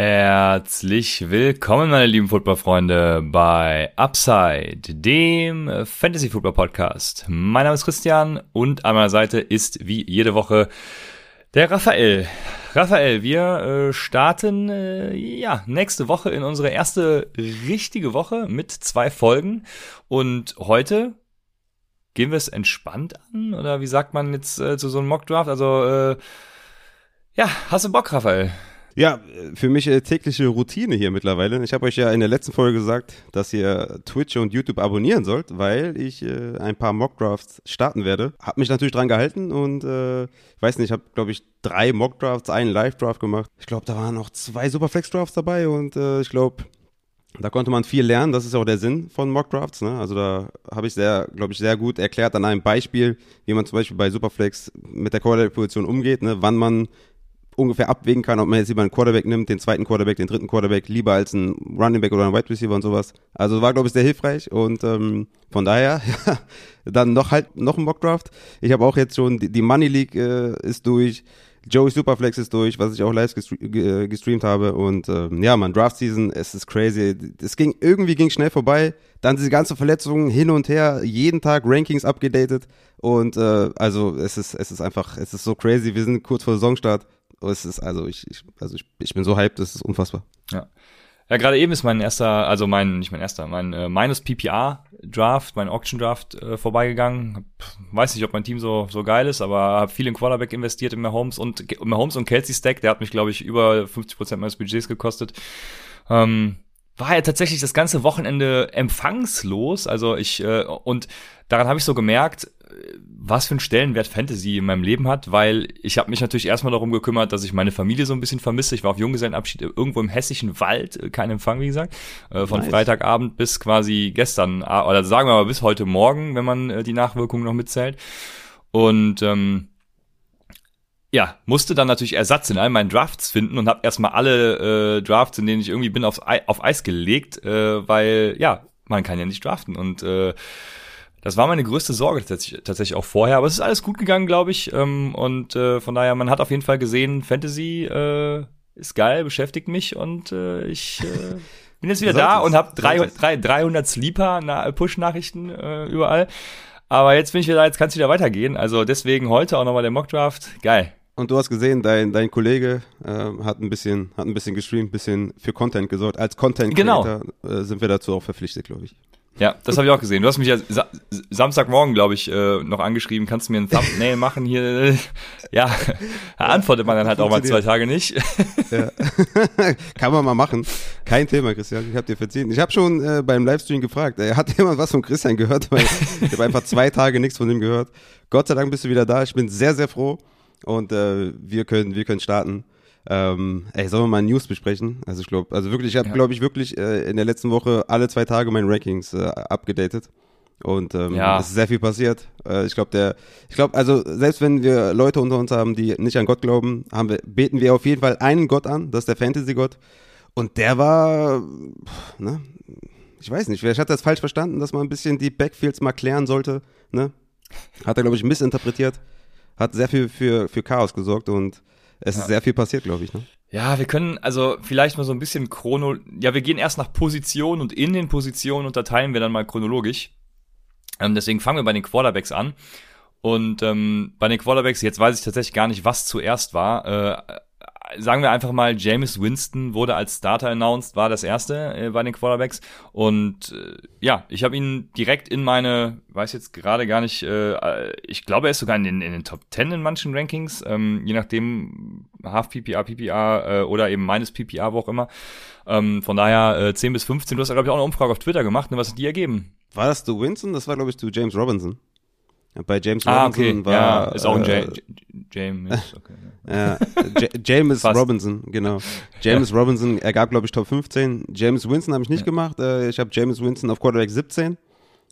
Herzlich willkommen, meine lieben Football-Freunde, bei Upside, dem Fantasy-Football-Podcast. Mein Name ist Christian und an meiner Seite ist wie jede Woche der Raphael. Raphael, wir starten nächste Woche in unsere erste richtige Woche mit 2 Folgen. Und heute gehen wir es entspannt an, oder wie sagt man jetzt zu so einem Mock-Draft? Also, hast du Bock, Raphael? Ja, für mich tägliche Routine hier mittlerweile. Ich habe euch ja in der letzten Folge gesagt, dass ihr Twitch und YouTube abonnieren sollt, weil ich ein paar Mockdrafts starten werde. Habe mich natürlich dran gehalten und habe, glaube ich, 3 Mockdrafts, einen Live-Draft gemacht. Ich glaube, da waren noch 2 Superflex-Drafts dabei und ich glaube, da konnte man viel lernen. Das ist auch der Sinn von Mockdrafts, ne? Also da habe ich sehr gut erklärt an einem Beispiel, wie man zum Beispiel bei Superflex mit der Quarterback-Position umgeht, ne? Wann man ungefähr abwägen kann, ob man jetzt lieber einen Quarterback nimmt, den zweiten Quarterback, den dritten Quarterback, lieber als einen Running Back oder einen Wide Receiver und sowas. Also war, glaube ich, sehr hilfreich und von daher, ja, dann noch ein Mockdraft. Ich habe auch jetzt schon, die Money League ist durch, Joey Superflex ist durch, was ich auch live gestreamt habe und Draft Season, es ist crazy. Es ging, schnell vorbei, dann diese ganzen Verletzungen hin und her, jeden Tag Rankings abgedatet und es ist so crazy, wir sind kurz vor Saisonstart. Es ist, ich bin so hyped, das ist unfassbar. Ja. Ja, gerade eben ist mein Minus PPR Draft, mein Auction Draft vorbeigegangen. Weiß nicht, ob mein Team so geil ist, aber habe viel in Quarterback investiert, in Mahomes und Kelce Stack, der hat mich, glaube ich, über 50% meines Budgets gekostet. War ja tatsächlich das ganze Wochenende empfangslos, also ich und daran habe ich so gemerkt, was für einen Stellenwert Fantasy in meinem Leben hat, weil ich habe mich natürlich erstmal darum gekümmert, dass ich meine Familie so ein bisschen vermisse. Ich war auf Junggesellenabschied irgendwo im hessischen Wald, kein Empfang, wie gesagt, von nice. Freitagabend bis quasi gestern, oder sagen wir mal bis heute Morgen, wenn man die Nachwirkungen noch mitzählt. Und musste dann natürlich Ersatz in all meinen Drafts finden und habe erstmal alle Drafts, in denen ich irgendwie bin, auf Eis gelegt, weil, ja, man kann ja nicht draften und das war meine größte Sorge tatsächlich auch vorher, aber es ist alles gut gegangen, glaube ich, und von daher, man hat auf jeden Fall gesehen, Fantasy ist geil, beschäftigt mich und ich bin jetzt wieder da und habe 300 Sleeper Push-Nachrichten überall, aber jetzt bin ich wieder da, jetzt kann es wieder weitergehen, also deswegen heute auch nochmal der Mockdraft, geil. Und du hast gesehen, dein Kollege hat ein bisschen gestreamt, ein bisschen für Content gesorgt, als Content-Creator genau. Sind wir dazu auch verpflichtet, glaube ich. Ja, das habe ich auch gesehen. Du hast mich ja Samstagmorgen, glaube ich, noch angeschrieben. Kannst du mir ein Thumbnail machen hier? Ja, da antwortet man dann halt auch mal 2 Tage nicht. Ja. Kann man mal machen. Kein Thema, Christian. Ich habe dir verziehen. Ich habe schon beim Livestream gefragt. Hat jemand was von Christian gehört? Weil ich habe einfach 2 Tage nichts von ihm gehört. Gott sei Dank bist du wieder da. Ich bin sehr, sehr froh. Und wir können starten. Sollen wir mal News besprechen? Also ich habe wirklich in der letzten Woche alle 2 Tage meine Rankings abgedatet und es ist sehr viel passiert. Ich glaube, selbst wenn wir Leute unter uns haben, die nicht an Gott glauben, beten wir auf jeden Fall einen Gott an, das ist der Fantasy-Gott und der war, ne? Ich weiß nicht, vielleicht hat das falsch verstanden, dass man ein bisschen die Backfields mal klären sollte, ne? Hat er, glaube ich, missinterpretiert, hat sehr viel für Chaos gesorgt und es ist sehr viel passiert, glaube ich, ne? Ja, wir können also vielleicht mal so ein bisschen wir gehen erst nach Position und in den Positionen unterteilen wir dann mal chronologisch. Deswegen fangen wir bei den Quarterbacks an. Und bei den Quarterbacks, jetzt weiß ich tatsächlich gar nicht, was zuerst war. Sagen wir einfach mal, Jameis Winston wurde als Starter announced, war das erste bei den Quarterbacks. Und ich habe ihn direkt in meine, weiß jetzt gerade gar nicht, ich glaube, er ist sogar in den Top 10 in manchen Rankings, je nachdem, Half PPR, PPR oder eben meines PPR, wo auch immer. Von daher 10 bis 15, du hast ja, glaube ich, auch eine Umfrage auf Twitter gemacht, ne? Was hat die ergeben? War das zu Winston? Das war, glaube ich, zu James Robinson. Bei James Robinson war... Ja, ist auch ein James. Okay. Ja, James Robinson, genau. James Robinson ergab, glaube ich, Top 15. James Winston habe ich nicht gemacht. Ich habe James Winston auf Quarterback 17,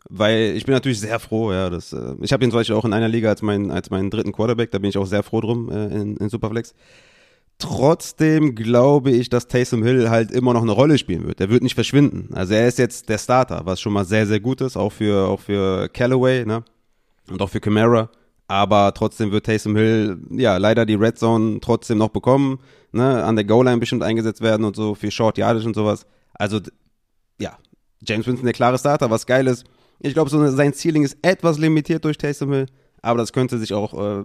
weil ich bin natürlich sehr froh. Ja, dass, ich habe ihn zum Beispiel auch in einer Liga als meinen dritten Quarterback. Da bin ich auch sehr froh drum in Superflex. Trotzdem glaube ich, dass Taysom Hill halt immer noch eine Rolle spielen wird. Er wird nicht verschwinden. Also er ist jetzt der Starter, was schon mal sehr, sehr gut ist, auch für Callaway, ne? Und auch für Kamara. Aber trotzdem wird Taysom Hill, ja, leider die Red Zone trotzdem noch bekommen, ne, an der Goal-Line bestimmt eingesetzt werden und so, für Short Yardage und sowas. Also, ja, James Winston, der klare Starter, was geil ist. Ich glaube, sein Ceiling ist etwas limitiert durch Taysom Hill, aber das könnte sich auch,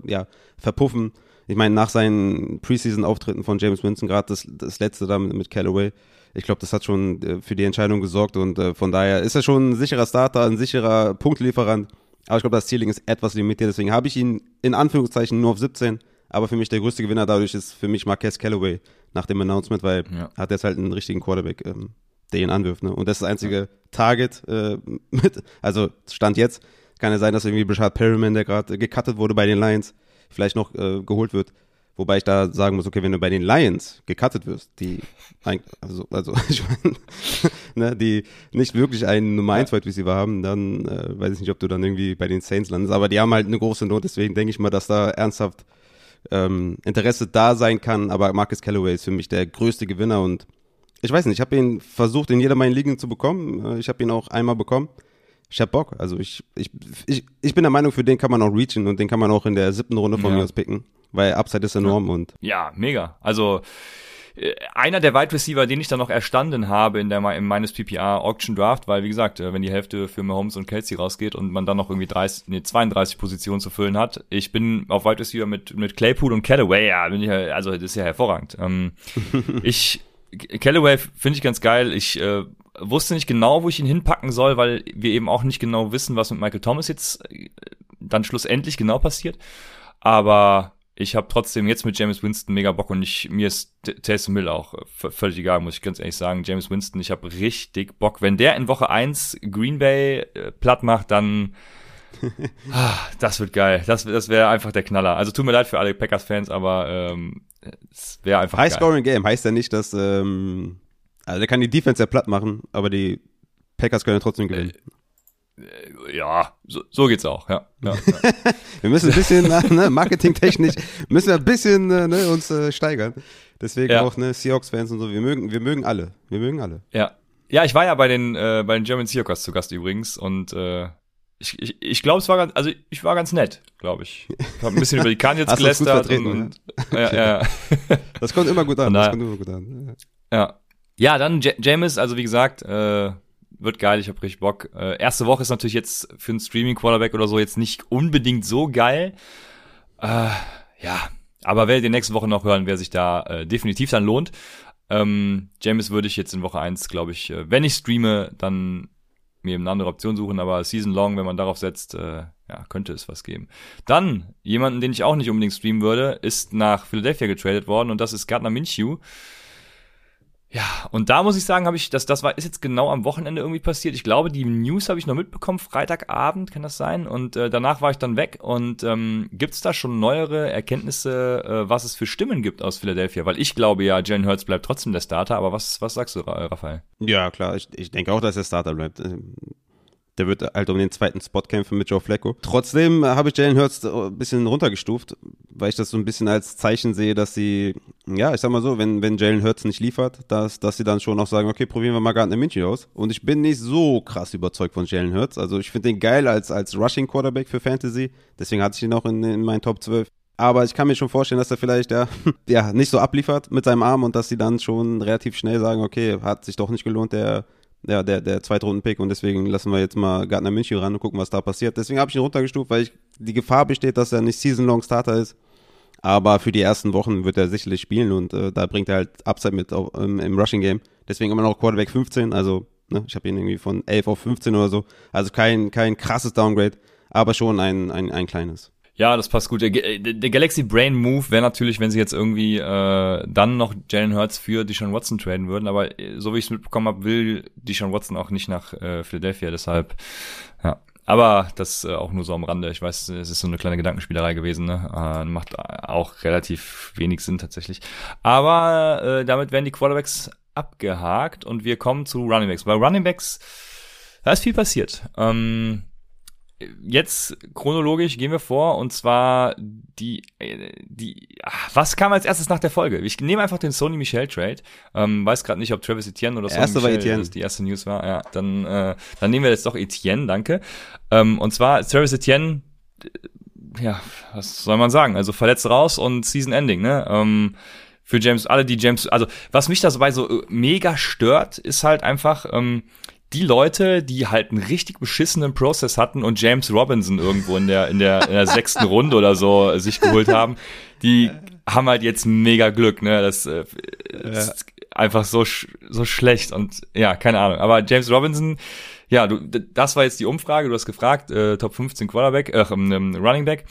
verpuffen. Ich meine, nach seinen Preseason-Auftritten von James Winston, gerade das letzte da mit Callaway, ich glaube, das hat schon für die Entscheidung gesorgt und von daher ist er schon ein sicherer Starter, ein sicherer Punktlieferant. Aber ich glaube, das Ceiling ist etwas limitiert, deswegen habe ich ihn in Anführungszeichen nur auf 17, aber für mich der größte Gewinner dadurch ist für mich Marquez Callaway nach dem Announcement, weil hat jetzt halt einen richtigen Quarterback, der ihn anwirft, ne? Und das ist das einzige Target, also Stand jetzt, kann ja sein, dass irgendwie Breshad Perriman, der gerade gecuttet wurde bei den Lions, vielleicht noch geholt wird. Wobei ich da sagen muss, okay, wenn du bei den Lions gecuttet wirst, die ich meine, ne, die nicht wirklich einen Nummer 1 Wide Receiver haben, dann weiß ich nicht, ob du dann irgendwie bei den Saints landest. Aber die haben halt eine große Not, deswegen denke ich mal, dass da ernsthaft Interesse da sein kann. Aber Marquez Callaway ist für mich der größte Gewinner und ich weiß nicht, ich habe ihn versucht, in jeder meiner Ligen zu bekommen. Ich habe ihn auch einmal bekommen. Ich hab Bock. Also ich bin der Meinung, für den kann man auch reachen und den kann man auch in der 7. Runde von mir aus picken. Weil Upside ist enorm und... Ja, mega. Also einer der Wide Receiver, den ich dann noch erstanden habe in meines PPR Auction Draft, weil wie gesagt, wenn die Hälfte für Mahomes und Kelce rausgeht und man dann noch irgendwie 32 Positionen zu füllen hat, ich bin auf Wide Receiver mit Claypool und Callaway, also das ist ja hervorragend. Callaway finde ich ganz geil. Ich wusste nicht genau, wo ich ihn hinpacken soll, weil wir eben auch nicht genau wissen, was mit Michael Thomas jetzt dann schlussendlich genau passiert. Aber ich habe trotzdem jetzt mit James Winston mega Bock und mir ist Taysom Hill auch völlig egal, muss ich ganz ehrlich sagen. James Winston, ich habe richtig Bock. Wenn der in Woche 1 Green Bay platt macht, dann das wird geil. Das wäre einfach der Knaller. Also tut mir leid für alle Packers-Fans, aber es wäre einfach geil. High-Scoring-Game heißt ja nicht, dass also der kann die Defense ja platt machen, aber die Packers können ja trotzdem gewinnen. Ja, so geht's auch, ja. Wir müssen ein bisschen, marketingtechnisch, müssen wir ein bisschen uns steigern. Deswegen auch Seahawks-Fans und so, wir mögen alle. Ja, ich war ja bei den German Seahawks zu Gast übrigens und ich glaube, ich war ganz nett, glaube ich. Ich habe ein bisschen über die Kanye jetzt gelästert. Ja. Das kommt immer gut an, Ja. Ja, dann Jameis, also wie gesagt, wird geil, ich hab richtig Bock. Erste Woche ist natürlich jetzt für einen Streaming-Quarterback oder so jetzt nicht unbedingt so geil. Aber wer die nächste Woche noch hören, wer sich da definitiv dann lohnt. Jameis würde ich jetzt in Woche 1, glaube ich, wenn ich streame, dann mir eine andere Option suchen, aber Season Long, wenn man darauf setzt, könnte es was geben. Dann, jemanden, den ich auch nicht unbedingt streamen würde, ist nach Philadelphia getradet worden und das ist Gardner Minshew. Ja, und da muss ich sagen, ist jetzt genau am Wochenende irgendwie passiert. Ich glaube, die News habe ich noch mitbekommen, Freitagabend, kann das sein? Und danach war ich dann weg. Und gibt's da schon neuere Erkenntnisse, was es für Stimmen gibt aus Philadelphia? Weil ich glaube ja, Jalen Hurts bleibt trotzdem der Starter. Aber was sagst du, Raphael? Ja, klar, ich denke auch, dass er Starter bleibt. Der wird halt um den zweiten Spot kämpfen mit Joe Flacco. Trotzdem habe ich Jalen Hurts ein bisschen runtergestuft, weil ich das so ein bisschen als Zeichen sehe, dass sie, ja, ich sag mal so, wenn Jalen Hurts nicht liefert, dass sie dann schon auch sagen, okay, probieren wir mal Gardner Minshew aus. Und ich bin nicht so krass überzeugt von Jalen Hurts. Also ich finde den geil als Rushing Quarterback für Fantasy. Deswegen hatte ich ihn auch in meinen Top 12. Aber ich kann mir schon vorstellen, dass er vielleicht nicht so abliefert mit seinem Arm und dass sie dann schon relativ schnell sagen, okay, hat sich doch nicht gelohnt, der Zweitrunden-Pick und deswegen lassen wir jetzt mal Gardner Minshew ran und gucken, was da passiert. Deswegen habe ich ihn runtergestuft, weil die Gefahr besteht, dass er nicht Season-Long Starter ist, aber für die ersten Wochen wird er sicherlich spielen und da bringt er halt Upside mit im Rushing-Game. Deswegen immer noch Quarterback 15, also ich habe ihn irgendwie von 11 auf 15 oder so, also kein krasses Downgrade, aber schon ein kleines. Ja, das passt gut. Der Galaxy Brain Move wäre natürlich, wenn sie jetzt irgendwie dann noch Jalen Hurts für Deshaun Watson traden würden. Aber so wie ich es mitbekommen habe, will Deshaun Watson auch nicht nach Philadelphia. Deshalb, ja. Aber das auch nur so am Rande. Ich weiß, es ist so eine kleine Gedankenspielerei gewesen. Ne? Macht auch relativ wenig Sinn tatsächlich. Aber damit werden die Quarterbacks abgehakt und wir kommen zu Runningbacks. Bei Runningbacks, da ist viel passiert. Jetzt chronologisch gehen wir vor und zwar was kam als erstes nach der Folge? Ich nehme einfach den Sony Michel Trade, weiß gerade nicht, ob Travis Etienne oder Sony Michel die erste News war. Ja, dann nehmen wir jetzt doch Etienne, danke. Und zwar Travis Etienne, ja, was soll man sagen? Also verletzt raus und Season Ending, ne? Für James, alle die James, also was mich da dabei so mega stört, ist halt einfach die Leute, die halt einen richtig beschissenen Prozess hatten und James Robinson irgendwo in der sechsten Runde oder so sich geholt haben, die haben halt jetzt mega Glück, ne? Das ist einfach so schlecht und ja, keine Ahnung. Aber James Robinson, ja, das war jetzt die Umfrage, du hast gefragt, Top 15 Quarterback, Running Back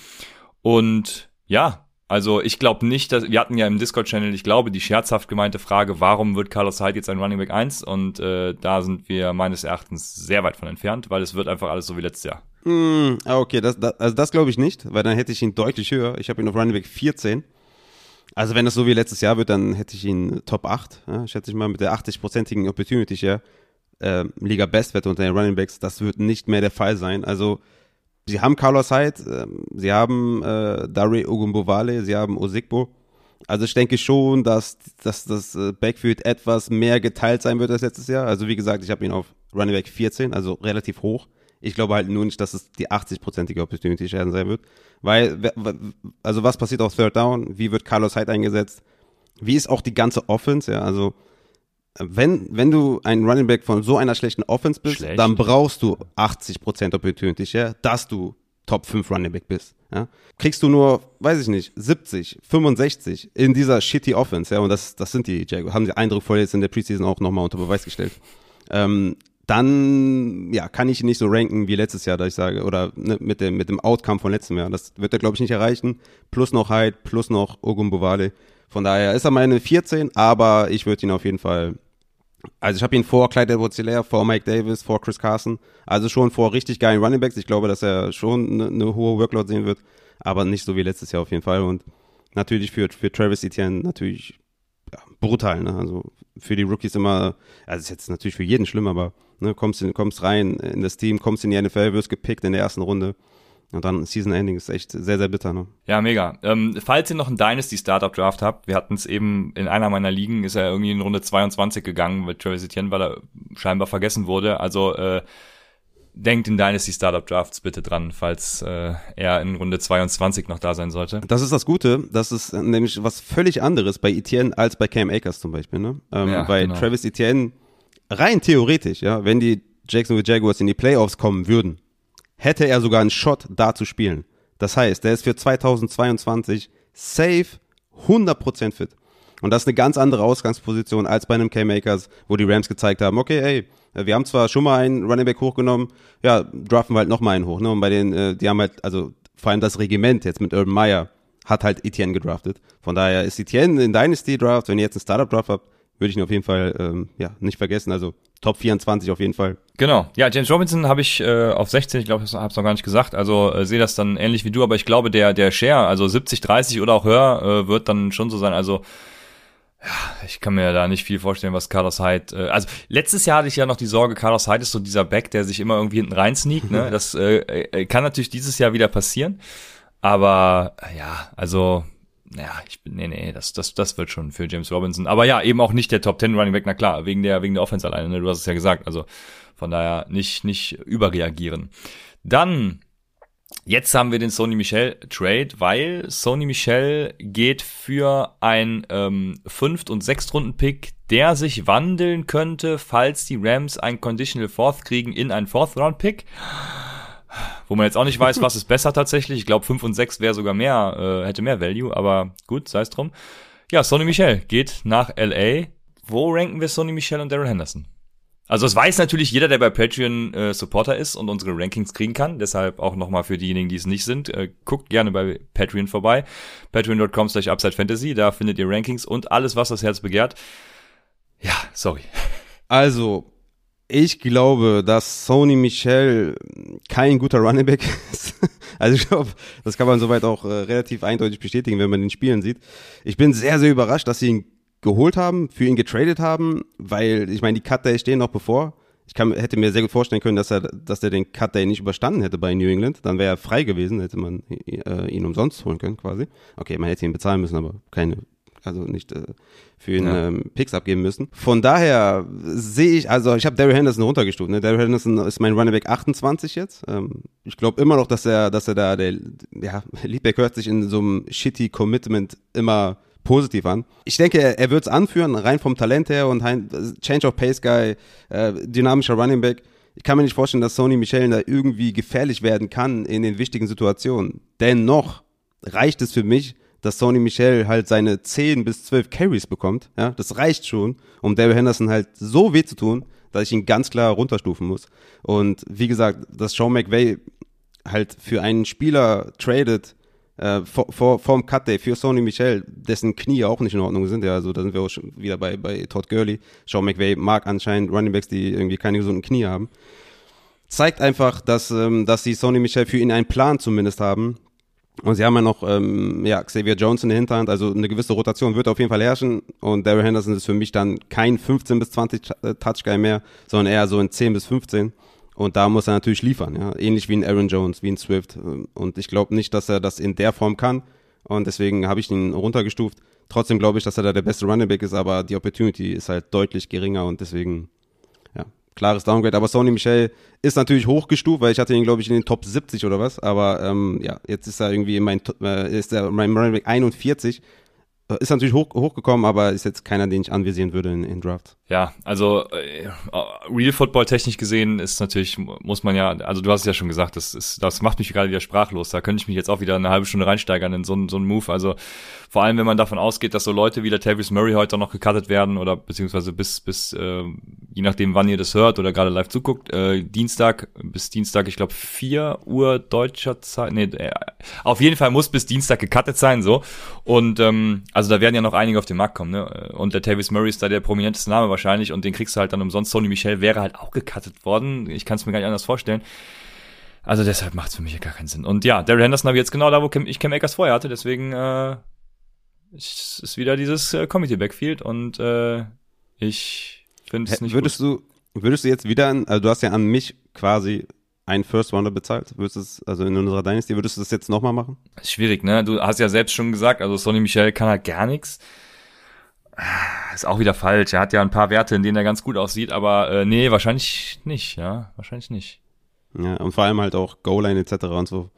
und ja, also ich glaube nicht, dass wir hatten ja im Discord-Channel, ich glaube, die scherzhaft gemeinte Frage, warum wird Carlos Hyde jetzt ein Running Back 1? Und da sind wir meines Erachtens sehr weit von entfernt, weil es wird einfach alles so wie letztes Jahr. Okay, das glaube ich nicht, weil dann hätte ich ihn deutlich höher. Ich habe ihn auf Running Back 14. Also wenn das so wie letztes Jahr wird, dann hätte ich ihn Top 8. Ja, schätze ich mal, mit der 80%igen Opportunity Share, Liga-Bestwerte unter den Running Backs, das wird nicht mehr der Fall sein. Also sie haben Carlos Hyde, sie haben Dare Ogunbowale, sie haben Osigbo. Also ich denke schon, dass das Backfield etwas mehr geteilt sein wird als letztes Jahr. Also wie gesagt, ich habe ihn auf Running Back 14, also relativ hoch. Ich glaube halt nur nicht, dass es die 80%ige Opportunity Share sein wird. Weil, also was passiert auf Third Down? Wie wird Carlos Hyde eingesetzt? Wie ist auch die ganze Offense? Ja, also wenn du ein Running Back von so einer schlechten Offense bist, dann brauchst du 80% Opportunity Share, dass du Top 5 Running Back bist. Ja? Kriegst du nur, weiß ich nicht, 70, 65 in dieser shitty Offense, ja, und das sind die Jaguars, haben sie eindrucksvoll jetzt in der Preseason auch nochmal unter Beweis gestellt. Dann, ja, kann ich ihn nicht so ranken wie letztes Jahr, da ich sage, oder ne, mit dem Outcome von letztem Jahr. Das wird er, glaube ich, nicht erreichen. Plus noch Hyde, plus noch Ogunbowale. Von daher ist er meine 14, aber ich würde ihn auf jeden Fall, also ich habe ihn vor Clyde Edwards-Helaire, vor Mike Davis, vor Chris Carson, also schon vor richtig geilen Runningbacks. Ich glaube, dass er schon eine hohe Workload sehen wird, aber nicht so wie letztes Jahr auf jeden Fall. Und natürlich für Travis Etienne natürlich ja, brutal, ne? Also für die Rookies immer, also ist jetzt natürlich für jeden schlimm, aber ne, kommst rein in das Team, kommst in die NFL, wirst gepickt in der ersten Runde. Und dann Season Ending ist echt sehr, sehr bitter, ne? Ja, mega. Falls ihr noch einen Dynasty-Startup-Draft habt, wir hatten es eben in einer meiner Ligen, ist er irgendwie in Runde 22 gegangen mit Travis Etienne, weil er scheinbar vergessen wurde. Also denkt in Dynasty-Startup-Drafts bitte dran, falls er in Runde 22 noch da sein sollte. Das ist das Gute. Das ist nämlich was völlig anderes bei Etienne als bei Cam Akers zum Beispiel, ne? Bei genau. Travis Etienne rein theoretisch, ja, wenn die Jacksonville Jaguars in die Playoffs kommen würden, hätte er sogar einen Shot da zu spielen. Das heißt, der ist für 2022 safe 100% fit. Und das ist eine ganz andere Ausgangsposition als bei einem Cam Akers, wo die Rams gezeigt haben, okay, ey, wir haben zwar schon mal einen Running Back hochgenommen, ja, draften wir halt nochmal einen hoch. Ne? Und bei denen, die haben halt, also vor allem das Regiment jetzt mit Urban Meyer, hat halt Etienne gedraftet. Von daher ist Etienne in Dynasty Draft, wenn ihr jetzt einen Startup-Draft habt, würde ich ihn auf jeden Fall nicht vergessen, also Top 24 auf jeden Fall. Genau, ja, James Robinson habe ich auf 16, ich glaube, ich habe es noch gar nicht gesagt, also sehe das dann ähnlich wie du, aber ich glaube, der Share, also 70, 30 oder auch höher, wird dann schon so sein, also ja, ich kann mir da nicht viel vorstellen, was Carlos Hyde, also letztes Jahr hatte ich ja noch die Sorge, Carlos Hyde ist so dieser Back, der sich immer irgendwie hinten rein sneakt, ne? Das kann natürlich dieses Jahr wieder passieren, aber ja, also ja, das wird schon für James Robinson. Aber ja, eben auch nicht der Top 10 Running Back, na klar, wegen der Offense alleine, ne? Du hast es ja gesagt, also von daher nicht überreagieren. Dann, jetzt haben wir den Sony Michel Trade, weil Sony Michel geht für ein Fünft- und Sechstrunden-Pick, der sich wandeln könnte, falls die Rams ein Conditional Fourth kriegen in ein Fourth-Round-Pick. Wo man jetzt auch nicht weiß, was ist besser tatsächlich. Ich glaube, 5 und 6 wäre sogar mehr, hätte mehr Value, aber gut, sei es drum. Ja, Sony Michel geht nach L.A. Wo ranken wir Sony Michel und Darrell Henderson? Also es weiß natürlich jeder, der bei Patreon Supporter ist und unsere Rankings kriegen kann. Deshalb auch nochmal für diejenigen, die es nicht sind, guckt gerne bei Patreon vorbei. Patreon.com/UpsideFantasy, da findet ihr Rankings und alles, was das Herz begehrt. Ja, sorry. Also, Ich glaube, dass Sony Michel kein guter Running Back ist. Also ich glaube, das kann man soweit auch relativ eindeutig bestätigen, wenn man den Spielen sieht. Ich bin sehr, sehr überrascht, dass sie ihn geholt haben, für ihn getradet haben, weil, ich meine, die Cut Day stehen noch bevor. Hätte mir sehr gut vorstellen können, dass er den Cut Day nicht überstanden hätte bei New England. Dann wäre er frei gewesen, hätte man ihn umsonst holen können quasi. Okay, man hätte ihn bezahlen müssen, aber nicht für ihn Picks abgeben müssen. Von daher sehe ich, also ich habe Darrell Henderson runtergestuft. Ne? Darrell Henderson ist mein Running Back 28 jetzt. Ich glaube immer noch, dass er da, Leadback hört sich in so einem shitty Commitment immer positiv an. Ich denke, er wird es anführen, rein vom Talent her und Change of Pace Guy, dynamischer Running Back. Ich kann mir nicht vorstellen, dass Sony Michel da irgendwie gefährlich werden kann in den wichtigen Situationen. Dennoch reicht es für mich, dass Sony Michel halt seine 10 bis 12 Carries bekommt, ja, das reicht schon, um Darrell Henderson halt so weh zu tun, dass ich ihn ganz klar runterstufen muss. Und wie gesagt, dass Sean McVay halt für einen Spieler tradet, vorm Cut Day für Sony Michel, dessen Knie auch nicht in Ordnung sind, ja, also da sind wir auch schon wieder bei Todd Gurley. Sean McVay mag anscheinend Running Backs, die irgendwie keine gesunden Knie haben. Zeigt einfach, dass sie Sony Michel für ihn einen Plan zumindest haben. Und sie haben ja noch Xavier Jones in der Hinterhand, also eine gewisse Rotation wird auf jeden Fall herrschen. Und Darrell Henderson ist für mich dann kein 15 bis 20 Touchguy mehr, sondern eher so ein 10 bis 15. Und da muss er natürlich liefern, ja, ähnlich wie ein Aaron Jones, wie ein Swift. Und ich glaube nicht, dass er das in der Form kann. Und deswegen habe ich ihn runtergestuft. Trotzdem glaube ich, dass er da der beste Running Back ist, aber die Opportunity ist halt deutlich geringer und deswegen klares Downgrade, aber Sony Michel ist natürlich hochgestuft, weil ich hatte ihn, glaube ich, in den Top 70 oder was, aber jetzt ist er irgendwie mein Running Back 41, ist natürlich hochgekommen, aber ist jetzt keiner, den ich anvisieren würde in Draft. Ja, also Real Football technisch gesehen ist natürlich, muss man ja, also du hast es ja schon gesagt, das macht mich gerade wieder sprachlos, da könnte ich mich jetzt auch wieder eine halbe Stunde reinsteigern in so einen Move, also vor allem, wenn man davon ausgeht, dass so Leute wie der Latavius Murray heute noch gecuttet werden oder beziehungsweise bis je nachdem, wann ihr das hört oder gerade live zuguckt, bis Dienstag, ich glaube 4 Uhr deutscher Zeit, auf jeden Fall muss bis Dienstag gecuttet sein, so, und also da werden ja noch einige auf den Markt kommen, ne? Und der Latavius Murray ist da der prominenteste Name wahrscheinlich und den kriegst du halt dann umsonst. Sony Michel wäre halt auch gecuttet worden. Ich kann es mir gar nicht anders vorstellen. Also deshalb macht es für mich gar keinen Sinn. Und ja, Darrell Henderson habe ich jetzt genau da, wo ich Cam Akers vorher hatte. Deswegen ist wieder dieses Committee Backfield und ich finde es nicht gut. Würdest du jetzt wieder, also du hast ja an mich quasi einen First Rounder bezahlt, in unserer Dynasty, würdest du das jetzt nochmal machen? Schwierig, ne? Du hast ja selbst schon gesagt, also Sony Michel kann halt gar nichts. Ist auch wieder falsch. Er hat ja ein paar Werte, in denen er ganz gut aussieht, aber wahrscheinlich nicht, ja. Wahrscheinlich nicht. Ja, und vor allem halt auch Goal-Line etc. und so.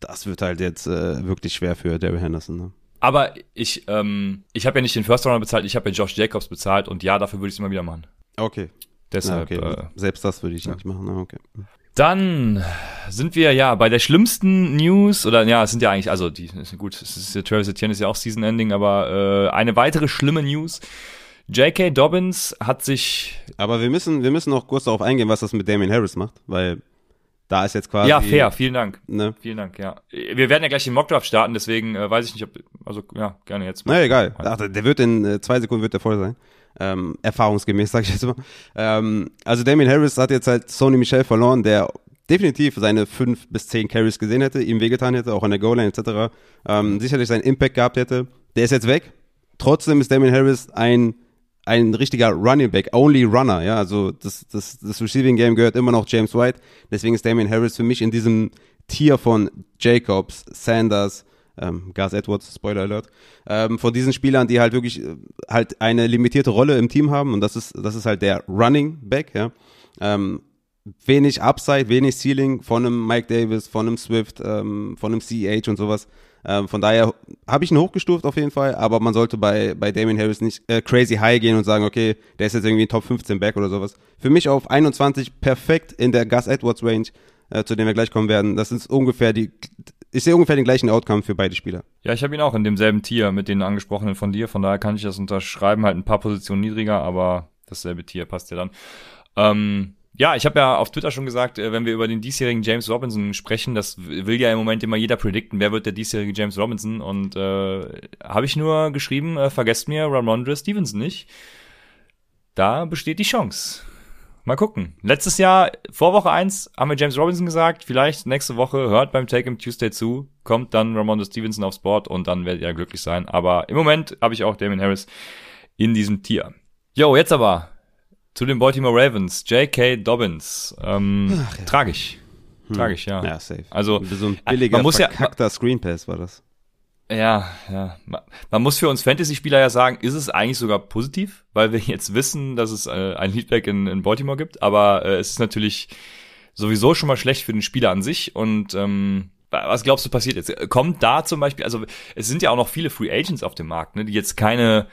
Das wird halt jetzt wirklich schwer für Darrell Henderson, ne? Aber ich habe ja nicht den First Rounder bezahlt, ich habe ja Josh Jacobs bezahlt und ja, dafür würde ich es immer wieder machen. Okay. Deshalb. Ja, okay. Selbst das würde ich nicht machen, na, okay. Dann sind wir ja bei der schlimmsten News, oder ja, es sind ja eigentlich, also Travis Etienne ist ja auch Season-Ending, aber eine weitere schlimme News. J.K. Dobbins hat sich... Aber wir müssen noch kurz darauf eingehen, was das mit Damien Harris macht, weil da ist jetzt quasi... Ja, fair, vielen Dank. Ne? Vielen Dank, ja. Wir werden ja gleich den Mockdraft starten, deswegen weiß ich nicht, ob... Also ja, gerne jetzt. Na, egal. Ach, der wird in 2 Sekunden wird der voll sein. Erfahrungsgemäß, sage ich jetzt mal. Also Damien Harris hat jetzt halt Sony Michel verloren, der definitiv seine 5 bis 10 Carries gesehen hätte, ihm wehgetan hätte, auch an der Goal-Line etc. Sicherlich seinen Impact gehabt hätte. Der ist jetzt weg. Trotzdem ist Damien Harris ein richtiger Running Back, Only Runner. Ja? Also das Receiving Game gehört immer noch James White. Deswegen ist Damien Harris für mich in diesem Tier von Jacobs, Sanders, Gus Edwards, Spoiler Alert, von diesen Spielern, die halt wirklich halt eine limitierte Rolle im Team haben und das ist halt der Running Back, ja. Wenig Upside, wenig Ceiling von einem Mike Davis, von einem Swift, von einem CEH und sowas. Von daher habe ich ihn hochgestuft auf jeden Fall, aber man sollte bei Damien Harris nicht crazy high gehen und sagen, okay, der ist jetzt irgendwie ein Top 15 Back oder sowas. Für mich auf 21 perfekt in der Gus Edwards Range, zu dem wir gleich kommen werden. Das ist ungefähr Ich sehe ungefähr den gleichen Outcome für beide Spieler. Ja, ich habe ihn auch in demselben Tier mit den angesprochenen von dir. Von daher kann ich das unterschreiben. Halt ein paar Positionen niedriger, aber dasselbe Tier passt ja dann. Ja, ich habe ja auf Twitter schon gesagt, wenn wir über den diesjährigen James Robinson sprechen, das will ja im Moment immer jeder predikten, wer wird der diesjährige James Robinson? Und habe ich nur geschrieben, vergesst mir Ramondre Stevenson nicht. Da besteht die Chance. Mal gucken. Letztes Jahr, vor Woche 1, haben wir James Robinson gesagt, vielleicht nächste Woche hört beim Take Him Tuesday zu, kommt dann Ramondre Stevenson aufs Board und dann werdet ihr glücklich sein. Aber im Moment habe ich auch Damien Harris in diesem Tier. Jo, jetzt aber zu den Baltimore Ravens. J.K. Dobbins. Ach, ja. Tragisch. Tragisch, ja. Ja, safe. Also, so ein billiger, verkackter Screenpass war das. Ja, ja. Man muss für uns Fantasy-Spieler ja sagen, ist es eigentlich sogar positiv, weil wir jetzt wissen, dass es ein Leadback in Baltimore gibt, aber es ist natürlich sowieso schon mal schlecht für den Spieler an sich und was glaubst du passiert jetzt? Kommt da zum Beispiel, also es sind ja auch noch viele Free Agents auf dem Markt, ne, die jetzt keine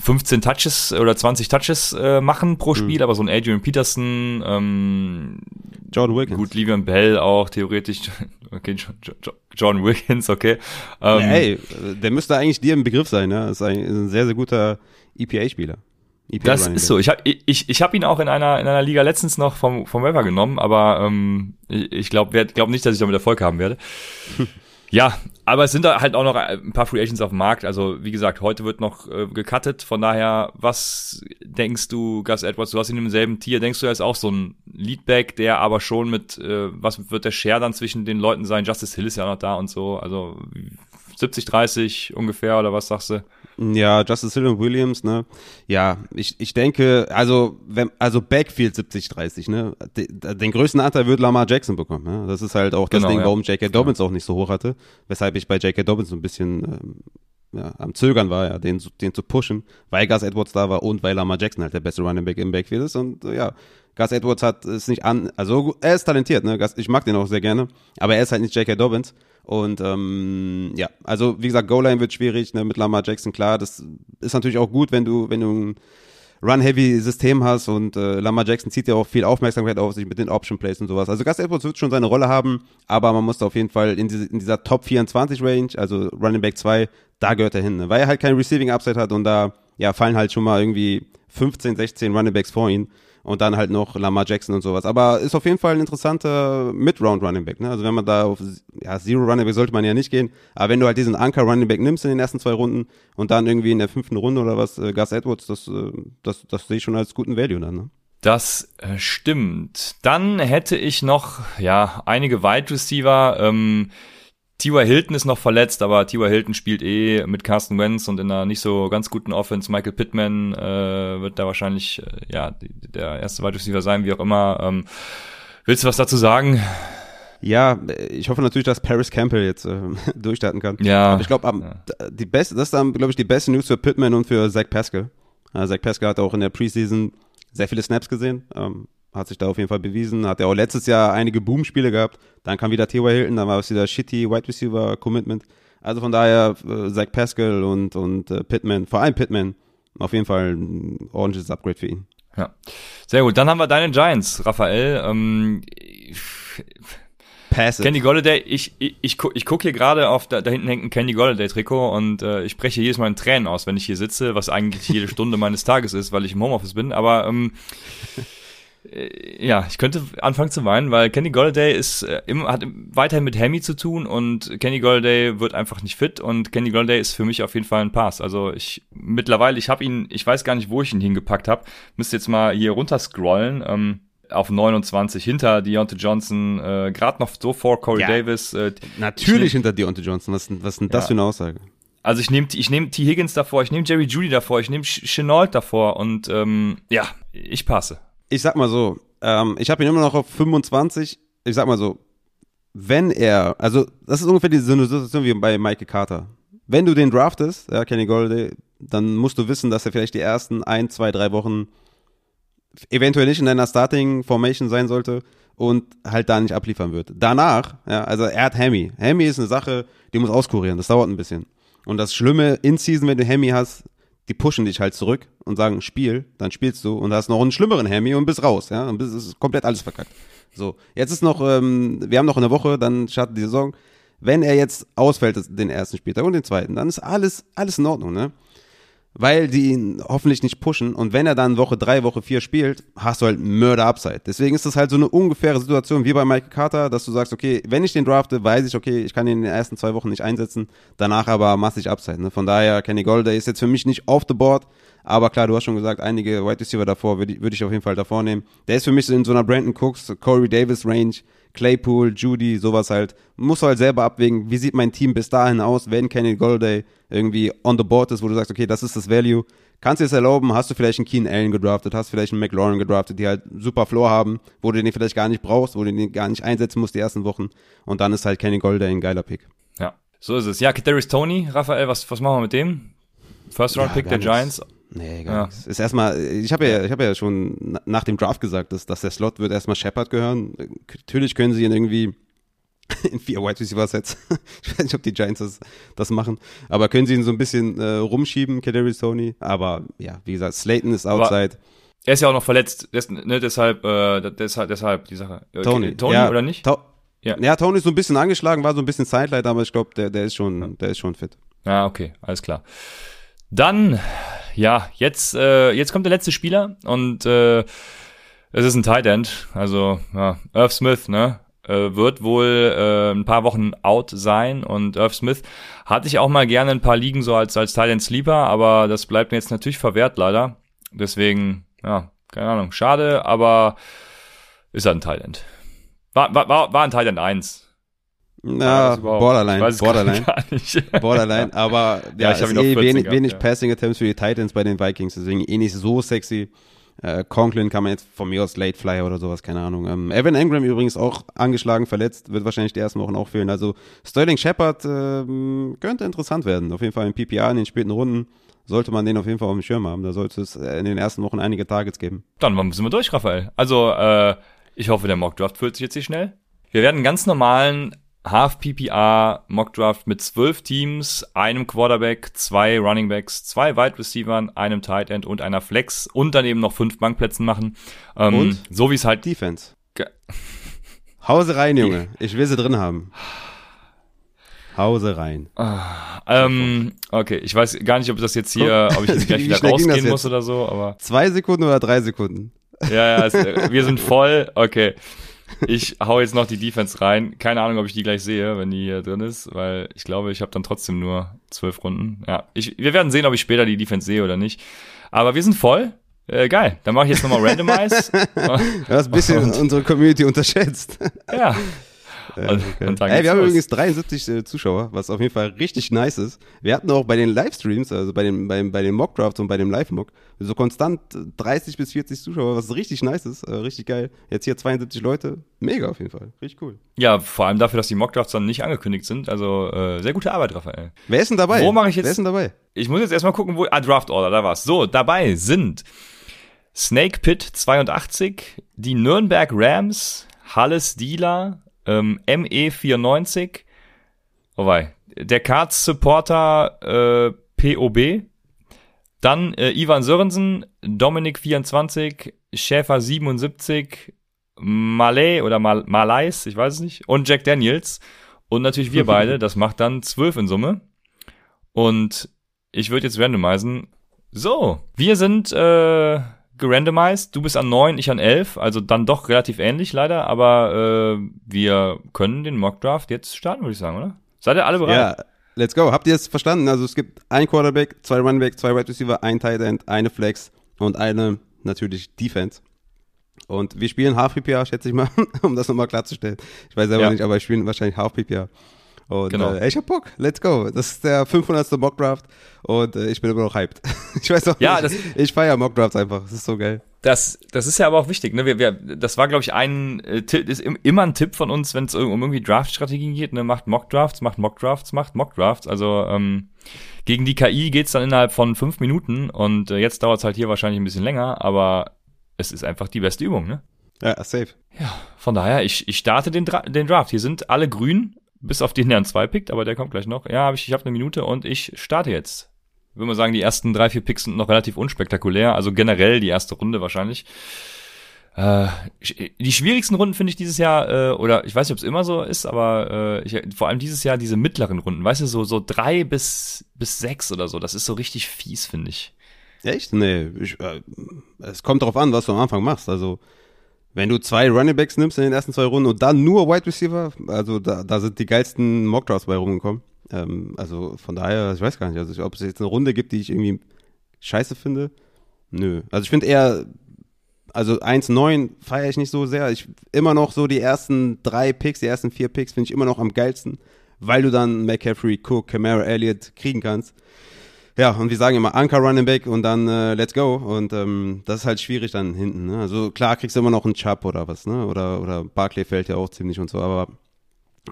15 Touches oder 20 Touches machen pro Spiel, aber so ein Adrian Peterson, Jordan Wilkins. Gut, Le'Veon Bell auch theoretisch. Okay, Jordan Wilkins, okay. Hey, der müsste eigentlich dir im Begriff sein, ne? Ist ein sehr, sehr guter EPA-Spieler. Das ist so. Ich hab ihn auch in einer Liga letztens noch vom Waiver genommen, aber ich glaub nicht, dass ich damit Erfolg haben werde. Ja, aber es sind da halt auch noch ein paar Free Agents auf dem Markt. Also, wie gesagt, heute wird noch gecuttet. Von daher, was denkst du, Gus Edwards? Du hast ihn im selben Tier. Denkst du, er ist auch so ein Leadback, der aber schon mit, was wird der Share dann zwischen den Leuten sein? Justice Hill ist ja noch da und so. Also, 70-30 ungefähr, oder was sagst du? Ja, Justice Hill und Williams, ne? Ja, ich denke, also Backfield 70-30, ne? Den größten Anteil wird Lamar Jackson bekommen, ne? Das ist halt auch das Ding, warum J.K. Dobbins auch nicht so hoch hatte, weshalb ich bei J.K. Dobbins so ein bisschen am Zögern war, ja, den zu pushen, weil Gus Edwards da war und weil Lamar Jackson halt der beste Running Back im Backfield ist und ja, Gus Edwards hat es nicht an, also er ist talentiert, ne? Ich mag den auch sehr gerne, aber er ist halt nicht J.K. Dobbins. Und ja, also wie gesagt, Goal-Line wird schwierig, ne, mit Lamar Jackson, klar, das ist natürlich auch gut, wenn du ein Run-Heavy-System hast und Lamar Jackson zieht ja auch viel Aufmerksamkeit auf sich mit den Option-Plays und sowas. Also Gus Edwards wird schon seine Rolle haben, aber man muss da auf jeden Fall in dieser Top-24-Range, also Running Back 2, da gehört er hin, ne, weil er halt kein Receiving-Upside hat und da ja fallen halt schon mal irgendwie 15, 16 Running Backs vor ihn. Und dann halt noch Lamar Jackson und sowas. Aber ist auf jeden Fall ein interessanter Mid-Round-Running-Back, ne? Also wenn man da auf Zero-Running-Back sollte man ja nicht gehen. Aber wenn du halt diesen Anker-Running-Back nimmst in den ersten zwei Runden und dann irgendwie in der 5. Runde oder was, Gus Edwards, das sehe ich schon als guten Value dann, ne? Das stimmt. Dann hätte ich noch, ja, einige Wide-Receiver, T.Y. Hilton ist noch verletzt, aber T.Y. Hilton spielt mit Carson Wentz und in einer nicht so ganz guten Offense. Michael Pittman wird da wahrscheinlich der erste Wide Receiver sein, wie auch immer. Willst du was dazu sagen? Ja, ich hoffe natürlich, dass Paris Campbell jetzt durchstarten kann. Ja. Aber ich glaube, das ist dann, glaube ich, die beste News für Pittman und für Zach Pascal. Zach Pascal hat auch in der Preseason sehr viele Snaps gesehen. Hat sich da auf jeden Fall bewiesen, hat ja auch letztes Jahr einige Boom-Spiele gehabt, dann kam wieder T.Y. Hilton, dann war es wieder shitty Wide Receiver Commitment, also von daher Zach Pascal und Pittman, vor allem Pittman, auf jeden Fall ein ordentliches Upgrade für ihn. Ja, sehr gut, dann haben wir deine Giants, Raphael, Passive. Kenny Golladay, ich guck hier gerade auf, da hinten hängt ein Kenny Golladay-Trikot und ich breche jedes Mal in Tränen aus, wenn ich hier sitze, was eigentlich jede Stunde meines Tages ist, weil ich im Homeoffice bin, aber ja, ich könnte anfangen zu weinen, weil Kenny Golladay hat weiterhin mit Hammy zu tun und Kenny Golladay wird einfach nicht fit und Kenny Golladay ist für mich auf jeden Fall ein Pass. Also ich habe ihn, ich weiß gar nicht, wo ich ihn hingepackt habe, müsste jetzt mal hier runter scrollen, auf 29 hinter Diontae Johnson, gerade noch so vor Corey Davis. Natürlich hinter Diontae Johnson, was ist denn das für eine Aussage? Also ich nehm T. Higgins davor, ich nehme Jerry Jeudy davor, ich nehme Chenault davor und ja, ich passe. Ich sag mal so, ich habe ihn immer noch auf 25. Ich sag mal so, wenn er, also das ist ungefähr die Situation wie bei Michael Carter. Wenn du den draftest, ja, Kenny Golladay, dann musst du wissen, dass er vielleicht die ersten 1, 2, 3 Wochen eventuell nicht in deiner Starting Formation sein sollte und halt da nicht abliefern wird. Danach, ja, also er hat Hammy. Hammy ist eine Sache, die muss auskurieren, das dauert ein bisschen. Und das Schlimme in Season, wenn du Hammy hast, die pushen dich halt zurück und sagen, spiel, dann spielst du und hast noch einen schlimmeren Hammy und bist raus, ja, und ist komplett alles verkackt. So, jetzt ist noch, wir haben noch eine Woche, dann startet die Saison. Wenn er jetzt ausfällt, den ersten Spieltag und den zweiten, dann ist alles in Ordnung, ne? Weil die ihn hoffentlich nicht pushen und wenn er dann Woche 3, Woche 4 spielt, hast du halt Mörder-Upside. Deswegen ist das halt so eine ungefähre Situation wie bei Michael Carter, dass du sagst, okay, wenn ich den drafte, weiß ich, okay, ich kann ihn in den ersten 2 Wochen nicht einsetzen, danach aber massig Upside. Ne? Von daher, Kenny Golladay ist jetzt für mich nicht off the board, Aber klar, du hast schon gesagt, einige Wide Receiver davor würde ich auf jeden Fall davor nehmen. Der ist für mich in so einer Brandon Cooks, Corey Davis Range, Claypool, Judy, sowas halt. Musst du halt selber abwägen, wie sieht mein Team bis dahin aus, wenn Kenny Golladay irgendwie on the board ist, wo du sagst, okay, das ist das Value. Kannst du es erlauben, hast du vielleicht einen Keenan Allen gedraftet, hast vielleicht einen McLaurin gedraftet, die halt super Floor haben, wo du den vielleicht gar nicht brauchst, wo du den gar nicht einsetzen musst die ersten Wochen. Und dann ist halt Kenny Golladay ein geiler Pick. Ja, so ist es. Ja, Kadarius Toney, Raphael, was machen wir mit dem? First-Round-Pick der Giants. Nee, gar nichts. Ist erstmal, ich hab ja schon nach dem Draft gesagt, dass der Slot wird erstmal Shepard gehören. Natürlich können sie ihn irgendwie in 4 Wide Receiver Sets. Ich weiß nicht, ob die Giants das machen. Aber können sie ihn so ein bisschen rumschieben, Kadarius Toney. Aber ja, wie gesagt, Slayton ist outside. Aber er ist ja auch noch verletzt, deshalb die Sache. Toney ja, oder nicht? Ja, Toney ist so ein bisschen angeschlagen, war so ein bisschen Sidelight, aber ich glaube, der ist schon fit. Ah, okay, alles klar. Dann, ja, jetzt kommt der letzte Spieler und es ist ein Tight End, also ja, Irv Smith, ne? Wird wohl ein paar Wochen out sein und Irv Smith hatte ich auch mal gerne ein paar Ligen so als Tight End Sleeper, aber das bleibt mir jetzt natürlich verwehrt leider. Deswegen, ja, keine Ahnung, schade, aber ist halt ein Tight End. War ein Tight End 1. Na, Borderline, aber ja, ich habe wenig Passing Attempts für die Titans bei den Vikings, deswegen nicht so sexy. Conklin kann man jetzt von mir aus Late Flyer oder sowas, keine Ahnung. Evan Engram übrigens auch angeschlagen, verletzt, wird wahrscheinlich die ersten Wochen auch fehlen. Also Sterling Shepard könnte interessant werden, auf jeden Fall im PPR in den späten Runden. Sollte man den auf jeden Fall auf dem Schirm haben, da sollte es in den ersten Wochen einige Targets geben. Dann sind wir durch, Raphael. Also ich hoffe, der Mock Draft füllt sich jetzt nicht schnell. Wir werden einen ganz normalen Half-PPR-Mockdraft mit 12 Teams, einem Quarterback, 2 Runningbacks, 2 Wide Receivern, einem Tight End und einer Flex und dann eben noch 5 Bankplätzen machen. Und? So wie es halt Defense. Hause rein, Junge. Ich will sie drin haben. Hause rein. Okay, ich weiß gar nicht, ob ich jetzt gleich wieder rausgehen muss oder so, aber 2 Sekunden oder 3 Sekunden? Ja, wir sind voll. Okay. Ich hau jetzt noch die Defense rein. Keine Ahnung, ob ich die gleich sehe, wenn die hier drin ist, weil ich glaube, ich habe dann trotzdem nur 12 Runden. Ja, wir werden sehen, ob ich später die Defense sehe oder nicht. Aber wir sind voll. Geil. Dann mache ich jetzt nochmal Randomize. Du hast ein bisschen unsere Community unterschätzt. Ja. Okay. Wir haben übrigens 73 Zuschauer, was auf jeden Fall richtig nice ist. Wir hatten auch bei den Livestreams, also bei den Mockdrafts und bei dem Live-Mock, so konstant 30 bis 40 Zuschauer, was richtig nice ist, richtig geil. Jetzt hier 72 Leute, mega auf jeden Fall, richtig cool. Ja, vor allem dafür, dass die Mockdrafts dann nicht angekündigt sind, also sehr gute Arbeit, Raphael. Wer ist denn dabei? Wo mache ich jetzt? Wer ist denn dabei? Ich muss jetzt erstmal gucken, wo... Ah, Draft Order, da war's. So, dabei sind Snake Pit 82, die Nürnberg Rams, Halle Steeler, ME94, oh wei, der Cards Supporter POB, dann Ivan Sörensen, Dominik24, Schäfer77, Malay oder Malays, ich weiß es nicht, und Jack Daniels und natürlich wir beide, das macht dann 12 in Summe und ich würde jetzt randomisen. So, wir sind gerandomized, du bist an 9, ich an 11, also dann doch relativ ähnlich leider, aber wir können den Mockdraft jetzt starten, würde ich sagen, oder? Seid ihr alle bereit? Ja, let's go. Habt ihr es verstanden? Also es gibt ein Quarterback, 2 Runback, 2 Wide Receiver, ein Tight End, eine Flex und eine natürlich Defense. Und wir spielen Half PPR, schätze ich mal, um das nochmal klarzustellen. Ich weiß selber nicht, aber wir spielen wahrscheinlich Half PPR. Und genau. Ich hab Bock, let's go. Das ist der 500. Mockdraft und ich bin immer noch hyped. Ich weiß auch nicht, ich feiere Mockdrafts einfach, das ist so geil. Das ist ja aber auch wichtig, ne? Das war, glaube ich, immer ein Tipp von uns, wenn es um irgendwie Draftstrategien geht, ne? Macht Mockdrafts, macht Mockdrafts, macht Mockdrafts. Also gegen die KI geht's dann innerhalb von 5 Minuten und jetzt dauert's halt hier wahrscheinlich ein bisschen länger, aber es ist einfach die beste Übung, ne? Ja, safe. Ja, von daher, ich starte den Draft. Hier sind alle grün. Bis auf den, der an 2 pickt, aber der kommt gleich noch. Ja, ich habe 1 Minute und ich starte jetzt. Ich würde mal sagen, die ersten 3-4 Picks sind noch relativ unspektakulär. Also generell die erste Runde wahrscheinlich. Die schwierigsten Runden finde ich dieses Jahr, oder ich weiß nicht, ob es immer so ist, aber vor allem dieses Jahr diese mittleren Runden. Weißt du, so 3 bis 6 oder so. Das ist so richtig fies, finde ich. Echt? Nee. Es kommt drauf an, was du am Anfang machst. Also wenn du 2 Runningbacks nimmst in den ersten 2 Runden und dann nur Wide Receiver, also da sind die geilsten Mockdrafts bei rumgekommen. Also von daher, ich weiß gar nicht, also ob es jetzt eine Runde gibt, die ich irgendwie scheiße finde? Nö. Also ich finde eher, also 1-9 feiere ich nicht so sehr. Ich immer noch so die ersten 3 Picks, die ersten 4 Picks finde ich immer noch am geilsten, weil du dann McCaffrey, Cook, Kamara, Elliott kriegen kannst. Ja, und wir sagen immer Anker Running Back und dann let's go. Und das ist halt schwierig dann hinten. Ne? Also klar kriegst du immer noch einen Chubb oder was, ne? Oder Barkley fällt ja auch ziemlich und so, aber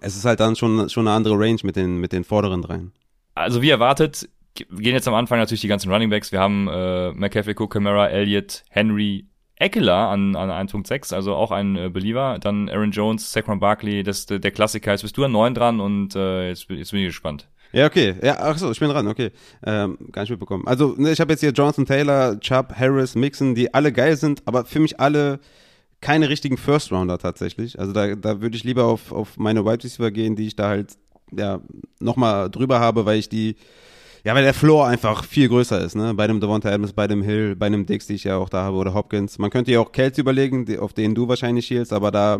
es ist halt dann schon eine andere Range mit den vorderen dreien. Also wie erwartet, gehen jetzt am Anfang natürlich die ganzen Running Backs. Wir haben McCaffrey, Cook, Kamara, Elliott, Henry, Ekeler an 1.6, also auch ein Belieber. Dann Aaron Jones, Saquon Barkley, das der Klassiker. Jetzt bist du an 9 dran und jetzt bin ich gespannt. Ja, okay. Ja, ach so, ich bin dran, okay. Gar nicht mitbekommen. Also, ne, ich habe jetzt hier Johnson, Taylor, Chubb, Harris, Mixon, die alle geil sind, aber für mich alle keine richtigen First-Rounder tatsächlich. Also da würde ich lieber auf meine Wide Receiver gehen, die ich da halt ja nochmal drüber habe, weil ich die ja, weil der Floor einfach viel größer ist, ne? Bei dem Davante Adams, bei dem Hill, bei dem Diggs, die ich ja auch da habe, oder Hopkins. Man könnte ja auch Kelce überlegen, auf den du wahrscheinlich schielst, aber da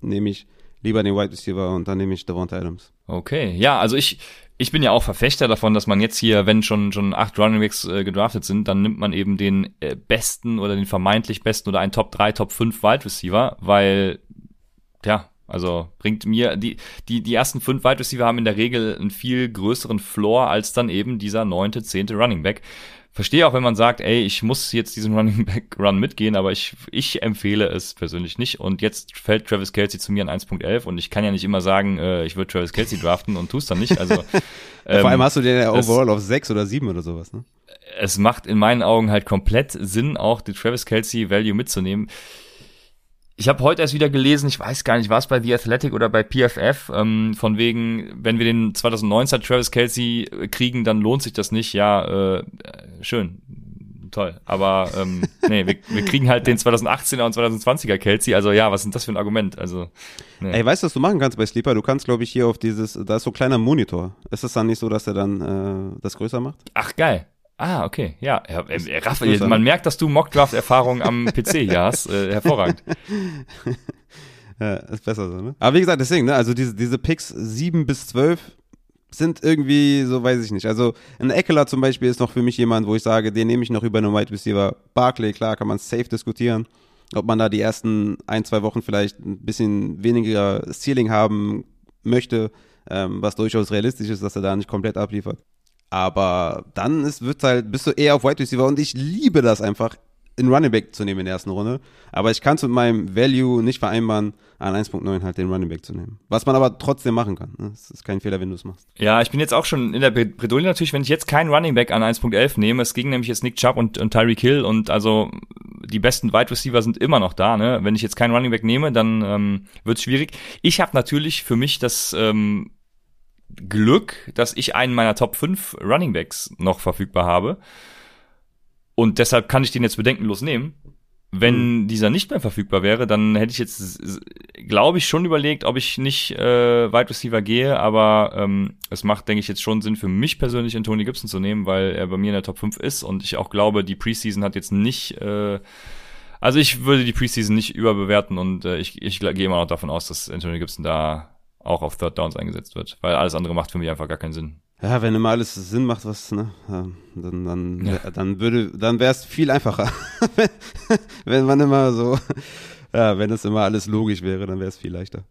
nehme ich lieber den Wide Receiver und dann nehme ich Davante Adams. Okay, ja, also ich bin ja auch Verfechter davon, dass man jetzt hier, wenn schon 8 Runningbacks gedraftet sind, dann nimmt man eben den besten oder den vermeintlich besten oder einen Top 3, Top 5 Wide Receiver, weil, ja, also bringt mir, die ersten 5 Wide Receiver haben in der Regel einen viel größeren Floor als dann eben dieser 9., 10. Runningback. Verstehe auch, wenn man sagt, ey, ich muss jetzt diesen Runningback-Run mitgehen, aber ich empfehle es persönlich nicht. Und jetzt fällt Travis Kelce zu mir an 1.11 und ich kann ja nicht immer sagen, ich würde Travis Kelce draften und tust dann nicht. Also vor allem hast du den ja overall auf 6 oder 7 oder sowas, ne? Es macht in meinen Augen halt komplett Sinn, auch die Travis Kelce-Value mitzunehmen. Ich habe heute erst wieder gelesen, ich weiß gar nicht, war es bei The Athletic oder bei PFF, von wegen, wenn wir den 2019er Travis Kelce kriegen, dann lohnt sich das nicht. Ja, schön, toll. Aber nee, wir kriegen halt den 2018er und 2020er Kelce. Also ja, was ist denn das für ein Argument? Also, nee. Ey, weißt du, was du machen kannst bei Sleeper? Du kannst, glaube ich, hier auf dieses, da ist so ein kleiner Monitor. Ist das dann nicht so, dass er dann das größer macht? Ach, geil. Ah, okay, ja. Raphael, man merkt, dass du Mockdraft-Erfahrung am PC hier hast. Hervorragend. Ja, ist besser so, ne? Aber wie gesagt, deswegen, ne, also diese Picks 7 bis 12 sind irgendwie, so weiß ich nicht. Also ein Ekeler zum Beispiel ist noch für mich jemand, wo ich sage, den nehme ich noch über einen Wide Receiver. Barkley, klar, kann man safe diskutieren. Ob man da die ersten 1-2 Wochen vielleicht ein bisschen weniger Ceiling haben möchte, was durchaus realistisch ist, dass er da nicht komplett abliefert. Aber dann wird's halt, bist du eher auf Wide Receiver und ich liebe das einfach, einen Running Back zu nehmen in der ersten Runde. Aber ich kann es mit meinem Value nicht vereinbaren, an 1.9 halt den Running Back zu nehmen. Was man aber trotzdem machen kann. Es ist kein Fehler, wenn du es machst. Ja, ich bin jetzt auch schon in der Bredouille natürlich, wenn ich jetzt keinen Running Back an 1.11 nehme. Es ging nämlich jetzt Nick Chubb und Tyreek Hill und also die besten Wide Receiver sind immer noch da. Ne? Wenn ich jetzt keinen Running Back nehme, dann wird's schwierig. Ich habe natürlich für mich das Glück, dass ich einen meiner Top 5 Runningbacks noch verfügbar habe. Und deshalb kann ich den jetzt bedenkenlos nehmen. Wenn dieser nicht mehr verfügbar wäre, dann hätte ich jetzt, glaube ich, schon überlegt, ob ich nicht Wide Receiver gehe. Aber es macht, denke ich, jetzt schon Sinn für mich persönlich, Antonio Gibson zu nehmen, weil er bei mir in der Top 5 ist. Und ich auch glaube, die Preseason hat jetzt nicht also ich würde die Preseason nicht überbewerten. Und ich gehe immer noch davon aus, dass Antonio Gibson da auch auf Third Downs eingesetzt wird, weil alles andere macht für mich einfach gar keinen Sinn. Ja, wenn immer alles Sinn macht, was, ne, dann ja. dann wäre es viel einfacher. wenn man immer so, ja, wenn es immer alles logisch wäre, dann wäre es viel leichter.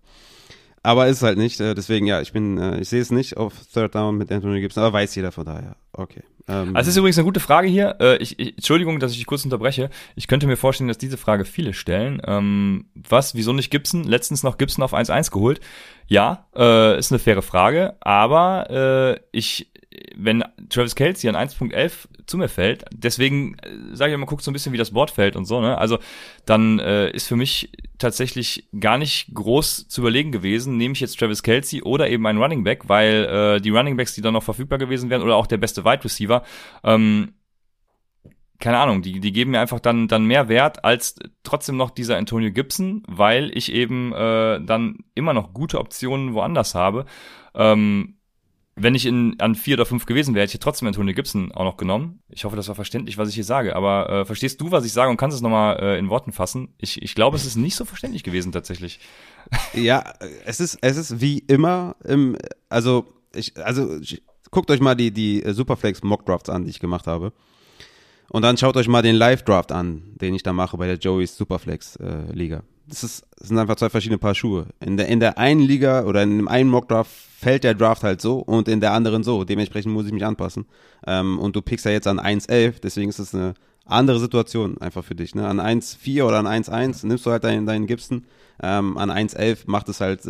Aber ist halt nicht, deswegen, ja, ich sehe es nicht auf Third Down mit Antonio Gibson, aber weiß jeder von daher, okay. Also, es ist übrigens eine gute Frage hier, Entschuldigung, dass ich dich kurz unterbreche, ich könnte mir vorstellen, dass diese Frage viele stellen, wieso nicht Gibson, letztens noch Gibson auf 1-1 geholt, ja, ist eine faire Frage, aber wenn Travis Kelce an 1.11 zu mir fällt, deswegen sage ich immer, guck so ein bisschen, wie das Board fällt und so, ne? Also dann ist für mich tatsächlich gar nicht groß zu überlegen gewesen, nehme ich jetzt Travis Kelce oder eben einen Running Back, weil die Running Backs, die dann noch verfügbar gewesen wären oder auch der beste Wide Receiver, keine Ahnung, die geben mir einfach dann mehr Wert als trotzdem noch dieser Antonio Gibson, weil ich eben dann immer noch gute Optionen woanders habe. Wenn ich an 4 oder 5 gewesen wäre, hätte ich trotzdem Antonio Gibson auch noch genommen. Ich hoffe, das war verständlich, was ich hier sage. Aber verstehst du, was ich sage und kannst es nochmal in Worten fassen? Ich glaube, es ist nicht so verständlich gewesen tatsächlich. Ja, es ist wie immer, guckt euch mal die Superflex Mock Drafts an, die ich gemacht habe. Und dann schaut euch mal den Live-Draft an, den ich da mache bei der Joey's Superflex-Liga. Das sind einfach zwei verschiedene Paar Schuhe. In der einen Liga oder in dem einen Mock-Draft fällt der Draft halt so und in der anderen so. Dementsprechend muss ich mich anpassen. Und du pickst ja jetzt an 1-11, deswegen ist es eine andere Situation einfach für dich. Ne? An 1-4 oder an 1-1 nimmst du halt deinen Gibson. An 1-11 macht es halt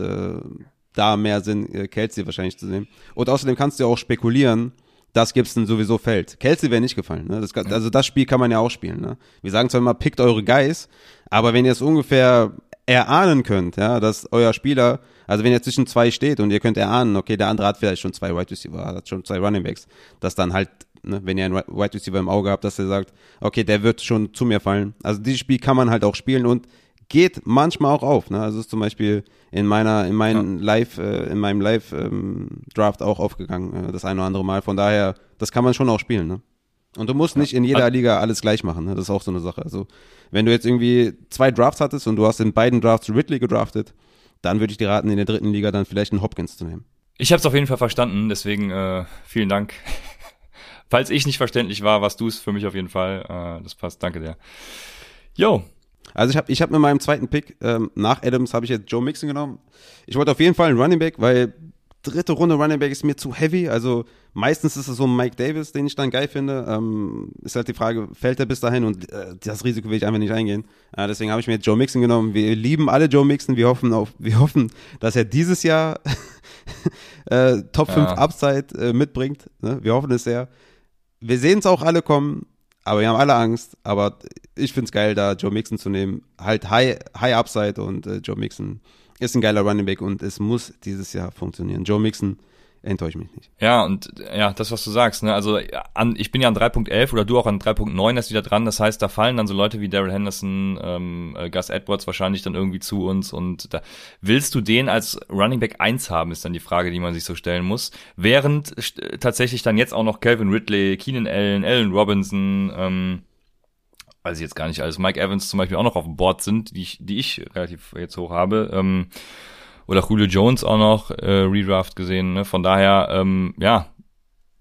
da mehr Sinn, Kelce wahrscheinlich zu nehmen. Und außerdem kannst du ja auch spekulieren, dass Gibson sowieso fällt. Kelce wäre nicht gefallen. Ne? Also das Spiel kann man ja auch spielen. Ne? Wir sagen zwar immer, pickt eure Guys, aber wenn ihr es ungefähr erahnen könnt, ja, dass euer Spieler, also wenn ihr zwischen zwei steht und ihr könnt erahnen, okay, der andere hat vielleicht schon zwei Wide Receiver, hat schon zwei Running Backs, dass dann halt, ne, wenn ihr einen Wide Receiver im Auge habt, dass ihr sagt, okay, der wird schon zu mir fallen. Also dieses Spiel kann man halt auch spielen und geht manchmal auch auf, ne? Also ist zum Beispiel in meinem Live-Draft auch aufgegangen, das ein oder andere Mal. Von daher, das kann man schon auch spielen, ne? Und du musst nicht in jeder Liga alles gleich machen, ne? Das ist auch so eine Sache. Also wenn du jetzt irgendwie zwei Drafts hattest und du hast in beiden Drafts Ridley gedraftet, dann würde ich dir raten, in der dritten Liga dann vielleicht einen Hopkins zu nehmen. Ich habe es auf jeden Fall verstanden, deswegen vielen Dank. Falls ich nicht verständlich war, warst du es für mich auf jeden Fall. Das passt, danke dir. Yo. Also ich hab mit meinem zweiten Pick nach Adams habe ich jetzt Joe Mixon genommen. Ich wollte auf jeden Fall einen Running Back, weil dritte Runde Running Back ist mir zu heavy. Also meistens ist es so Mike Davis, den ich dann geil finde. Ist halt die Frage, fällt er bis dahin? Und das Risiko will ich einfach nicht eingehen. Deswegen habe ich mir jetzt Joe Mixon genommen. Wir lieben alle Joe Mixon. Wir hoffen, dass er dieses Jahr Top 5 Upside mitbringt. Ne? Wir hoffen es sehr. Wir sehen es auch alle kommen. Aber wir haben alle Angst, aber ich find's geil, da Joe Mixon zu nehmen. Halt High Upside und Joe Mixon ist ein geiler Running Back und es muss dieses Jahr funktionieren. Joe Mixon enttäuscht mich nicht. Ja, und ja, das, was du sagst, ne? Also ich bin ja an 3.11 oder du auch an 3.9 erst wieder dran. Das heißt, da fallen dann so Leute wie Darrell Henderson, Gus Edwards wahrscheinlich dann irgendwie zu uns. Und da willst du den als Running Back 1 haben, ist dann die Frage, die man sich so stellen muss. Während tatsächlich dann jetzt auch noch Calvin Ridley, Keenan Allen, Allen Robinson, weiß ich jetzt gar nicht alles, Mike Evans zum Beispiel auch noch auf dem Board sind, die ich relativ jetzt hoch habe. Oder Julio Jones auch noch, Redraft gesehen, ne? Von daher, ja,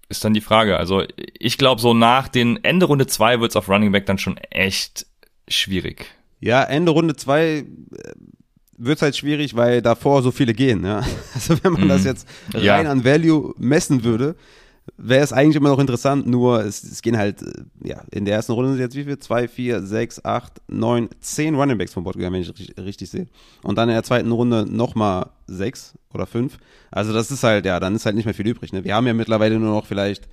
ist dann die Frage. Also ich glaube, so nach den Ende Runde 2 wird es auf Running Back dann schon echt schwierig. Ja, Ende Runde 2 wird es halt schwierig, weil davor so viele gehen. Ja? Also wenn man das jetzt rein an Value messen würde, wäre es eigentlich immer noch interessant, nur es gehen halt, ja, in der ersten Runde sind jetzt wie viel? 2, 4, 6, 8, 9, 10 Running Backs vom Board gegangen, wenn ich richtig sehe. Und dann in der zweiten Runde nochmal 6 oder 5. Also das ist halt, ja, dann ist halt nicht mehr viel übrig. Ne? Wir haben ja mittlerweile nur noch vielleicht,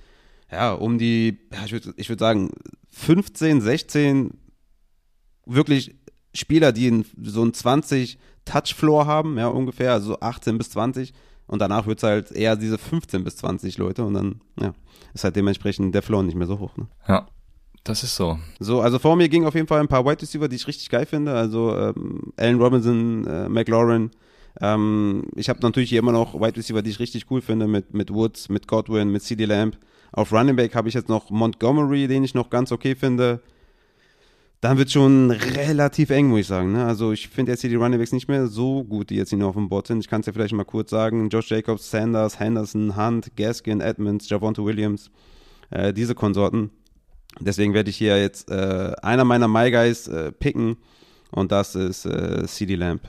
ja, um die, ich würde sagen, 15, 16 wirklich Spieler, die so einen 20 Touchfloor haben, ja, ungefähr, also so 18 bis 20. Und danach wird es halt eher diese 15 bis 20 Leute und dann, ja, ist halt dementsprechend der Floor nicht mehr so hoch. Ne? Ja, das ist so. So, also vor mir gingen auf jeden Fall ein paar Wide Receiver, die ich richtig geil finde, also Allen Robinson, McLaurin. Ich habe natürlich hier immer noch Wide Receiver, die ich richtig cool finde, mit Woods, mit Godwin, mit CeeDee Lamb. Auf Running Back habe ich jetzt noch Montgomery, den ich noch ganz okay finde. Dann wird schon relativ eng, muss ich sagen. Ne? Also ich finde jetzt hier die Running Backs nicht mehr so gut, die jetzt hier noch auf dem Board sind. Ich kann es ja vielleicht mal kurz sagen. Josh Jacobs, Sanders, Henderson, Hunt, Gaskin, Edmonds, Javonte Williams, diese Konsorten. Deswegen werde ich hier jetzt einer meiner My Guys picken und das ist CeeDee Lamb.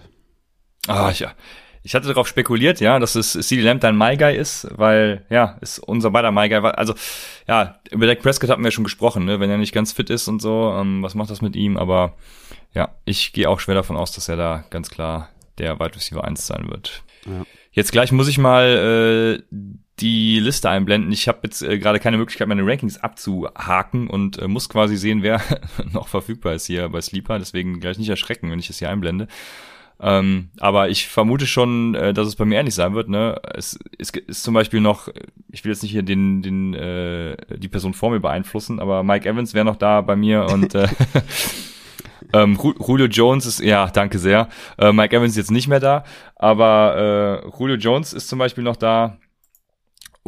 Ah, ja. Ich hatte darauf spekuliert, ja, dass es CeeDee Lamb dein My Guy ist, weil, ja, ist unser beider My Guy. Also, ja, über Dak Prescott hatten wir ja schon gesprochen, ne, wenn er nicht ganz fit ist und so, was macht das mit ihm? Aber, ja, ich gehe auch schwer davon aus, dass er da ganz klar der Wide Receiver 1 sein wird. Ja. Jetzt gleich muss ich mal die Liste einblenden. Ich habe jetzt gerade keine Möglichkeit, meine Rankings abzuhaken und muss quasi sehen, wer noch verfügbar ist hier bei Sleeper. Deswegen gleich nicht erschrecken, wenn ich es hier einblende. Aber ich vermute schon, dass es bei mir ähnlich sein wird, ne? Es ist zum Beispiel noch, ich will jetzt nicht hier die Person vor mir beeinflussen, aber Mike Evans wäre noch da bei mir und Julio Jones ist, ja, danke sehr. Mike Evans ist jetzt nicht mehr da, aber Julio Jones ist zum Beispiel noch da.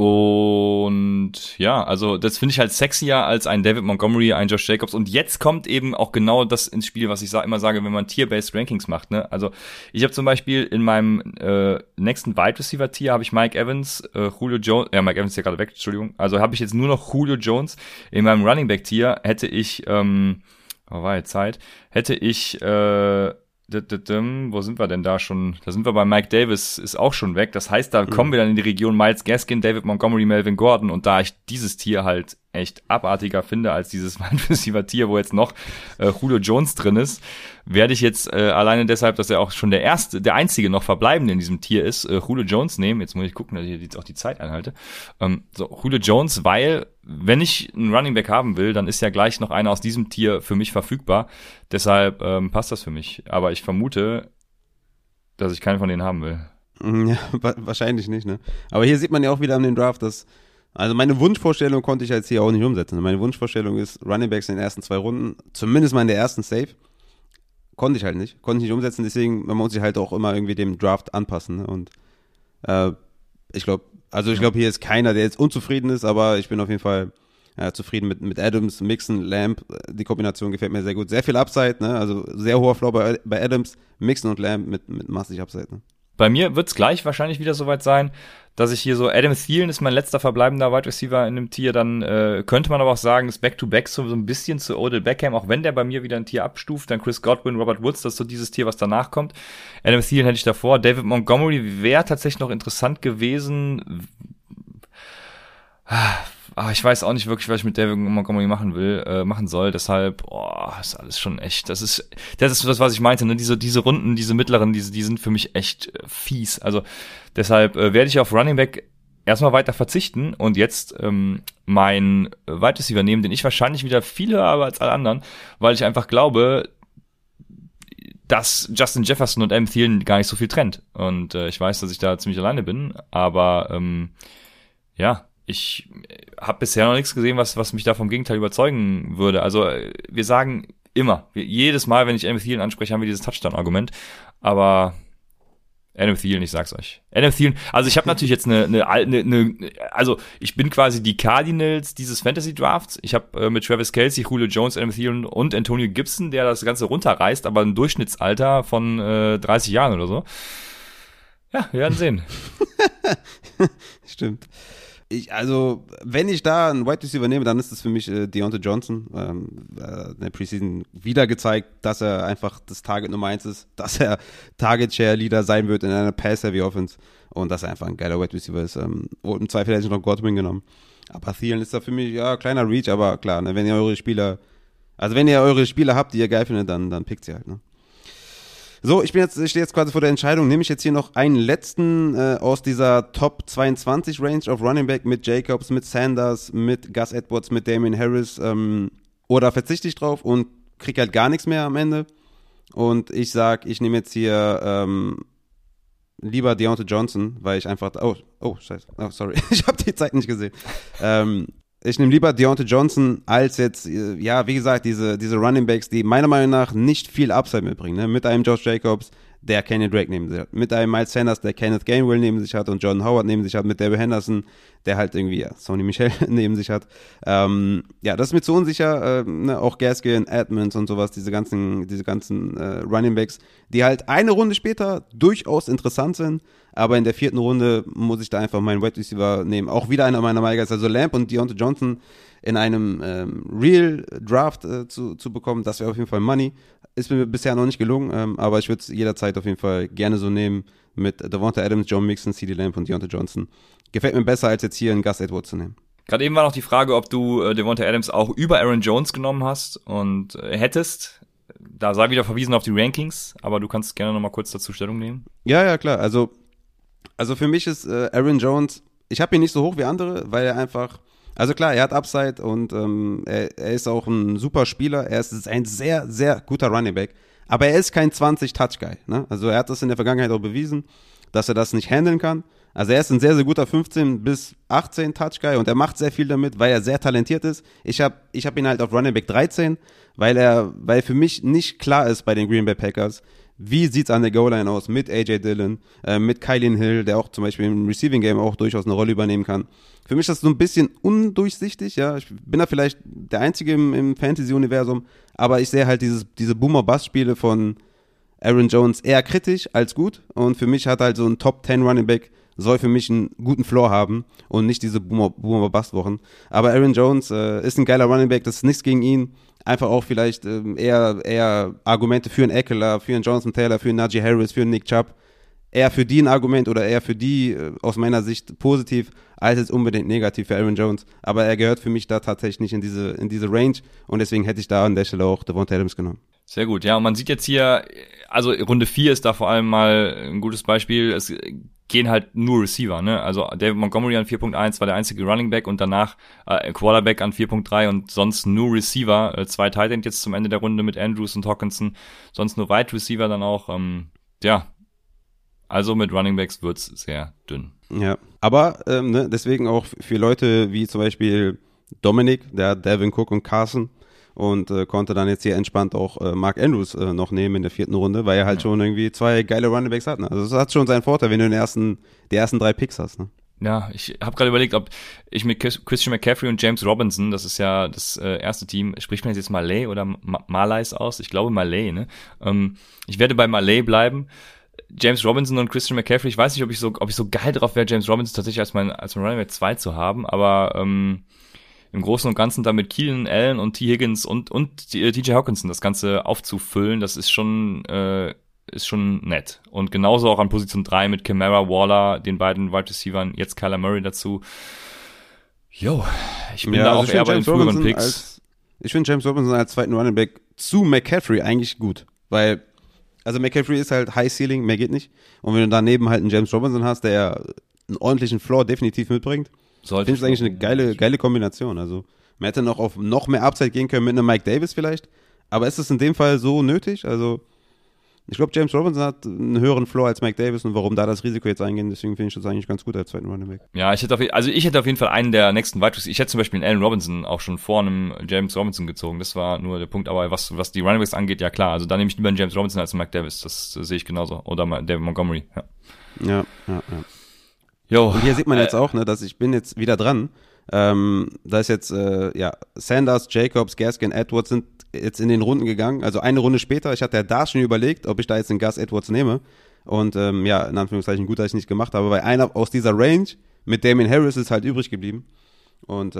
Und ja, also das finde ich halt sexier als ein David Montgomery, ein Josh Jacobs. Und jetzt kommt eben auch genau das ins Spiel, was ich immer sage, wenn man Tier-Based Rankings macht. Ne? Also ich habe zum Beispiel in meinem nächsten Wide Receiver Tier habe ich Mike Evans, Julio Jones, ja Mike Evans ist ja gerade weg, Entschuldigung. Also habe ich jetzt nur noch Julio Jones. In meinem Running Back Tier hätte ich, wo sind wir denn da schon? Da sind wir bei Mike Davis, ist auch schon weg. Das heißt, da kommen wir dann in die Region Myles Gaskin, David Montgomery, Melvin Gordon. Und da ich dieses Tier halt echt abartiger finde als dieses Wide Receiver Tier, wo jetzt noch Julio Jones drin ist, werde ich jetzt alleine deshalb, dass er auch schon der einzige noch verbleibende in diesem Tier ist, Julio Jones nehmen. Jetzt muss ich gucken, dass ich jetzt auch die Zeit einhalte. Julio Jones, weil wenn ich einen Running Back haben will, dann ist ja gleich noch einer aus diesem Tier für mich verfügbar. Deshalb passt das für mich. Aber ich vermute, dass ich keinen von denen haben will. Ja, wahrscheinlich nicht, ne? Aber hier sieht man ja auch wieder an den Draft, dass also meine Wunschvorstellung konnte ich jetzt hier auch nicht umsetzen. Meine Wunschvorstellung ist, Running Backs in den ersten 2 Runden, zumindest mal in der ersten Safe, konnte ich nicht umsetzen. Deswegen, man muss sich halt auch immer irgendwie dem Draft anpassen. Und ich glaube, hier ist keiner, der jetzt unzufrieden ist, aber ich bin auf jeden Fall zufrieden mit Adams, Mixon, Lamb. Die Kombination gefällt mir sehr gut. Sehr viel Upside, ne? Also sehr hoher Floor bei Adams, Mixon und Lamb mit massig Upside, ne? Bei mir wird's gleich wahrscheinlich wieder soweit sein, dass ich hier so, Adam Thielen ist mein letzter verbleibender Wide Receiver in dem Tier, dann könnte man aber auch sagen, ist Back-to-Back so ein bisschen zu Odell Beckham, auch wenn der bei mir wieder ein Tier abstuft, dann Chris Godwin, Robert Woods, das ist so dieses Tier, was danach kommt. Adam Thielen hätte ich davor, David Montgomery wäre tatsächlich noch interessant gewesen. Ich weiß auch nicht wirklich, was ich mit David Montgomery machen soll. Deshalb, ist alles schon echt. Das ist das, was ich meinte. Ne? Diese Runden, diese mittleren, die sind für mich echt fies. Also deshalb werde ich auf Running Back erstmal weiter verzichten und jetzt meinen Wide Receiver nehmen, den ich wahrscheinlich wieder viel höher habe als alle anderen, weil ich einfach glaube, dass Justin Jefferson und Adam Thielen gar nicht so viel trennt. Und ich weiß, dass ich da ziemlich alleine bin, aber ich habe bisher noch nichts gesehen, was mich da vom Gegenteil überzeugen würde. Also wir sagen immer, jedes Mal, wenn ich Adam Thielen anspreche, haben wir dieses Touchdown-Argument. Aber Adam Thielen, ich sag's euch. Adam Thielen, also ich habe natürlich jetzt also ich bin quasi die Cardinals dieses Fantasy-Drafts. Ich habe mit Travis Kelce, Julio Jones, Adam Thielen und Antonio Gibson, der das Ganze runterreißt, aber ein Durchschnittsalter von 30 Jahren oder so. Ja, wir werden sehen. Stimmt. Wenn ich da einen Wide Receiver nehme, dann ist es für mich Diontae Johnson. In der Preseason wieder gezeigt, dass er einfach das Target Nummer 1 ist, dass er Target-Share-Leader sein wird in einer Pass-Heavy-Offense und dass er einfach ein geiler Wide Receiver ist. Und im Zweifel hätte ich noch Godwin genommen. Aber Thielen ist da für mich, ja, kleiner Reach, aber klar, ne, wenn ihr eure Spieler habt, die ihr geil findet, dann pickt sie halt, ne? So, ich stehe jetzt quasi vor der Entscheidung, nehme ich jetzt hier noch einen letzten aus dieser Top 22 Range auf Running Back mit Jacobs, mit Sanders, mit Gus Edwards, mit Damien Harris oder verzichte ich drauf und kriege halt gar nichts mehr am Ende und ich sage, ich nehme jetzt hier lieber Diontae Johnson, weil ich einfach, sorry, ich habe die Zeit nicht gesehen, ich nehme lieber Diontae Johnson als jetzt, ja, wie gesagt, diese Running Backs, die meiner Meinung nach nicht viel Upside mitbringen. Ne? Mit einem Josh Jacobs, der Kenny Drake neben sich hat. Mit einem Miles Sanders, der Kenneth Gainwell neben sich hat und Jordan Howard neben sich hat. Mit Darrell Henderson, der halt irgendwie, ja, Sony Michel neben sich hat. Das ist mir zu unsicher. Ne? Auch Gaskin, Edmonds und sowas, diese ganzen Running Backs, die halt eine Runde später durchaus interessant sind. Aber in der 4. Runde muss ich da einfach meinen Wide Receiver nehmen. Auch wieder einer meiner Meiger ist also Lamb und Diontae Johnson in einem Real Draft zu bekommen. Das wäre auf jeden Fall Money. Ist mir bisher noch nicht gelungen, aber ich würde es jederzeit auf jeden Fall gerne so nehmen mit Davante Adams, Joe Mixon, CeeDee Lamb und Diontae Johnson. Gefällt mir besser, als jetzt hier einen Gus Edwards zu nehmen. Gerade eben war noch die Frage, ob du Davante Adams auch über Aaron Jones genommen hast und hättest. Da sei wieder verwiesen auf die Rankings, aber du kannst gerne nochmal kurz dazu Stellung nehmen. Ja, klar. Also für mich ist Aaron Jones, ich habe ihn nicht so hoch wie andere, weil er einfach, also klar, er hat Upside und er ist auch ein super Spieler, er ist ein sehr, sehr guter Running Back, aber er ist kein 20-Touch-Guy, ne? Also er hat das in der Vergangenheit auch bewiesen, dass er das nicht handeln kann, also er ist ein sehr, sehr guter 15 bis 18 Touch-Guy und er macht sehr viel damit, weil er sehr talentiert ist. Ich hab ihn halt auf Running Back 13, weil für mich nicht klar ist bei den Green Bay Packers, Wie sieht es an der Goal-Line aus mit A.J. Dillon, mit Kylin Hill, der auch zum Beispiel im Receiving-Game auch durchaus eine Rolle übernehmen kann? Für mich ist das so ein bisschen undurchsichtig, ja. Ich bin da vielleicht der Einzige im Fantasy-Universum, aber ich sehe halt diese Boomer-Bust-Spiele von Aaron Jones eher kritisch als gut. Und für mich hat halt so ein Top-10-Running-Back, soll für mich einen guten Floor haben und nicht diese Boomer-Bust-Wochen. Aber Aaron Jones ist ein geiler Running-Back, das ist nichts gegen ihn. Einfach auch vielleicht eher Argumente für einen Ekeler, für einen Jonathan-Taylor, für einen Najee Harris, für einen Nick Chubb. Eher für die ein Argument oder eher für die aus meiner Sicht positiv, als jetzt unbedingt negativ für Aaron Jones. Aber er gehört für mich da tatsächlich nicht in diese Range und deswegen hätte ich da an der Stelle auch Davante Adams genommen. Sehr gut, ja, und man sieht jetzt hier, also Runde 4 ist da vor allem mal ein gutes Beispiel, es gehen halt nur Receiver, ne? Also David Montgomery an 4.1 war der einzige Running Back und danach Quarterback an 4.3 und sonst nur Receiver, 2 Tight End jetzt zum Ende der Runde mit Andrews und Hockenson, sonst nur Wide Receiver dann auch, also mit Running Backs wird's sehr dünn. Ja, aber deswegen auch für Leute wie zum Beispiel Dominik, der Dalvin Cook und Carson, und konnte dann jetzt hier entspannt auch Mark Andrews noch nehmen in der 4. Runde, weil er halt schon irgendwie 2 geile Runningbacks hat. Ne? Also es hat schon seinen Vorteil, wenn du die ersten 3 Picks hast. Ne? Ja, ich habe gerade überlegt, ob ich mit Christian McCaffrey und James Robinson, das ist ja das erste Team, spricht man jetzt Malay oder Malays aus? Ich glaube Malay, ne? Ich werde bei Malay bleiben. James Robinson und Christian McCaffrey, ich weiß nicht, ob ich so geil drauf wäre, James Robinson tatsächlich als mein Runningback 2 zu haben, aber im Großen und Ganzen damit Keenan Allen und T. Higgins und TJ Hockenson das Ganze aufzufüllen, das ist schon nett. Und genauso auch an Position 3 mit Kamara, Waller, den beiden Wide Receivern, jetzt Kyler Murray dazu. Jo, ich bin da auch eher bei den früheren Picks. Ich finde James Robinson als zweiten Running Back zu McCaffrey eigentlich gut, weil also McCaffrey ist halt High Ceiling, mehr geht nicht. Und wenn du daneben halt einen James Robinson hast, der einen ordentlichen Floor definitiv mitbringt, finde ich eigentlich eine geile Kombination. Also man hätte noch auf noch mehr Upside gehen können mit einem Mike Davis vielleicht, aber ist es in dem Fall so nötig? Also ich glaube, James Robinson hat einen höheren Floor als Mike Davis und warum da das Risiko jetzt eingehen, deswegen finde ich das eigentlich ganz gut als zweiten Running Back. Ja, ich hätte auf jeden Fall einen der nächsten Wide Receiver. Ich hätte zum Beispiel einen Allen Robinson auch schon vor einem James Robinson gezogen, das war nur der Punkt, aber was die Running Backs angeht, ja klar, also da nehme ich lieber einen James Robinson als einen Mike Davis, das sehe ich genauso, oder David Montgomery, ja. Yo. Und hier sieht man jetzt auch, ne, dass ich bin jetzt wieder dran. Da ist jetzt Sanders, Jacobs, Gaskin, Edwards sind jetzt in den Runden gegangen. Also eine Runde später, ich hatte ja da schon überlegt, ob ich da jetzt den Gus Edwards nehme. Und in Anführungszeichen gut, dass ich nicht gemacht habe, weil einer aus dieser Range mit Damien Harris ist halt übrig geblieben. Und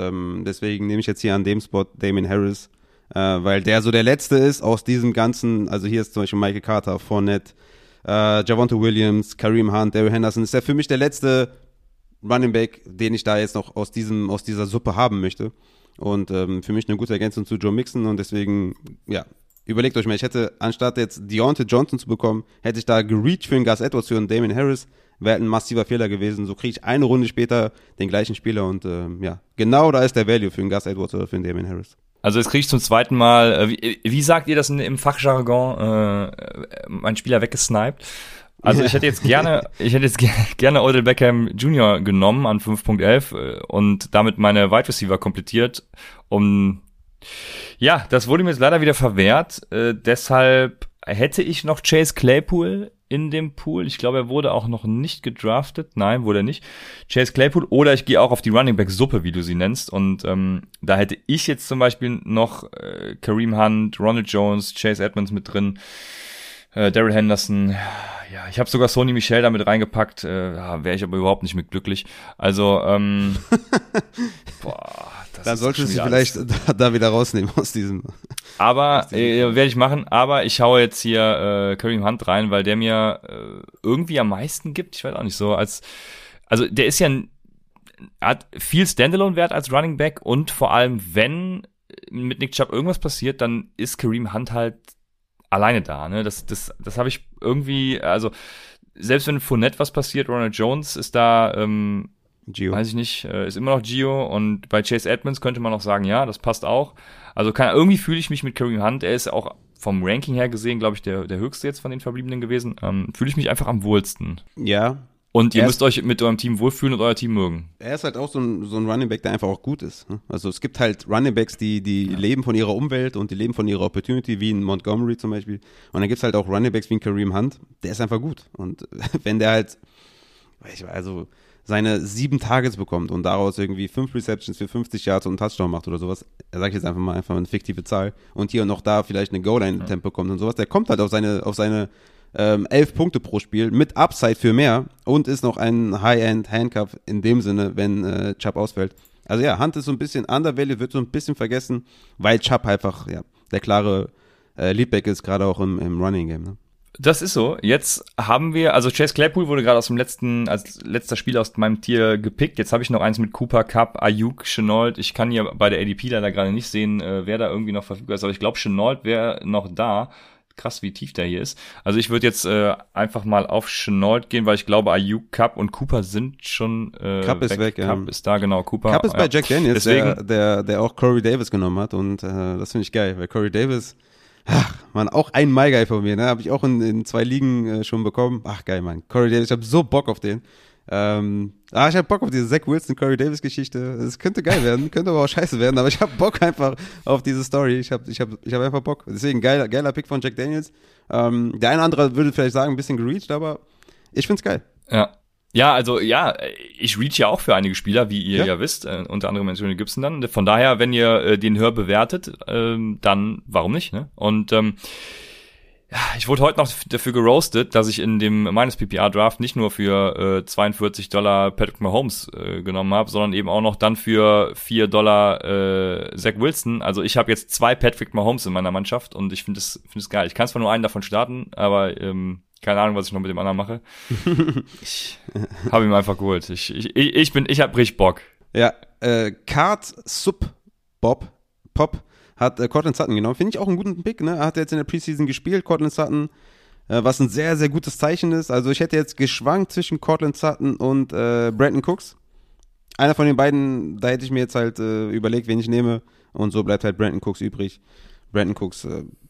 deswegen nehme ich jetzt hier an dem Spot Damien Harris, weil der so der Letzte ist aus diesem ganzen, also hier ist zum Beispiel Michael Carter, Fournette, Javonte Williams, Kareem Hunt, Darrell Henderson, ist ja für mich der letzte Running Back, den ich da jetzt noch aus dieser Suppe haben möchte. Und für mich eine gute Ergänzung zu Joe Mixon und deswegen, ja, überlegt euch mal, ich hätte, anstatt jetzt Diontae Johnson zu bekommen, hätte ich da gereached für einen Gus Edwards, für einen Damien Harris, wäre halt ein massiver Fehler gewesen. So kriege ich eine Runde später den gleichen Spieler und genau da ist der Value für einen Gus Edwards oder für einen Damien Harris. Also jetzt kriege ich zum zweiten Mal, wie sagt ihr das im Fachjargon, mein Spieler weggesniped? Also ich hätte jetzt gerne Odell Beckham Jr. genommen an 5.11 und damit meine Wide Receiver komplettiert. Das wurde mir jetzt leider wieder verwehrt. Deshalb hätte ich noch Chase Claypool in dem Pool. Ich glaube, er wurde auch noch nicht gedraftet. Nein, wurde er nicht. Chase Claypool. Oder ich gehe auch auf die Running Back Suppe, wie du sie nennst. Und da hätte ich jetzt zum Beispiel noch Kareem Hunt, Ronald Jones, Chase Edmonds mit drin, Darrell Henderson. Ja, ich habe sogar Sony Michel damit reingepackt. Wäre ich aber überhaupt nicht mit glücklich. Also dann solltest du vielleicht da wieder rausnehmen aus diesem. Aber werde ich machen. Aber ich haue jetzt hier Kareem Hunt rein, weil der mir irgendwie am meisten gibt. Ich weiß auch nicht so. Also der ist ja hat viel Standalone-Wert als Running Back und vor allem, wenn mit Nick Chubb irgendwas passiert, dann ist Kareem Hunt halt alleine da. Ne? Das habe ich irgendwie. Also selbst wenn Fournette was passiert, Ronald Jones ist da. Gio. Weiß ich nicht, ist immer noch Gio und bei Chase Edmonds könnte man auch sagen, ja, das passt auch. Also irgendwie fühle ich mich mit Kareem Hunt, er ist auch vom Ranking her gesehen, glaube ich, der höchste jetzt von den Verbliebenen gewesen, fühle ich mich einfach am wohlsten. Ja. Und ihr müsst euch mit eurem Team wohlfühlen und euer Team mögen. Er ist halt auch so ein Running Back, der einfach auch gut ist. Also es gibt halt Running Backs, die leben von ihrer Umwelt und die leben von ihrer Opportunity, wie in Montgomery zum Beispiel. Und dann gibt es halt auch Running Backs wie in Kareem Hunt, der ist einfach gut. Und wenn der halt seine 7 Targets bekommt und daraus irgendwie 5 Receptions für 50 Yards und einen Touchdown macht oder sowas, da sage ich jetzt einfach mal eine fiktive Zahl, und hier und noch da vielleicht eine Goal-Line-Attempt bekommt und sowas, der kommt halt auf seine 11 Punkte pro Spiel mit Upside für mehr und ist noch ein High-End-Handcuff in dem Sinne, wenn Chubb ausfällt. Also ja, Hunt ist so ein bisschen undervalued, wird so ein bisschen vergessen, weil Chubb einfach der klare Leadback ist, gerade auch im Running-Game, ne? Das ist so. Jetzt haben wir, also Chase Claypool wurde gerade als letzter Spieler aus meinem Tier gepickt. Jetzt habe ich noch eins mit Cooper Kupp, Ayuk, Shenault. Ich kann hier bei der ADP leider gerade nicht sehen, wer da irgendwie noch verfügbar ist. Aber ich glaube, Shenault wäre noch da. Krass, wie tief der hier ist. Also ich würde jetzt einfach mal auf Shenault gehen, weil ich glaube, Ayuk, Kupp und Cooper sind schon Kupp ist weg. Kupp ist da, genau. Cooper. Kupp ist bei Jack Daniels, der auch Corey Davis genommen hat. Und das finde ich geil, weil Corey Davis... Ach, Mann, auch ein My Guy von mir, ne? Habe ich auch in 2 Ligen schon bekommen. Ach, geil, Mann. Corey Davis, ich habe so Bock auf den. Ich habe Bock auf diese Zach Wilson-Corey Davis-Geschichte. Es könnte geil werden, könnte aber auch scheiße werden, aber ich habe Bock einfach auf diese Story. Ich hab einfach Bock. Deswegen geiler Pick von Jack Daniels. Der eine oder andere würde vielleicht sagen, ein bisschen gereached, aber ich find's geil. Ja. Ja, also ja, ich reach ja auch für einige Spieler, wie ihr ja wisst, unter anderem Antonio Gibson dann. Von daher, wenn ihr den Hör bewertet, dann warum nicht, ne? Und ich wurde heute noch dafür geroastet, dass ich in dem Minus-PPR-Draft nicht nur für $42 Patrick Mahomes genommen habe, sondern eben auch noch dann für $4 Zach Wilson. Also ich habe jetzt 2 Patrick Mahomes in meiner Mannschaft und ich finde es geil. Ich kann zwar nur einen davon starten, aber keine Ahnung, was ich noch mit dem anderen mache. Ich habe ihn einfach geholt. Ich habe richtig Bock. Ja, Card Sub Bob Pop hat Cortland Sutton genommen. Finde ich auch einen guten Pick, ne? Er hat jetzt in der Preseason gespielt, Cortland Sutton, was ein sehr, sehr gutes Zeichen ist. Also ich hätte jetzt geschwankt zwischen Cortland Sutton und Brandon Cooks. Einer von den beiden, da hätte ich mir jetzt halt überlegt, wen ich nehme. Und so bleibt halt Brandon Cooks übrig. Brandon Cooks,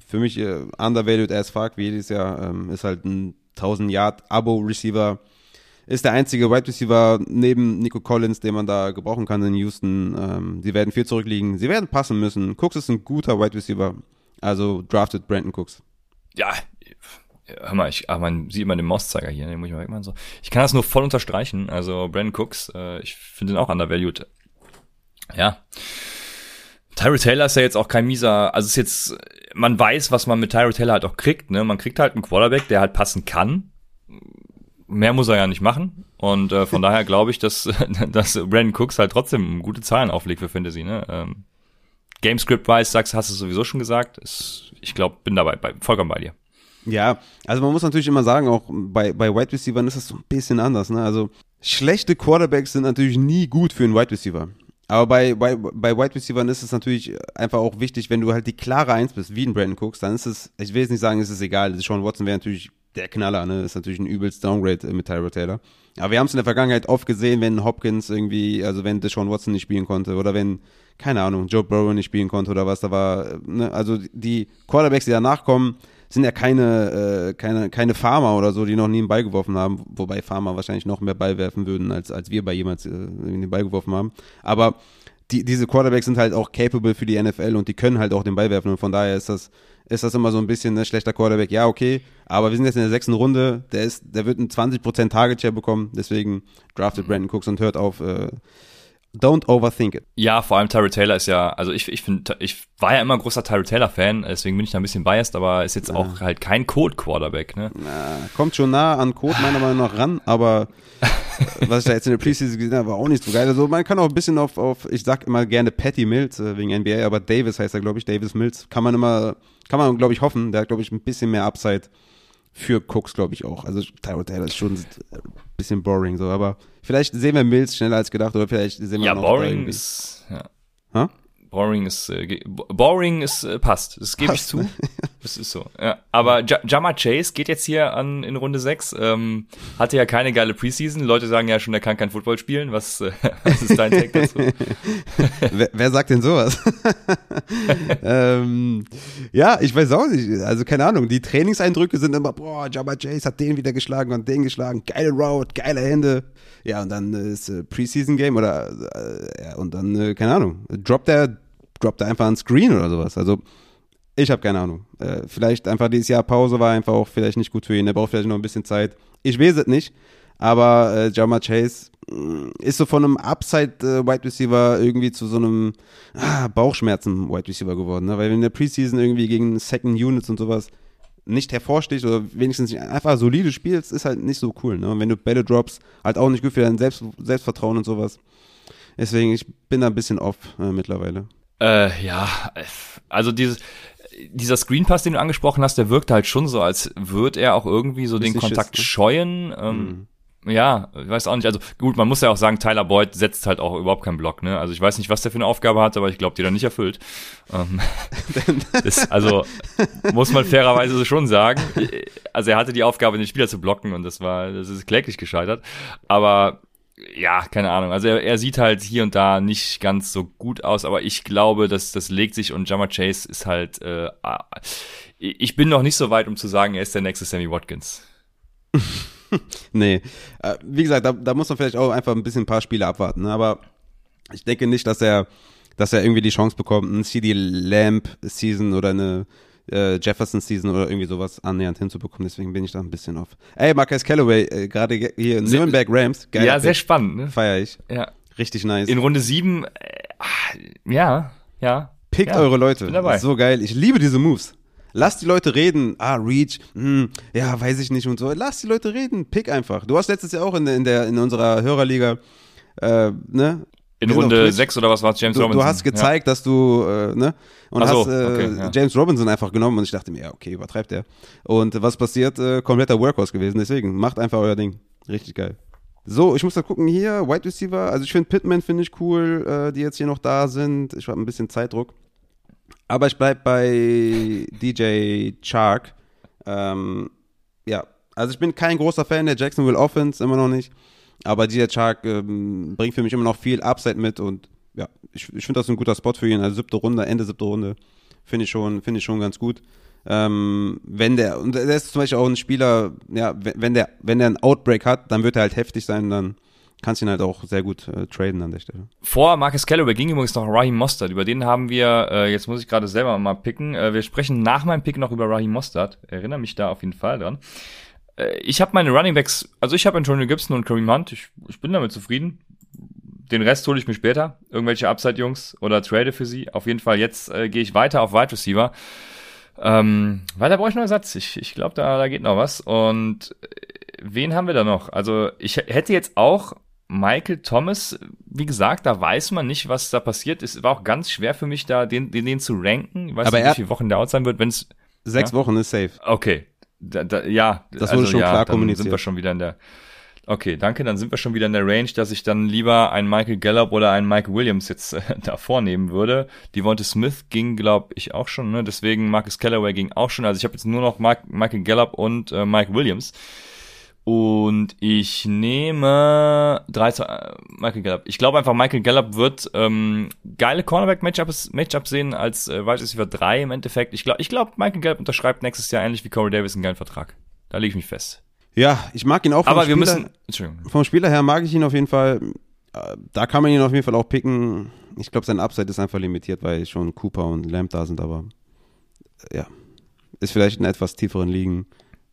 für mich undervalued as fuck, wie jedes Jahr, ist halt ein 1000-Yard-Abo-Receiver, ist der einzige Wide-Receiver neben Nico Collins, den man da gebrauchen kann in Houston. Sie werden viel zurückliegen, sie werden passen müssen. Cooks ist ein guter Wide-Receiver, also drafted Brandon Cooks. Ja, hör mal, man sieht immer den Mauszeiger hier, den muss ich mal wegmachen. So. Ich kann das nur voll unterstreichen, also Brandon Cooks, ich finde ihn auch undervalued. Ja. Tyrod Taylor ist ja jetzt auch kein mieser, also ist jetzt, man weiß, was man mit Tyrod Taylor halt auch kriegt, ne? Man kriegt halt einen Quarterback, der halt passen kann. Mehr muss er ja nicht machen. Und von daher glaube ich, dass Brandon Cooks halt trotzdem gute Zahlen auflegt für Fantasy, ne? Gamescript-wise, hast du es sowieso schon gesagt. Ich glaube, bin dabei, vollkommen bei dir. Ja, also man muss natürlich immer sagen, auch bei Wide Receivern ist das so ein bisschen anders, ne? Also schlechte Quarterbacks sind natürlich nie gut für einen Wide Receiver. Aber bei Wide Receivern ist es natürlich einfach auch wichtig, wenn du halt die klare Eins bist, wie in Brandon Cooks, dann ist es, ich will jetzt nicht sagen, es ist egal. Sean Watson wäre natürlich der Knaller, ne? Ist natürlich ein übelst Downgrade mit Tyrod Taylor. Aber wir haben es in der Vergangenheit oft gesehen, wenn Hopkins irgendwie, also wenn Sean Watson nicht spielen konnte oder wenn, keine Ahnung, Joe Burrow nicht spielen konnte oder was da war, ne? Also die Quarterbacks, die danach kommen, sind ja keine Farmer oder so, die noch nie einen Ball geworfen haben, wobei Farmer wahrscheinlich noch mehr Ball werfen würden, als wir bei jemals den Ball geworfen haben. Aber diese Quarterbacks sind halt auch capable für die NFL und die können halt auch den Ball werfen und von daher ist das immer so ein bisschen, ne, schlechter Quarterback. Ja, okay, aber wir sind jetzt in der 6. Runde, der wird einen 20% Target Share bekommen, deswegen draftet Brandon Cooks und hört auf, don't overthink it. Ja, vor allem Tyrod Taylor ist ja, also ich war ja immer großer Tyrod Taylor Fan, deswegen bin ich da ein bisschen biased, aber ist jetzt auch halt kein Code Quarterback, ne? Na, kommt schon nah an Code meiner Meinung nach ran, aber was ich da jetzt in der Preseason gesehen habe, war auch nicht so geil. Also man kann auch ein bisschen auf ich sag immer gerne Patty Mills wegen NBA, aber Davis heißt er, glaube ich, Davis Mills, kann man glaube ich hoffen, der hat, glaube ich, ein bisschen mehr Upside für Cooks, glaube ich, auch. Also Tyrod Taylor ist schon ein bisschen boring, so, aber vielleicht sehen wir Mills schneller als gedacht oder vielleicht sehen wir noch boring ist, ja. Boring ist passt. Das gebe ich zu. Ne? Es ist so. Ja. Aber Ja'Marr Chase geht jetzt hier an in Runde 6. Hatte ja keine geile Preseason. Leute sagen ja schon, er kann kein Football spielen. Was ist dein Take dazu? Wer sagt denn sowas? Ja, ich weiß auch nicht. Also keine Ahnung. Die Trainingseindrücke sind immer, boah, Ja'Marr Chase hat den wieder geschlagen und den geschlagen. Geile Route, geile Hände. Ja, und dann ist Preseason-Game oder ja, und dann, keine Ahnung, droppt er einfach einen Screen oder sowas. Also ich habe keine Ahnung. Vielleicht einfach dieses Jahr Pause war einfach auch vielleicht nicht gut für ihn. Er braucht vielleicht noch ein bisschen Zeit. Ich weiß es nicht. Aber Ja'Marr Chase ist so von einem Upside-Wide Receiver irgendwie zu so einem Bauchschmerzen-Wide Receiver geworden. Ne? Weil wenn der Preseason irgendwie gegen Second Units und sowas nicht hervorsticht oder wenigstens nicht einfach solide spielst, ist halt nicht so cool. Ne? Und wenn du Bälle droppst, halt auch nicht gut für dein Selbstvertrauen und sowas. Deswegen, ich bin da ein bisschen off mittlerweile. Ja, also dieser Screenpass, den du angesprochen hast, der wirkt halt schon so, als würde er auch irgendwie so den Kontakt scheuen. Ja, ich weiß auch nicht. Also gut, man muss ja auch sagen, Tyler Boyd setzt halt auch überhaupt keinen Block. Ne? Also ich weiß nicht, was der für eine Aufgabe hat, aber ich glaube, die dann nicht erfüllt. Also muss man fairerweise so schon sagen. Also er hatte die Aufgabe, den Spieler zu blocken und das ist kläglich gescheitert. Aber ja, keine Ahnung. Also er sieht halt hier und da nicht ganz so gut aus, aber ich glaube, dass das legt sich und Ja'Marr Chase ist halt ich bin noch nicht so weit, um zu sagen, er ist der nächste Sammy Watkins. Nee. Wie gesagt, da muss man vielleicht auch einfach ein paar Spiele abwarten, ne? Aber ich denke nicht, dass er irgendwie die Chance bekommt, eine CeeDee Lamb Season oder eine Jefferson-Season oder irgendwie sowas annähernd hinzubekommen, deswegen bin ich da ein bisschen off. Ey, Marquez Callaway, gerade hier in Nürnberg Rams, geil. Ja, Pick. Sehr spannend, ne? Feier ich. Ja. Richtig nice. In Runde 7, ja. Pickt eure Leute. Bin dabei. So geil, ich liebe diese Moves. Lasst die Leute reden. Reach, ja, weiß ich nicht und so. Lasst die Leute reden, pick einfach. Du hast letztes Jahr auch in unserer Hörerliga, ne? In Runde 6 oder was war es, James Robinson? Du hast gezeigt, dass du, ne? Und James Robinson einfach genommen und ich dachte mir, ja, okay, übertreibt der. Und was passiert? Kompletter Workhorse gewesen. Deswegen, macht einfach euer Ding. Richtig geil. So, ich muss da gucken hier, Wide Receiver. Also ich finde Pittman, cool, die jetzt hier noch da sind. Ich habe ein bisschen Zeitdruck. Aber ich bleib bei DJ Chark. Ja, also ich bin kein großer Fan der Jacksonville Offense, immer noch nicht. Aber dieser Chark bringt für mich immer noch viel Upside mit und ja, ich finde das ein guter Spot für ihn. Also Ende siebte Runde, finde ich schon ganz gut. Und der ist zum Beispiel auch ein Spieler, ja, wenn der einen Outbreak hat, dann wird er halt heftig sein, dann kannst du ihn halt auch sehr gut traden an der Stelle. Vor Marquez Callaway ging übrigens noch Raheem Mostert. Über den haben wir, jetzt muss ich gerade selber mal picken, wir sprechen nach meinem Pick noch über Raheem Mostert. Erinnere mich da auf jeden Fall dran. Ich habe meine Runningbacks, also ich habe Antonio Gibson und Kareem Hunt, ich bin damit zufrieden. Den Rest hole ich mir später, irgendwelche Upside-Jungs oder trade für sie. Auf jeden Fall, jetzt gehe ich weiter auf Wide Receiver. Weiter brauche ich noch Ersatz, ich glaube, da geht noch was. Und wen haben wir da noch? Also ich hätte jetzt auch Michael Thomas, wie gesagt, da weiß man nicht, was da passiert. Es war auch ganz schwer für mich, da den zu ranken. Ich weiß nicht, wie viele Wochen der out sein wird. 6 Wochen ist safe. Okay. Das wurde also, schon klar kommuniziert. Sind wir schon wieder in der. Okay, danke. Dann sind wir schon wieder in der Range, dass ich dann lieber einen Michael Gallup oder einen Mike Williams jetzt da vornehmen würde. Devonta Smith ging, glaube ich, auch schon. Ne? Deswegen Marquez Callaway ging auch schon. Also ich habe jetzt nur noch Michael Gallup und Mike Williams. Und ich nehme Michael Gallup. Ich glaube einfach, Michael Gallup wird geile Cornerback-Matchups sehen als Wide Receiver 3 im Endeffekt. Ich glaube, Michael Gallup unterschreibt nächstes Jahr ähnlich wie Corey Davis einen geilen Vertrag. Da lege ich mich fest. Ja, ich mag ihn auch. Aber vom Spieler her mag ich ihn auf jeden Fall. Da kann man ihn auf jeden Fall auch picken. Ich glaube, sein Upside ist einfach limitiert, weil schon Cooper und Lamb da sind. Aber ja, ist vielleicht in etwas tieferen Ligen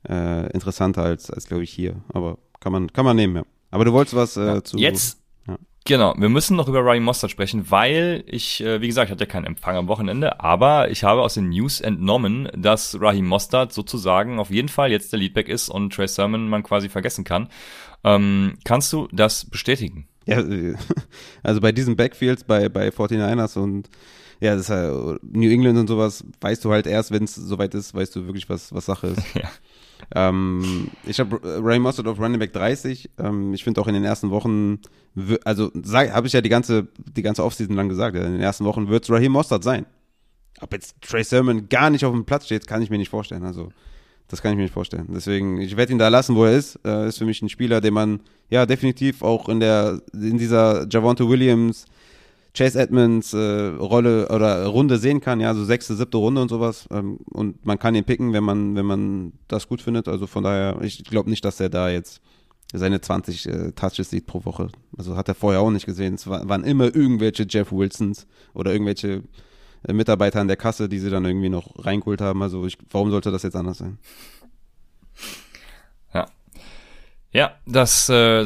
interessanter als glaube ich hier, aber kann man nehmen, ja. Aber du wolltest was zu jetzt, ja. Genau, wir müssen noch über Raheem Mostert sprechen, weil ich, wie gesagt, ich hatte ja keinen Empfang am Wochenende, aber ich habe aus den News entnommen, dass Raheem Mostert sozusagen auf jeden Fall jetzt der Leadback ist und Trey Sermon man quasi vergessen kann. Kannst du das bestätigen? Ja, also bei diesen Backfields bei 49ers und ja, das ist halt New England und sowas, weißt du halt erst, wenn es soweit ist, weißt du wirklich, was Sache ist. Ja. Ich habe Raheem Mostert auf Running Back 30. Ich finde auch in den ersten Wochen, also habe ich ja die ganze Offseason lang gesagt, in den ersten Wochen wird es Raheem Mostert sein. Ob jetzt Trey Sermon gar nicht auf dem Platz steht, kann ich mir nicht vorstellen. Also, das kann ich mir nicht vorstellen. Deswegen, ich werde ihn da lassen, wo er ist. Ist für mich ein Spieler, den man ja definitiv auch in dieser Javonte Williams, Chase Edmonds Rolle oder Runde sehen kann, ja, so 6., 7. Runde und sowas. Und man kann ihn picken, wenn man das gut findet. Also von daher, ich glaube nicht, dass er da jetzt seine 20 Touches sieht pro Woche. Also hat er vorher auch nicht gesehen. Es waren immer irgendwelche Jeff Wilsons oder irgendwelche Mitarbeiter an der Kasse, die sie dann irgendwie noch reingeholt haben. Also warum sollte das jetzt anders sein? Ja, das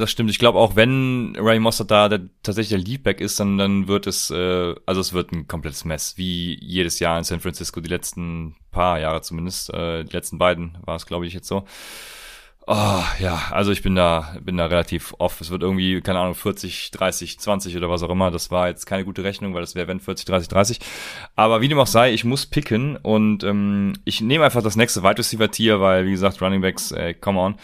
stimmt. Ich glaube, auch wenn Raheem Mostert da tatsächlich der Leadback ist, dann wird es, es wird ein komplettes Mess, wie jedes Jahr in San Francisco, die letzten paar Jahre zumindest, die letzten beiden war es, glaube ich, jetzt so. Oh, ja, also ich bin da relativ off. Es wird irgendwie, keine Ahnung, 40, 30, 20 oder was auch immer. Das war jetzt keine gute Rechnung, weil das wäre, wenn 40, 30, 30. Aber wie dem auch sei, ich muss picken und ich nehme einfach das nächste Wide Receiver Tier, weil, wie gesagt, Running Backs, come on,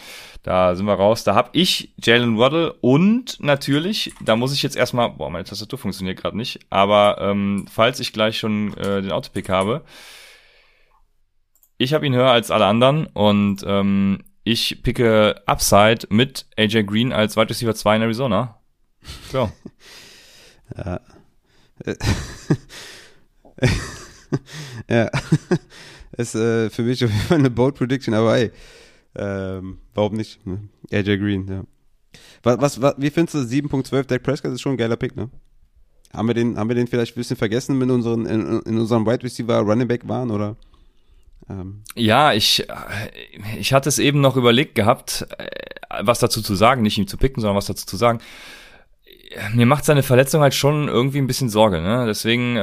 da sind wir raus. Da habe ich Jalen Waddle und natürlich, da muss ich jetzt erstmal, meine Tastatur funktioniert gerade nicht, aber falls ich gleich schon den Autopick habe, ich habe ihn höher als alle anderen und ich picke Upside mit AJ Green als Wide Receiver 2 in Arizona. So. Ja. Ja. Ist für mich auf jeden Fall eine bold prediction, aber ey, warum nicht? Ne? AJ Green, ja. Wie findest du 7.12 Dak Prescott? Ist schon ein geiler Pick, ne? Haben wir den vielleicht ein bisschen vergessen, wenn in unserem Wide Receiver Running Back waren, oder? Ja, ich hatte es eben noch überlegt gehabt, was dazu zu sagen, nicht ihm zu picken, sondern was dazu zu sagen. Mir macht seine Verletzung halt schon irgendwie ein bisschen Sorge, ne? Deswegen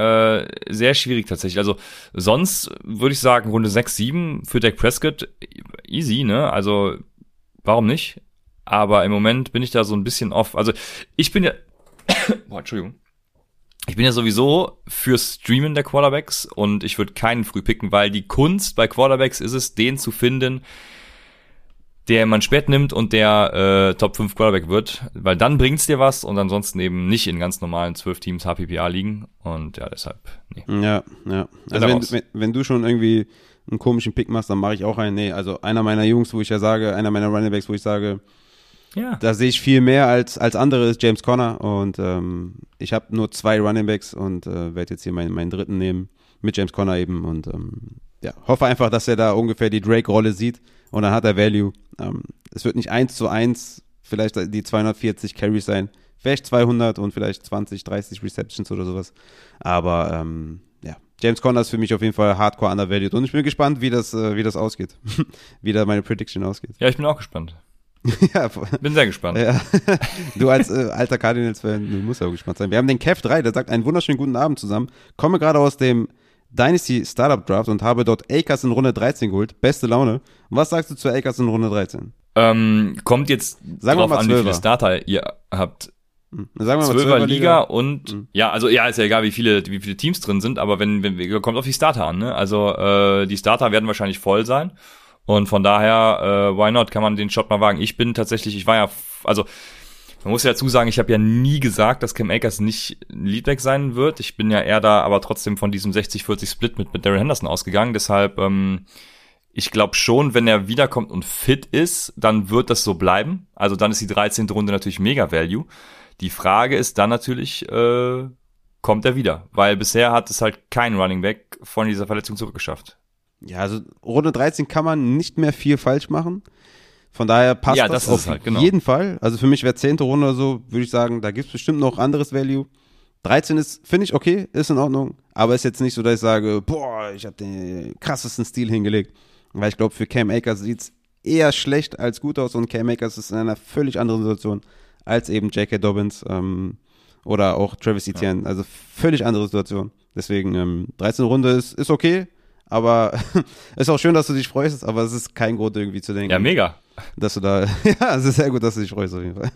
sehr schwierig tatsächlich. Also sonst würde ich sagen, Runde 6, 7 für Dak Prescott, easy, ne? Also warum nicht? Aber im Moment bin ich da so ein bisschen off. Also ich bin ja... Boah, Entschuldigung. Ich bin ja sowieso fürs Streamen der Quarterbacks und ich würde keinen früh picken, weil die Kunst bei Quarterbacks ist es, den zu finden, der man spät nimmt und der Top 5 Quarterback wird, weil dann bringt's dir was und ansonsten eben nicht in ganz normalen 12 Teams HPPA liegen und ja, deshalb, nee. Ja. Also wenn du schon irgendwie einen komischen Pick machst, dann mache ich auch einen, nee, also einer meiner Runningbacks, wo ich sage, ja. Da sehe ich viel mehr als andere ist James Conner und ich habe nur 2 Runningbacks und werde jetzt hier meinen dritten nehmen mit James Conner eben und hoffe einfach, dass er da ungefähr die Drake-Rolle sieht und dann hat er Value. Es wird nicht 1:1 vielleicht die 240 Carries sein, vielleicht 200 und vielleicht 20, 30 Receptions oder sowas, aber James Conner ist für mich auf jeden Fall hardcore undervalued und ich bin gespannt, wie das ausgeht, wie da meine Prediction ausgeht. Ja, ich bin auch gespannt. Ja, bin sehr gespannt. Ja. Du als alter Cardinals-Fan, du musst ja auch gespannt sein. Wir haben den Kev 3, der sagt, einen wunderschönen guten Abend zusammen. Komme gerade aus dem Dynasty-Startup-Draft und habe dort Akers in Runde 13 geholt. Beste Laune. Und was sagst du zu Akers in Runde 13? Kommt jetzt sagen drauf wir mal an, wie viele Starter ihr habt. Sagen wir mal 12er Liga und ist ja egal, wie viele Teams drin sind, aber wenn kommt auf die Starter an, ne? Also die Starter werden wahrscheinlich voll sein. Und von daher, why not, kann man den Shot mal wagen. Man muss ja dazu sagen, ich habe ja nie gesagt, dass Cam Akers nicht Leadback sein wird. Ich bin ja eher da, aber trotzdem von diesem 60-40-Split mit Darrell Henderson ausgegangen. Deshalb, ich glaube schon, wenn er wiederkommt und fit ist, dann wird das so bleiben. Also dann ist die 13. Runde natürlich mega Value. Die Frage ist dann natürlich, kommt er wieder? Weil bisher hat es halt kein Running Back von dieser Verletzung zurückgeschafft. Ja, also Runde 13 kann man nicht mehr viel falsch machen. Von daher passt das auf halt, genau. Jeden Fall. Also für mich wäre 10. Runde oder so, würde ich sagen, da gibt es bestimmt noch anderes Value. 13 ist, finde ich, okay, ist in Ordnung. Aber ist jetzt nicht so, dass ich sage, ich habe den krassesten Stil hingelegt. Weil ich glaube, für Cam Akers sieht es eher schlecht als gut aus. Und Cam Akers ist in einer völlig anderen Situation als eben J.K. Dobbins oder auch Travis Etienne. Ja. Also völlig andere Situation. Deswegen 13. Runde ist okay. Aber ist auch schön, dass du dich freust, aber es ist kein Grund irgendwie zu denken. Ja, mega. Dass du da, ja, es ist sehr gut, dass du dich freust auf jeden Fall.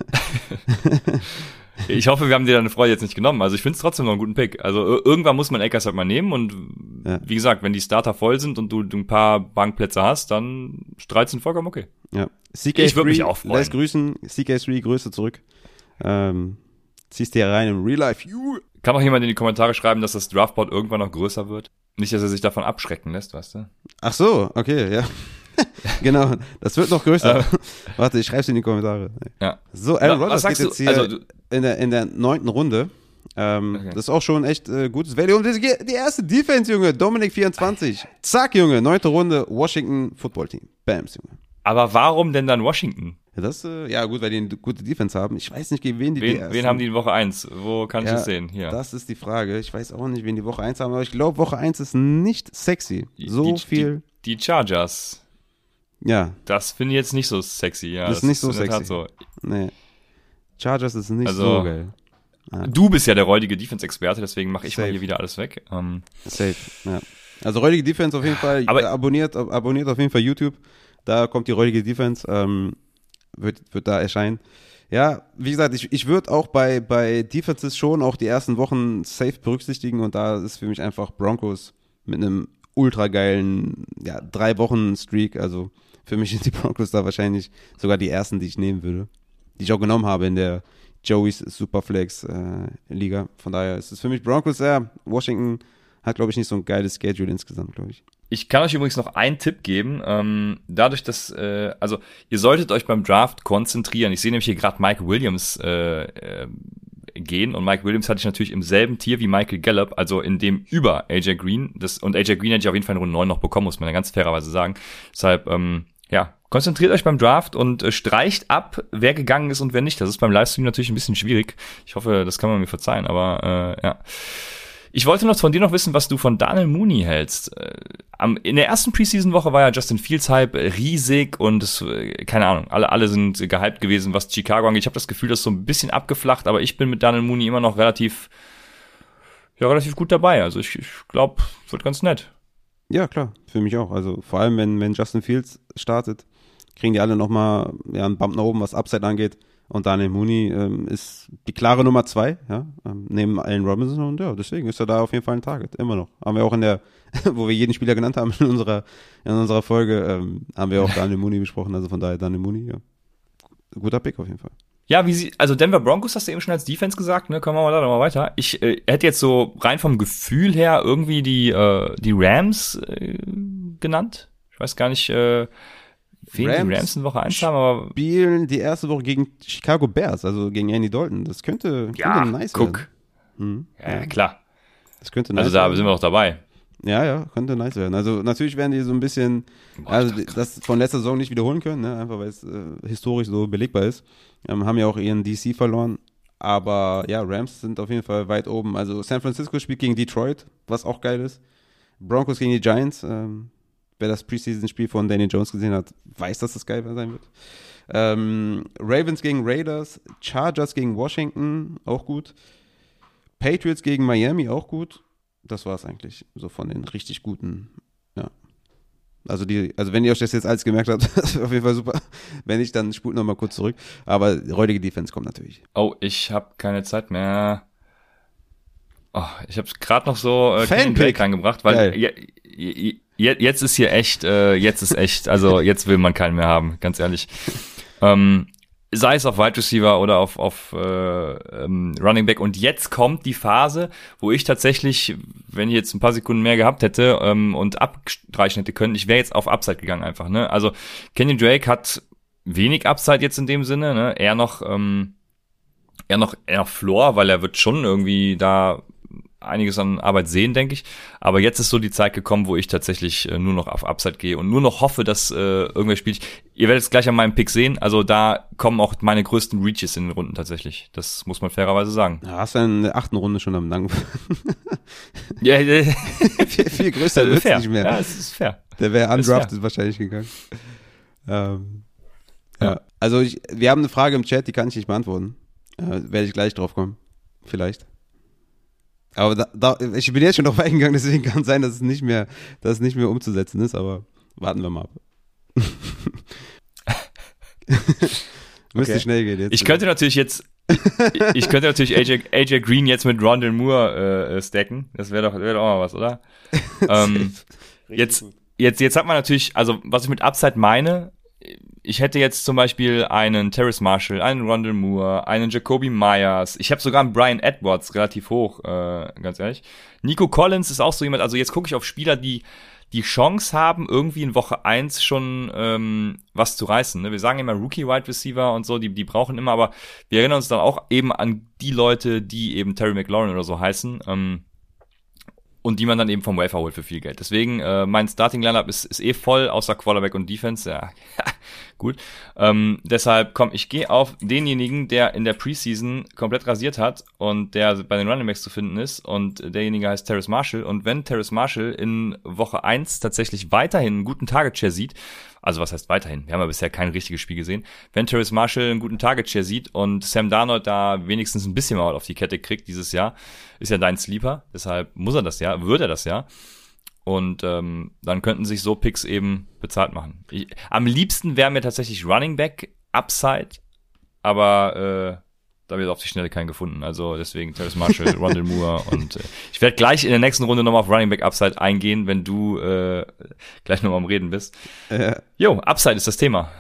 Ich hoffe, wir haben dir deine Freude jetzt nicht genommen. Also ich finde es trotzdem noch einen guten Pick. Also irgendwann muss man Akers halt mal nehmen und wie gesagt, wenn die Starter voll sind und du ein paar Bankplätze hast, dann 13 vollkommen okay. Ja. Ich würde mich auch freuen. Lass grüßen, CK3, Grüße zurück. Ziehst dir rein im Real Life. Kann auch jemand in die Kommentare schreiben, dass das Draftboard irgendwann noch größer wird? Nicht, dass er sich davon abschrecken lässt, weißt du? Ach so, okay, ja. Genau, das wird noch größer. Warte, ich schreibe es in die Kommentare. Ja. So, Aaron Rodgers geht jetzt hier in der 9. Runde. Okay. Das ist auch schon echt gutes Value. Und die erste Defense, Junge, Dominik 24. Zack, Junge, 9. Runde, Washington Football Team. Bams, Junge. Aber warum denn dann Washington? Ja, das, ja gut, weil die eine gute Defense haben. Ich weiß nicht, gegen wen die ersten. Wen haben die in Woche 1? Wo kann ich das sehen? Hier. Das ist die Frage. Ich weiß auch nicht, wen die Woche 1 haben, aber ich glaube, Woche 1 ist nicht sexy. Die Chargers. Ja. Das finde ich jetzt nicht so sexy. Ja, das ist nicht so sexy. So. Nee. Chargers ist nicht so geil. Ja. Du bist ja der räudige Defense-Experte, deswegen mache ich mal hier wieder alles weg. Safe, ja. Also räudige Defense auf jeden Fall. Aber abonniert auf jeden Fall YouTube. Da kommt die räudige Defense. Wird da erscheinen. Ja, wie gesagt, ich würde auch bei Defenses schon auch die ersten Wochen safe berücksichtigen. Und da ist für mich einfach Broncos mit einem ultra geilen 3-Wochen-Streak. Also für mich sind die Broncos da wahrscheinlich sogar die ersten, die ich nehmen würde. Die ich auch genommen habe in der Joey's Superflex-Liga. Von daher ist es für mich Broncos. Ja, Washington hat, glaube ich, nicht so ein geiles Schedule insgesamt, glaube ich. Ich kann euch übrigens noch einen Tipp geben. Dadurch, dass also ihr solltet euch beim Draft konzentrieren. Ich sehe nämlich hier gerade Mike Williams gehen. Und Mike Williams hatte ich natürlich im selben Tier wie Michael Gallup, also in dem über AJ Green. Und AJ Green hätte ich auf jeden Fall in Runde 9 noch bekommen, muss man ja ganz fairerweise sagen. Deshalb, konzentriert euch beim Draft und streicht ab, wer gegangen ist und wer nicht. Das ist beim Livestream natürlich ein bisschen schwierig. Ich hoffe, das kann man mir verzeihen, aber ja. Ich wollte noch von dir wissen, was du von Daniel Mooney hältst. In der ersten Preseason-Woche war ja Justin Fields-Hype riesig und es, keine Ahnung, alle sind gehypt gewesen, was Chicago angeht. Ich habe das Gefühl, das ist so ein bisschen abgeflacht, aber ich bin mit Daniel Mooney immer noch relativ gut dabei. Also ich glaube, wird ganz nett. Ja, klar, für mich auch. Also vor allem, wenn Justin Fields startet, kriegen die alle nochmal einen Bump nach oben, was Upside angeht. Und Daniel Mooney ist die klare Nummer 2, ja, neben Allen Robinson. Und ja, deswegen ist er da auf jeden Fall ein Target, immer noch. Haben wir auch in der, wo wir jeden Spieler genannt haben in unserer Folge, haben wir auch Daniel Mooney besprochen. Also von daher Daniel Mooney, ja, guter Pick auf jeden Fall. Ja, also Denver Broncos hast du eben schon als Defense gesagt, ne, kommen wir mal da nochmal weiter. Ich hätte jetzt so rein vom Gefühl her irgendwie die Rams genannt. Ich weiß gar nicht, die Rams in Woche 1 haben, aber spielen die erste Woche gegen Chicago Bears, also gegen Andy Dalton. Das könnte nice werden. Mhm. Ja, klar. Das könnte nice werden. Also da sind wir auch dabei. Ja, könnte nice werden. Also natürlich werden die so ein bisschen, das von letzter Saison nicht wiederholen können, ne? Einfach weil es historisch so belegbar ist. Haben ja auch ihren DC verloren. Aber ja, Rams sind auf jeden Fall weit oben. Also San Francisco spielt gegen Detroit, was auch geil ist. Broncos gegen die Giants, wer das Preseason-Spiel von Daniel Jones gesehen hat, weiß, dass das geil sein wird. Ravens gegen Raiders, Chargers gegen Washington, auch gut. Patriots gegen Miami, auch gut. Das war's eigentlich, so von den richtig guten, ja. Also wenn ihr euch das jetzt alles gemerkt habt, das ist auf jeden Fall super. Wenn nicht, dann spult nochmal kurz zurück. Aber die räudige Defense kommt natürlich. Oh, ich habe keine Zeit mehr. Oh, ich habe gerade noch so Fanpick reingebracht, weil jetzt ist hier echt, also jetzt will man keinen mehr haben, ganz ehrlich. Sei es auf Wide Receiver oder auf Running Back. Und jetzt kommt die Phase, wo ich tatsächlich, wenn ich jetzt ein paar Sekunden mehr gehabt hätte und abstreichen hätte können, ich wäre jetzt auf Upside gegangen einfach. Ne? Also Kenyon Drake hat wenig Upside jetzt in dem Sinne, ne? Eher noch Floor, weil er wird schon irgendwie da einiges an Arbeit sehen, denke ich. Aber jetzt ist so die Zeit gekommen, wo ich tatsächlich nur noch auf Upside gehe und nur noch hoffe, dass irgendwer spielt. Ihr werdet es gleich an meinem Pick sehen. Also da kommen auch meine größten Reaches in den Runden tatsächlich. Das muss man fairerweise sagen. Ja, hast du in der 8. Runde schon am Lang. Ja, viel größer wird es nicht mehr. Ja, es ist fair. Der wäre undrafted wahrscheinlich gegangen. Ja. Also wir haben eine Frage im Chat, die kann ich nicht beantworten. Werde ich gleich drauf kommen. Vielleicht. Aber ich bin jetzt schon noch weit gegangen, deswegen kann es sein, dass es nicht mehr umzusetzen ist, aber warten wir mal ab. Müsste schnell gehen jetzt. Ich könnte natürlich AJ Green jetzt mit Rondale Moore stacken. Das wäre doch auch mal was, oder? Jetzt hat man natürlich, also was ich mit Upside meine, Ich hätte jetzt zum Beispiel einen Terrace Marshall, einen Rondale Moore, einen Jakobi Meyers. Ich habe sogar einen Bryan Edwards relativ hoch, ganz ehrlich. Nico Collins ist auch so jemand. Also jetzt gucke ich auf Spieler, die Chance haben, irgendwie in Woche 1 schon was zu reißen. Ne? Wir sagen immer Rookie-Wide Receiver und so, die brauchen immer, aber wir erinnern uns dann auch eben an die Leute, die eben Terry McLaurin oder so heißen, und die man dann eben vom Wafer holt für viel Geld. Deswegen, mein Starting-Lineup ist eh voll, außer Quarterback und Defense. Ja, gut. Deshalb, ich gehe auf denjenigen, der in der Preseason komplett rasiert hat und der bei den Running Backs zu finden ist. Und derjenige heißt Terrace Marshall. Und wenn Terrace Marshall in Woche 1 tatsächlich weiterhin einen guten Target-Share sieht, also was heißt weiterhin? Wir haben ja bisher kein richtiges Spiel gesehen. Wenn Terrace Marshall einen guten Target-Share sieht und Sam Darnold da wenigstens ein bisschen mal auf die Kette kriegt dieses Jahr, ist ja dein Sleeper, deshalb muss er das ja, würde er das ja. Und dann könnten sich so Picks eben bezahlt machen. Am liebsten wäre mir tatsächlich Running Back, Upside, aber da wird auf die Schnelle keinen gefunden. Also deswegen Terrace Marshall, Rondale Moore und ich werde gleich in der nächsten Runde nochmal auf Running Back Upside eingehen, wenn du gleich nochmal am Reden bist. Jo, Upside ist das Thema.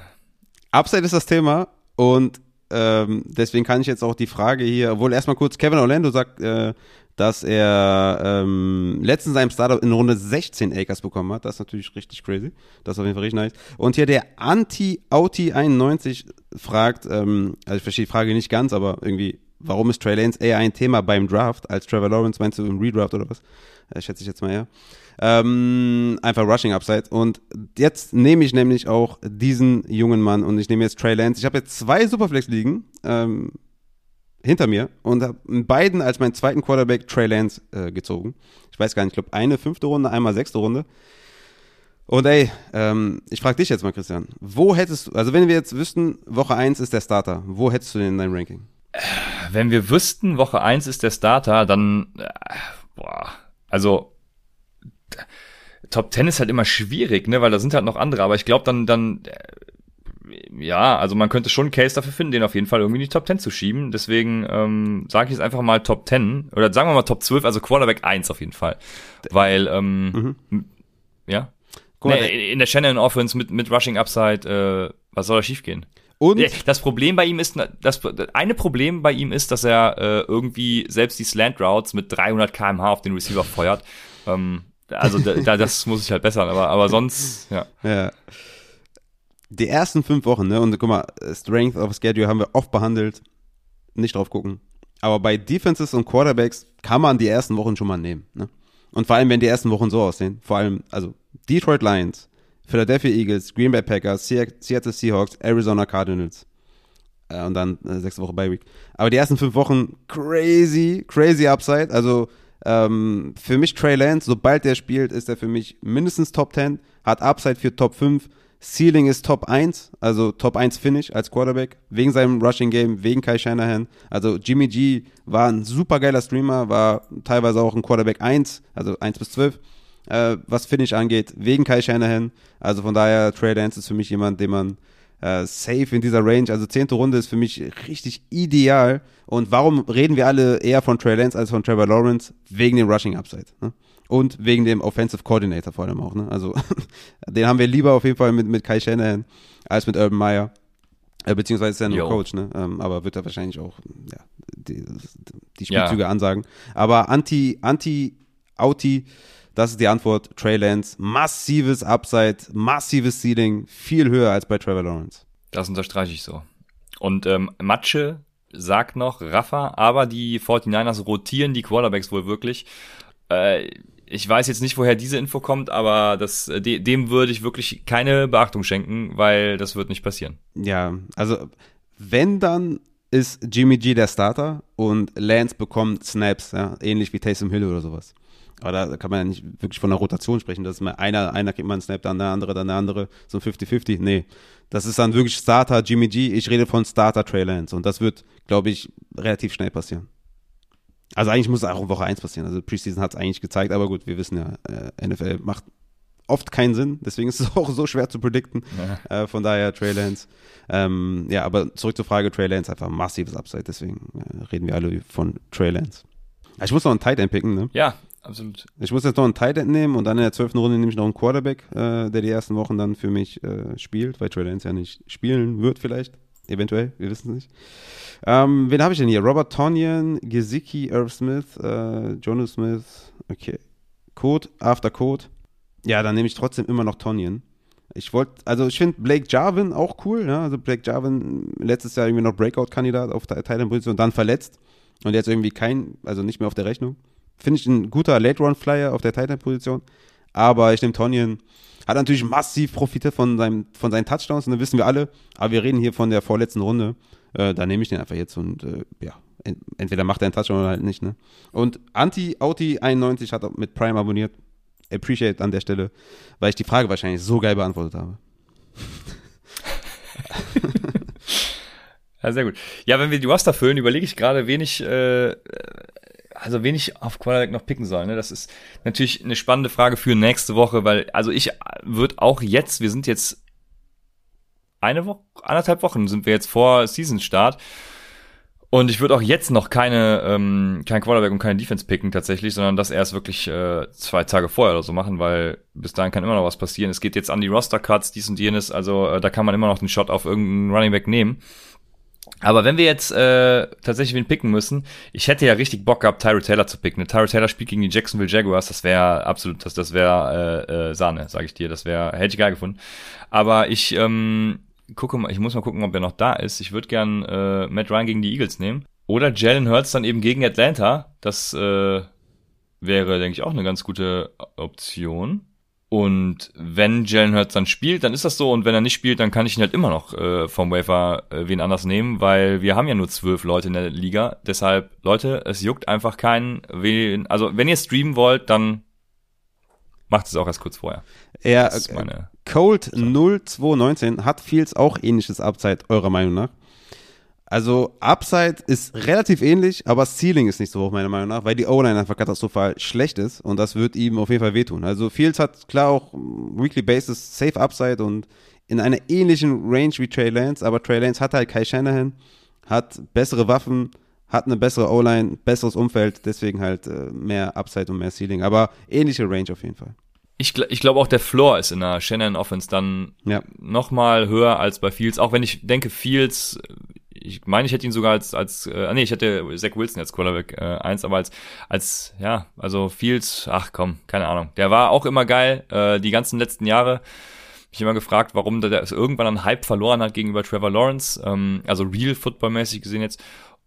Upside ist das Thema und deswegen kann ich jetzt auch die Frage hier, obwohl erstmal kurz, Kevin Orlando sagt, dass er letztens einem Startup in Runde 16 Acres bekommen hat. Das ist natürlich richtig crazy. Das ist auf jeden Fall richtig nice. Und hier der Anti-Auti91 fragt, also ich verstehe die Frage nicht ganz, aber irgendwie, warum ist Trey Lance eher ein Thema beim Draft als Trevor Lawrence? Meinst du im Redraft oder was? Schätze ich jetzt mal, ja. Einfach Rushing Upside. Und jetzt nehme ich nämlich auch diesen jungen Mann und ich nehme jetzt Trey Lance. Ich habe jetzt 2 Superflex-Ligen hinter mir und habe in beiden als meinen zweiten Quarterback Trey Lance gezogen. Ich weiß gar nicht, ich glaube eine 5. Runde, einmal 6. Runde. Und ey, ich frage dich jetzt mal, Christian, wo hättest du, also wenn wir jetzt wüssten, Woche 1 ist der Starter, wo hättest du den in deinem Ranking? Wenn wir wüssten, Woche 1 ist der Starter, dann, Top 10 ist halt immer schwierig, ne, weil da sind halt noch andere, aber ich glaube dann, man könnte schon einen Case dafür finden, den auf jeden Fall irgendwie in die Top 10 zu schieben, deswegen sage ich jetzt einfach mal Top 10, oder sagen wir mal Top 12, also Quarterback 1 auf jeden Fall, weil, ja, in der Shannon Offense mit Rushing Upside, was soll da schief gehen? Und das Problem bei ihm ist, dass er irgendwie selbst die Slant Routes mit 300 km/h auf den Receiver feuert. Also das muss ich halt bessern, aber sonst, ja. Die ersten 5 Wochen, ne, und guck mal, Strength of Schedule haben wir oft behandelt, nicht drauf gucken. Aber bei Defenses und Quarterbacks kann man die ersten Wochen schon mal nehmen, ne? Und vor allem, wenn die ersten Wochen so aussehen, vor allem, also Detroit Lions, Philadelphia Eagles, Green Bay Packers, Seattle Seahawks, Arizona Cardinals. Und dann 6. Woche Bye Week. Aber die ersten 5 Wochen crazy Upside. Also für mich Trey Lance, sobald der spielt, ist er für mich mindestens Top 10, hat Upside für Top 5, Ceiling ist Top 1, also Top 1 Finish als Quarterback, wegen seinem Rushing Game, wegen Kai Shanahan. Also Jimmy G war ein super geiler Streamer, war teilweise auch ein Quarterback 1, also 1 bis 12. Was Finish angeht, wegen Kai Shanahan. Also von daher, Trey Lance ist für mich jemand, den man safe in dieser Range, also 10. Runde ist für mich richtig ideal. Und warum reden wir alle eher von Trey Lance als von Trevor Lawrence? Wegen dem Rushing Upside, ne? Und wegen dem Offensive Coordinator vor allem auch, ne? Also den haben wir lieber auf jeden Fall mit Kai Shanahan als mit Urban Meyer. Beziehungsweise ist er nur Coach, ne? Aber wird er wahrscheinlich auch die Spielzüge ansagen. Aber Anti-Auti, das ist die Antwort, Trey Lance, massives Upside, massives Ceiling, viel höher als bei Trevor Lawrence. Das unterstreiche ich so. Und Matsche sagt noch, Rafa, aber die 49ers rotieren die Quarterbacks wohl wirklich. Ich weiß jetzt nicht, woher diese Info kommt, aber das, dem würde ich wirklich keine Beachtung schenken, weil das wird nicht passieren. Ja, also wenn dann ist Jimmy G der Starter und Lance bekommt Snaps, ja, ähnlich wie Taysom Hill oder sowas. Aber da kann man ja nicht wirklich von einer Rotation sprechen, dass mal einer kriegt mal einen Snap, dann der andere, so ein 50-50. Nee, das ist dann wirklich Starter Jimmy G. Ich rede von Starter Trey Lance und das wird, glaube ich, relativ schnell passieren. Also eigentlich muss es auch in Woche 1 passieren. Also Preseason hat es eigentlich gezeigt, aber gut, wir wissen ja, NFL macht oft keinen Sinn, deswegen ist es auch so schwer zu predikten. Ja. Von daher Trey Lance. Aber zurück zur Frage, Trey Lance einfach massives Upside, deswegen reden wir alle von Trey Lance. Ich muss noch einen Tight End picken, ne? Ja. absolut. Ich muss jetzt noch einen Tight End nehmen und dann in der 12. Runde nehme ich noch einen Quarterback, der die ersten Wochen dann für mich spielt, weil Trey Lance ja nicht spielen wird vielleicht. Eventuell, wir wissen es nicht. Wen habe ich denn hier? Robert Tonyan, Gesicki, Irv Smith, Jonas Smith. Okay. Code, after Code. Ja, dann nehme ich trotzdem immer noch Tonyan. Ich finde Blake Jarwin auch cool. Ja? Also Blake Jarwin, letztes Jahr irgendwie noch Breakout-Kandidat auf der Tight-End-Position und dann verletzt. Und jetzt irgendwie nicht mehr auf der Rechnung. Finde ich ein guter Late-Round-Flyer auf der Tight-End-Position. Aber ich nehme Tonyan. Hat natürlich massiv profitiert von seinen Touchdowns, und das wissen wir alle. Aber wir reden hier von der vorletzten Runde. Da nehme ich den einfach jetzt und entweder macht er einen Touchdown oder halt nicht. Ne? Und Anti-Auti91 hat mit Prime abonniert. Appreciate an der Stelle, weil ich die Frage wahrscheinlich so geil beantwortet habe. Ja, sehr gut. Ja, wenn wir die Roster füllen, überlege ich gerade, wenig auf Quarterback noch picken sollen. Ne? Das ist natürlich eine spannende Frage für nächste Woche, weil, also ich würde auch jetzt, wir sind jetzt anderthalb Wochen sind wir jetzt vor Season-Start, und ich würde auch jetzt noch kein Quarterback und keine Defense picken tatsächlich, sondern das erst wirklich 2 Tage vorher oder so machen, weil bis dahin kann immer noch was passieren. Es geht jetzt an die Roster-Cuts, dies und jenes, also da kann man immer noch den Shot auf irgendeinen Running Back nehmen. Aber wenn wir jetzt tatsächlich wen picken müssen, ich hätte ja richtig Bock gehabt, Tyrod Taylor zu picken. Tyrod Taylor spielt gegen die Jacksonville Jaguars, das wäre absolut, das wäre Sahne, sage ich dir. Das wäre, hätte ich geil gefunden. Aber ich muss mal gucken, ob er noch da ist. Ich würde gern Matt Ryan gegen die Eagles nehmen. Oder Jalen Hurts dann eben gegen Atlanta. Das wäre, denke ich, auch eine ganz gute Option. Und wenn Jalen Hurts dann spielt, dann ist das so. Und wenn er nicht spielt, dann kann ich ihn halt immer noch vom Waiver wen anders nehmen, weil wir haben ja nur 12 Leute in der Liga. Deshalb, Leute, es juckt einfach keinen. Also wenn ihr streamen wollt, dann macht es auch erst kurz vorher. Ja, Cold 0219 hat Fields auch ähnliches Upside, eurer Meinung nach? Also Upside ist relativ ähnlich, aber Ceiling ist nicht so hoch, meiner Meinung nach, weil die O-Line einfach katastrophal schlecht ist, und das wird ihm auf jeden Fall wehtun. Also Fields hat klar auch Weekly Basis, Safe Upside und in einer ähnlichen Range wie Trey Lance, aber Trey Lance hat halt Kai Shanahan, hat bessere Waffen, hat eine bessere O-Line, besseres Umfeld, deswegen halt mehr Upside und mehr Ceiling, aber ähnliche Range auf jeden Fall. Ich glaube auch, der Floor ist in der Shanahan-Offense dann nochmal höher als bei Fields, auch wenn ich denke, Fields... Ich meine, ich hätte ihn sogar ich hätte Zach Wilson als Quarterback 1, aber also Fields, keine Ahnung. Der war auch immer geil, die ganzen letzten Jahre. Ich habe immer gefragt, warum der irgendwann an Hype verloren hat gegenüber Trevor Lawrence, also real footballmäßig gesehen jetzt.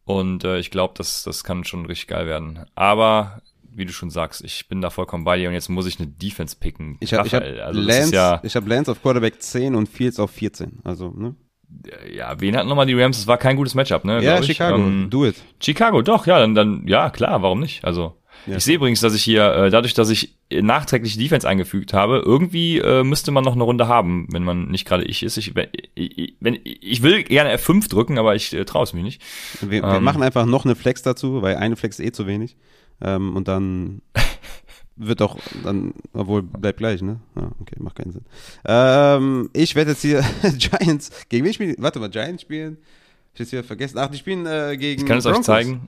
Und ich glaube, das kann schon richtig geil werden. Aber, wie du schon sagst, ich bin da vollkommen bei dir, und jetzt muss ich eine Defense picken. Ich habe Lance auf Quarterback 10 und Fields auf 14, also, ne? Ja, wen hatten nochmal die Rams? Das war kein gutes Matchup, ne? Ja, Chicago, do it. Chicago, doch, ja, dann, ja, klar, warum nicht? Also, Ich sehe übrigens, dass ich hier, dadurch, dass ich nachträglich Defense eingefügt habe, irgendwie müsste man noch eine Runde haben, wenn man nicht gerade ich ist. Ich will gerne F5 drücken, aber ich traue es mir nicht. Wir machen einfach noch eine Flex dazu, weil eine Flex ist eh zu wenig. Und dann... bleibt gleich, ne? Ah, okay, macht keinen Sinn. Ich werde jetzt hier Giants, gegen wen spielen? Warte mal, Giants spielen? Ich hab's wieder vergessen. Ach, die spielen gegen Broncos. Ich kann es euch zeigen.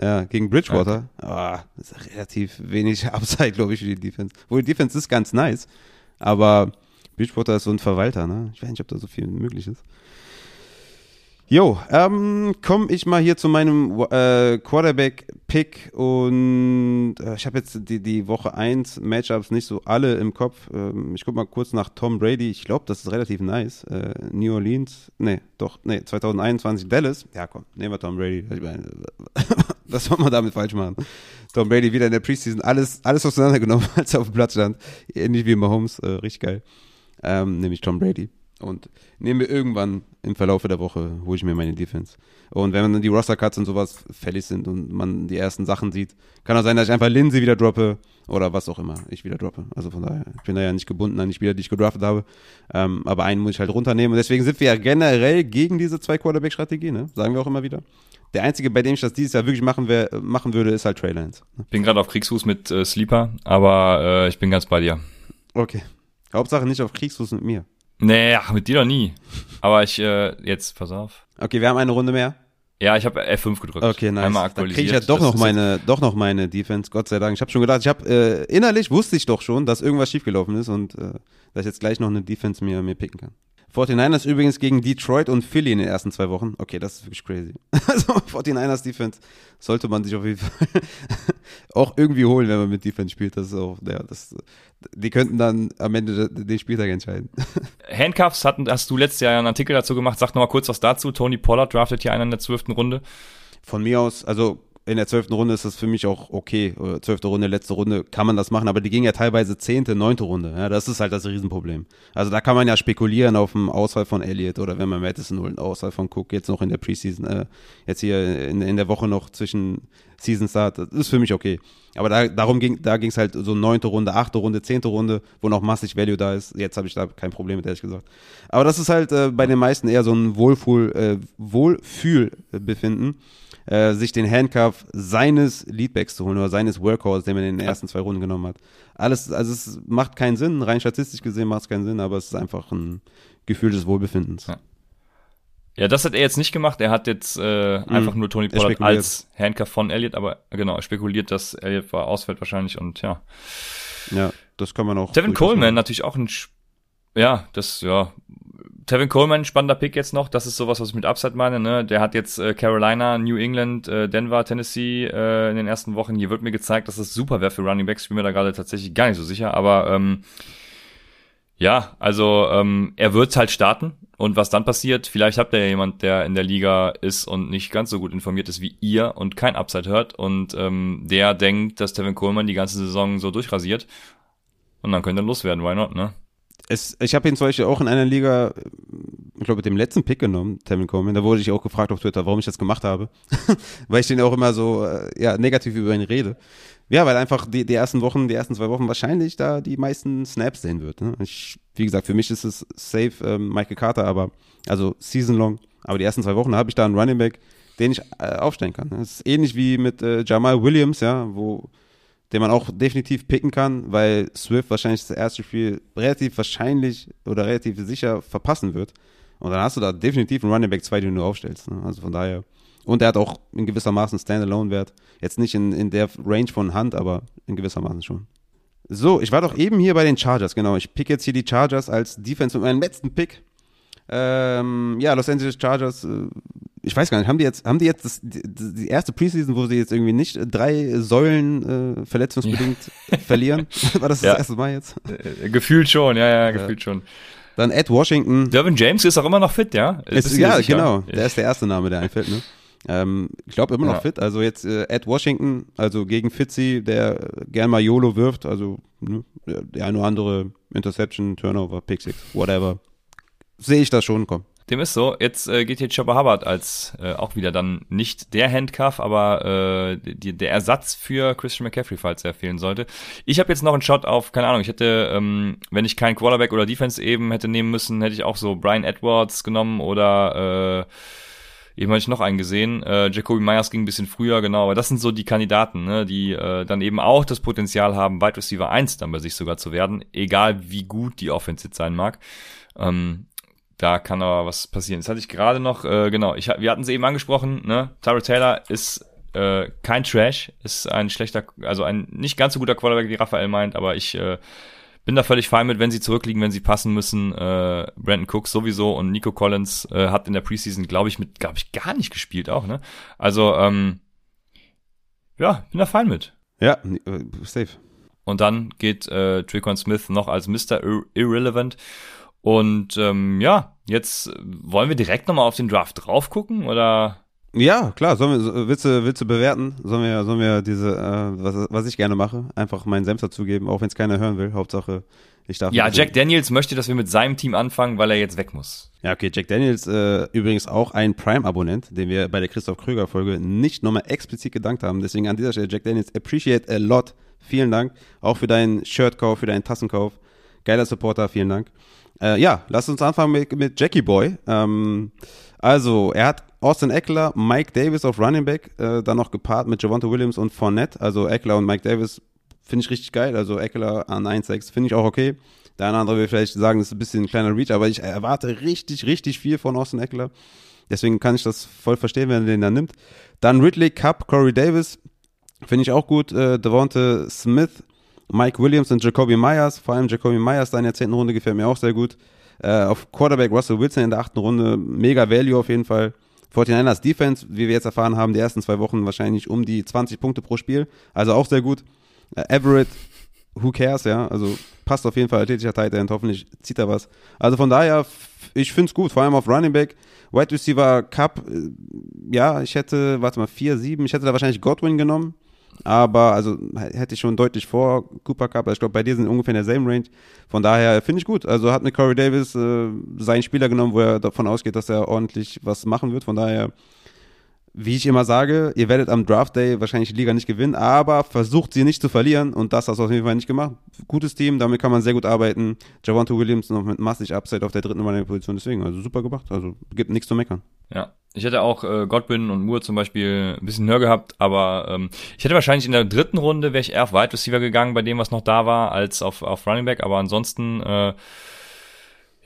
Ja, gegen Bridgewater. Ah, das ist relativ wenig Upside, glaube ich, für die Defense. Wohl, die Defense ist ganz nice, aber Bridgewater ist so ein Verwalter, ne? Ich weiß nicht, ob da so viel möglich ist. Jo, komme ich mal hier zu meinem Quarterback-Pick, und ich habe jetzt die Woche 1 Matchups nicht so alle im Kopf. Ich gucke mal kurz nach Tom Brady. Ich glaube, das ist relativ nice. New Orleans, 2021 Dallas. Ja, komm, nehmen wir Tom Brady. Ich meine, was soll man damit falsch machen? Tom Brady wieder in der Preseason alles auseinandergenommen, als er auf dem Platz stand. Ähnlich wie Mahomes, richtig geil. Nämlich Tom Brady. Und nehmen wir irgendwann im Verlauf der Woche, hole ich mir meine Defense. Und wenn man dann die Roster-Cuts und sowas fällig sind und man die ersten Sachen sieht, kann auch sein, dass ich einfach Lindsay wieder droppe oder was auch immer ich wieder droppe. Also von daher, ich bin da ja nicht gebunden an die Spieler, die ich gedraftet habe. Aber einen muss ich halt runternehmen. Und deswegen sind wir ja generell gegen diese 2-Quarterback-Strategie, ne? Sagen wir auch immer wieder. Der Einzige, bei dem ich das dieses Jahr wirklich machen würde, ist halt Trey Lance. Ich bin gerade auf Kriegsfuß mit Sleeper, aber ich bin ganz bei dir. Okay. Hauptsache nicht auf Kriegsfuß mit mir. Nee, mit dir doch nie. Aber jetzt, pass auf. Okay, wir haben eine Runde mehr. Ja, ich habe F5 gedrückt. Okay, nice. Einmal aktualisiert. Dann kriege ich ja doch noch meine Defense, Gott sei Dank. Ich habe schon gedacht, innerlich wusste ich doch schon, dass irgendwas schiefgelaufen ist und dass ich jetzt gleich noch eine Defense mir picken kann. 49ers übrigens gegen Detroit und Philly in den ersten 2 Wochen. Okay, das ist wirklich crazy. Also 49ers Defense sollte man sich auf jeden Fall auch irgendwie holen, wenn man mit Defense spielt. Das ist auch, ja, die könnten dann am Ende den Spieltag entscheiden. Handcuffs hast du letztes Jahr einen Artikel dazu gemacht. Sag nochmal kurz was dazu. Tony Pollard draftet hier einen in der 12. Runde. Von mir aus, also in der 12. Runde ist das für mich auch okay. 12. Runde, letzte Runde kann man das machen, aber die gingen ja teilweise 10., 9. Runde. Ja, das ist halt das Riesenproblem. Also da kann man ja spekulieren auf einen Ausfall von Elliott oder wenn man Madison holt, einen Ausfall von Cook, jetzt noch in der Preseason, jetzt hier in der Woche noch zwischen Season Start. Das ist für mich okay. Aber darum ging es halt so 9. Runde, 8. Runde, 10. Runde, wo noch massig Value da ist. Jetzt habe ich da kein Problem mit, ehrlich gesagt. Aber das ist halt bei den meisten eher so ein Wohlfühlbefinden. Sich den Handcuff seines Leadbacks zu holen oder seines Workhorse, den man in den ersten 2 Runden genommen hat. Alles, also es macht keinen Sinn, rein statistisch gesehen macht es keinen Sinn, aber es ist einfach ein Gefühl des Wohlbefindens. Ja, das hat er jetzt nicht gemacht, er hat jetzt einfach nur Tony Pollard als Handcuff von Elliott, aber genau, er spekuliert, dass Elliott ausfällt wahrscheinlich und ja. Ja, das kann man auch. Tevin Coleman machen. Natürlich auch ein Tevin Coleman, spannender Pick jetzt noch. Das ist sowas, was ich mit Upside meine. Ne? Der hat jetzt Carolina, New England, Denver, Tennessee in den ersten Wochen. Hier wird mir gezeigt, dass das super wäre für Running Backs. Ich bin mir da gerade tatsächlich gar nicht so sicher. Aber er wird halt starten. Und was dann passiert, vielleicht habt ihr ja jemand, der in der Liga ist und nicht ganz so gut informiert ist wie ihr und kein Upside hört. Und der denkt, dass Tevin Coleman die ganze Saison so durchrasiert. Und dann könnt ihr loswerden. Why not, ne? Ich habe ihn zum Beispiel auch in einer Liga, ich glaube, mit dem letzten Pick genommen, Tevin Coleman. Da wurde ich auch gefragt auf Twitter, warum ich das gemacht habe. Weil ich den auch immer so negativ über ihn rede. Ja, weil einfach die ersten Wochen, die ersten 2 Wochen wahrscheinlich da die meisten Snaps sehen wird. Ne? Wie gesagt, für mich ist es safe Michael Carter, also Season Long. Aber die ersten 2 Wochen habe ich da einen Running Back, den ich aufstellen kann. Das ist ähnlich wie mit Jamal Williams, ja, den man auch definitiv picken kann, weil Swift wahrscheinlich das erste Spiel relativ sicher verpassen wird. Und dann hast du da definitiv einen Running Back 2, den du aufstellst. Ne? Also von daher. Und er hat auch in gewisser Maßen Standalone-Wert. Jetzt nicht in der Range von Hand, aber in gewisser Maßen schon. So, ich war doch eben hier bei den Chargers, genau. Ich pick jetzt hier die Chargers als Defense mit meinem letzten Pick. Los Angeles Chargers, ich weiß gar nicht, haben die jetzt die erste Preseason, wo sie jetzt irgendwie nicht 3 Säulen verletzungsbedingt verlieren? War das das erste Mal jetzt? Gefühlt schon, gefühlt schon. Dann Ed Washington. Derwin James ist auch immer noch fit, ja? Genau, der ist der erste Name, der einfällt, ne? Ich glaube immer noch fit, also jetzt Ed Washington, also gegen Fitzy, der gern mal YOLO wirft, also ne, der eine oder andere Interception, Turnover, Pick Six, whatever. Sehe ich das schon, komm. Dem ist so, jetzt geht hier Chopper Hubbard als auch wieder dann nicht der Handcuff, aber der Ersatz für Christian McCaffrey, falls er fehlen sollte. Ich habe jetzt noch einen Shot auf, keine Ahnung, ich hätte, wenn ich keinen Quarterback oder Defense eben hätte nehmen müssen, hätte ich auch so Bryan Edwards genommen oder eben hatte ich noch einen gesehen, Jakobi Meyers ging ein bisschen früher, genau, aber das sind so die Kandidaten, ne, die dann eben auch das Potenzial haben, Wide Receiver 1 dann bei sich sogar zu werden, egal wie gut die Offense jetzt sein mag. Da kann aber was passieren. Das hatte ich gerade noch, wir hatten es eben angesprochen, ne? Tyrod Taylor ist kein Trash, ist ein schlechter, also ein nicht ganz so guter Quarterback, wie Raphael meint, aber ich bin da völlig fein mit, wenn sie zurückliegen, wenn sie passen müssen. Brandon Cooks sowieso und Nico Collins hat in der Preseason, glaube ich, gar nicht gespielt auch, ne? Also, bin da fein mit. Ja, safe. Und dann geht Tre'Quan Smith noch als Mr. Irrelevant. Und jetzt wollen wir direkt nochmal auf den Draft drauf gucken, oder? Ja, klar, willst du bewerten? Sollen wir diese, was ich gerne mache, einfach meinen Senf dazugeben, auch wenn es keiner hören will, Hauptsache ich darf. Ja, Jack Daniels möchte, dass wir mit seinem Team anfangen, weil er jetzt weg muss. Ja, okay, Jack Daniels übrigens auch ein Prime-Abonnent, den wir bei der Christoph-Kröger-Folge nicht nochmal explizit gedankt haben. Deswegen an dieser Stelle, Jack Daniels, appreciate a lot. Vielen Dank, auch für deinen Shirtkauf, für deinen Tassenkauf. Geiler Supporter, vielen Dank. Lass uns anfangen mit Jackie Boy. Also, er hat Austin Ekeler, Mike Davis auf Running Back, dann noch gepaart mit Javonte Williams und Fournette. Also Ekeler und Mike Davis finde ich richtig geil. Also Ekeler an 1,6 finde ich auch okay. Der eine oder andere will vielleicht sagen, das ist ein bisschen ein kleiner Reach, aber ich erwarte richtig, richtig viel von Austin Ekeler. Deswegen kann ich das voll verstehen, wenn er den dann nimmt. Dann Ridley, Cup, Corey Davis, finde ich auch gut. Devonta Smith, Mike Williams und Jakobi Meyers. Vor allem Jakobi Meyers da in der 10. Runde gefällt mir auch sehr gut. Auf Quarterback Russell Wilson in der 8. Runde, mega Value auf jeden Fall. 49ers Defense, wie wir jetzt erfahren haben, die ersten 2 Wochen wahrscheinlich um die 20 Punkte pro Spiel, also auch sehr gut. Everett, who cares, ja, also passt auf jeden Fall, athletischer Tight End, hoffentlich zieht er was. Also von daher, ich finde es gut, vor allem auf Running Back. Wide Receiver Cup, ja, ich hätte, 4-7, ich hätte da wahrscheinlich Godwin genommen, aber also hätte ich schon deutlich vor Cooper Cup, also ich glaube, bei dir sind ungefähr in derselben Range, von daher finde ich gut. Also hat mit Corey Davis seinen Spieler genommen, wo er davon ausgeht, dass er ordentlich was machen wird, von daher, wie ich immer sage, ihr werdet am Draft Day wahrscheinlich die Liga nicht gewinnen, aber versucht sie nicht zu verlieren und das hast du auf jeden Fall nicht gemacht. Gutes Team, damit kann man sehr gut arbeiten. Javonte Williams noch mit massig Upside auf der 3. Running-Position, deswegen, also super gemacht, also gibt nichts zu meckern. Ja, ich hätte auch Godwin und Moore zum Beispiel ein bisschen höher gehabt, aber ich hätte wahrscheinlich in der 3. Runde, wäre ich eher auf Wide Receiver gegangen, bei dem, was noch da war, als auf Running Back, aber ansonsten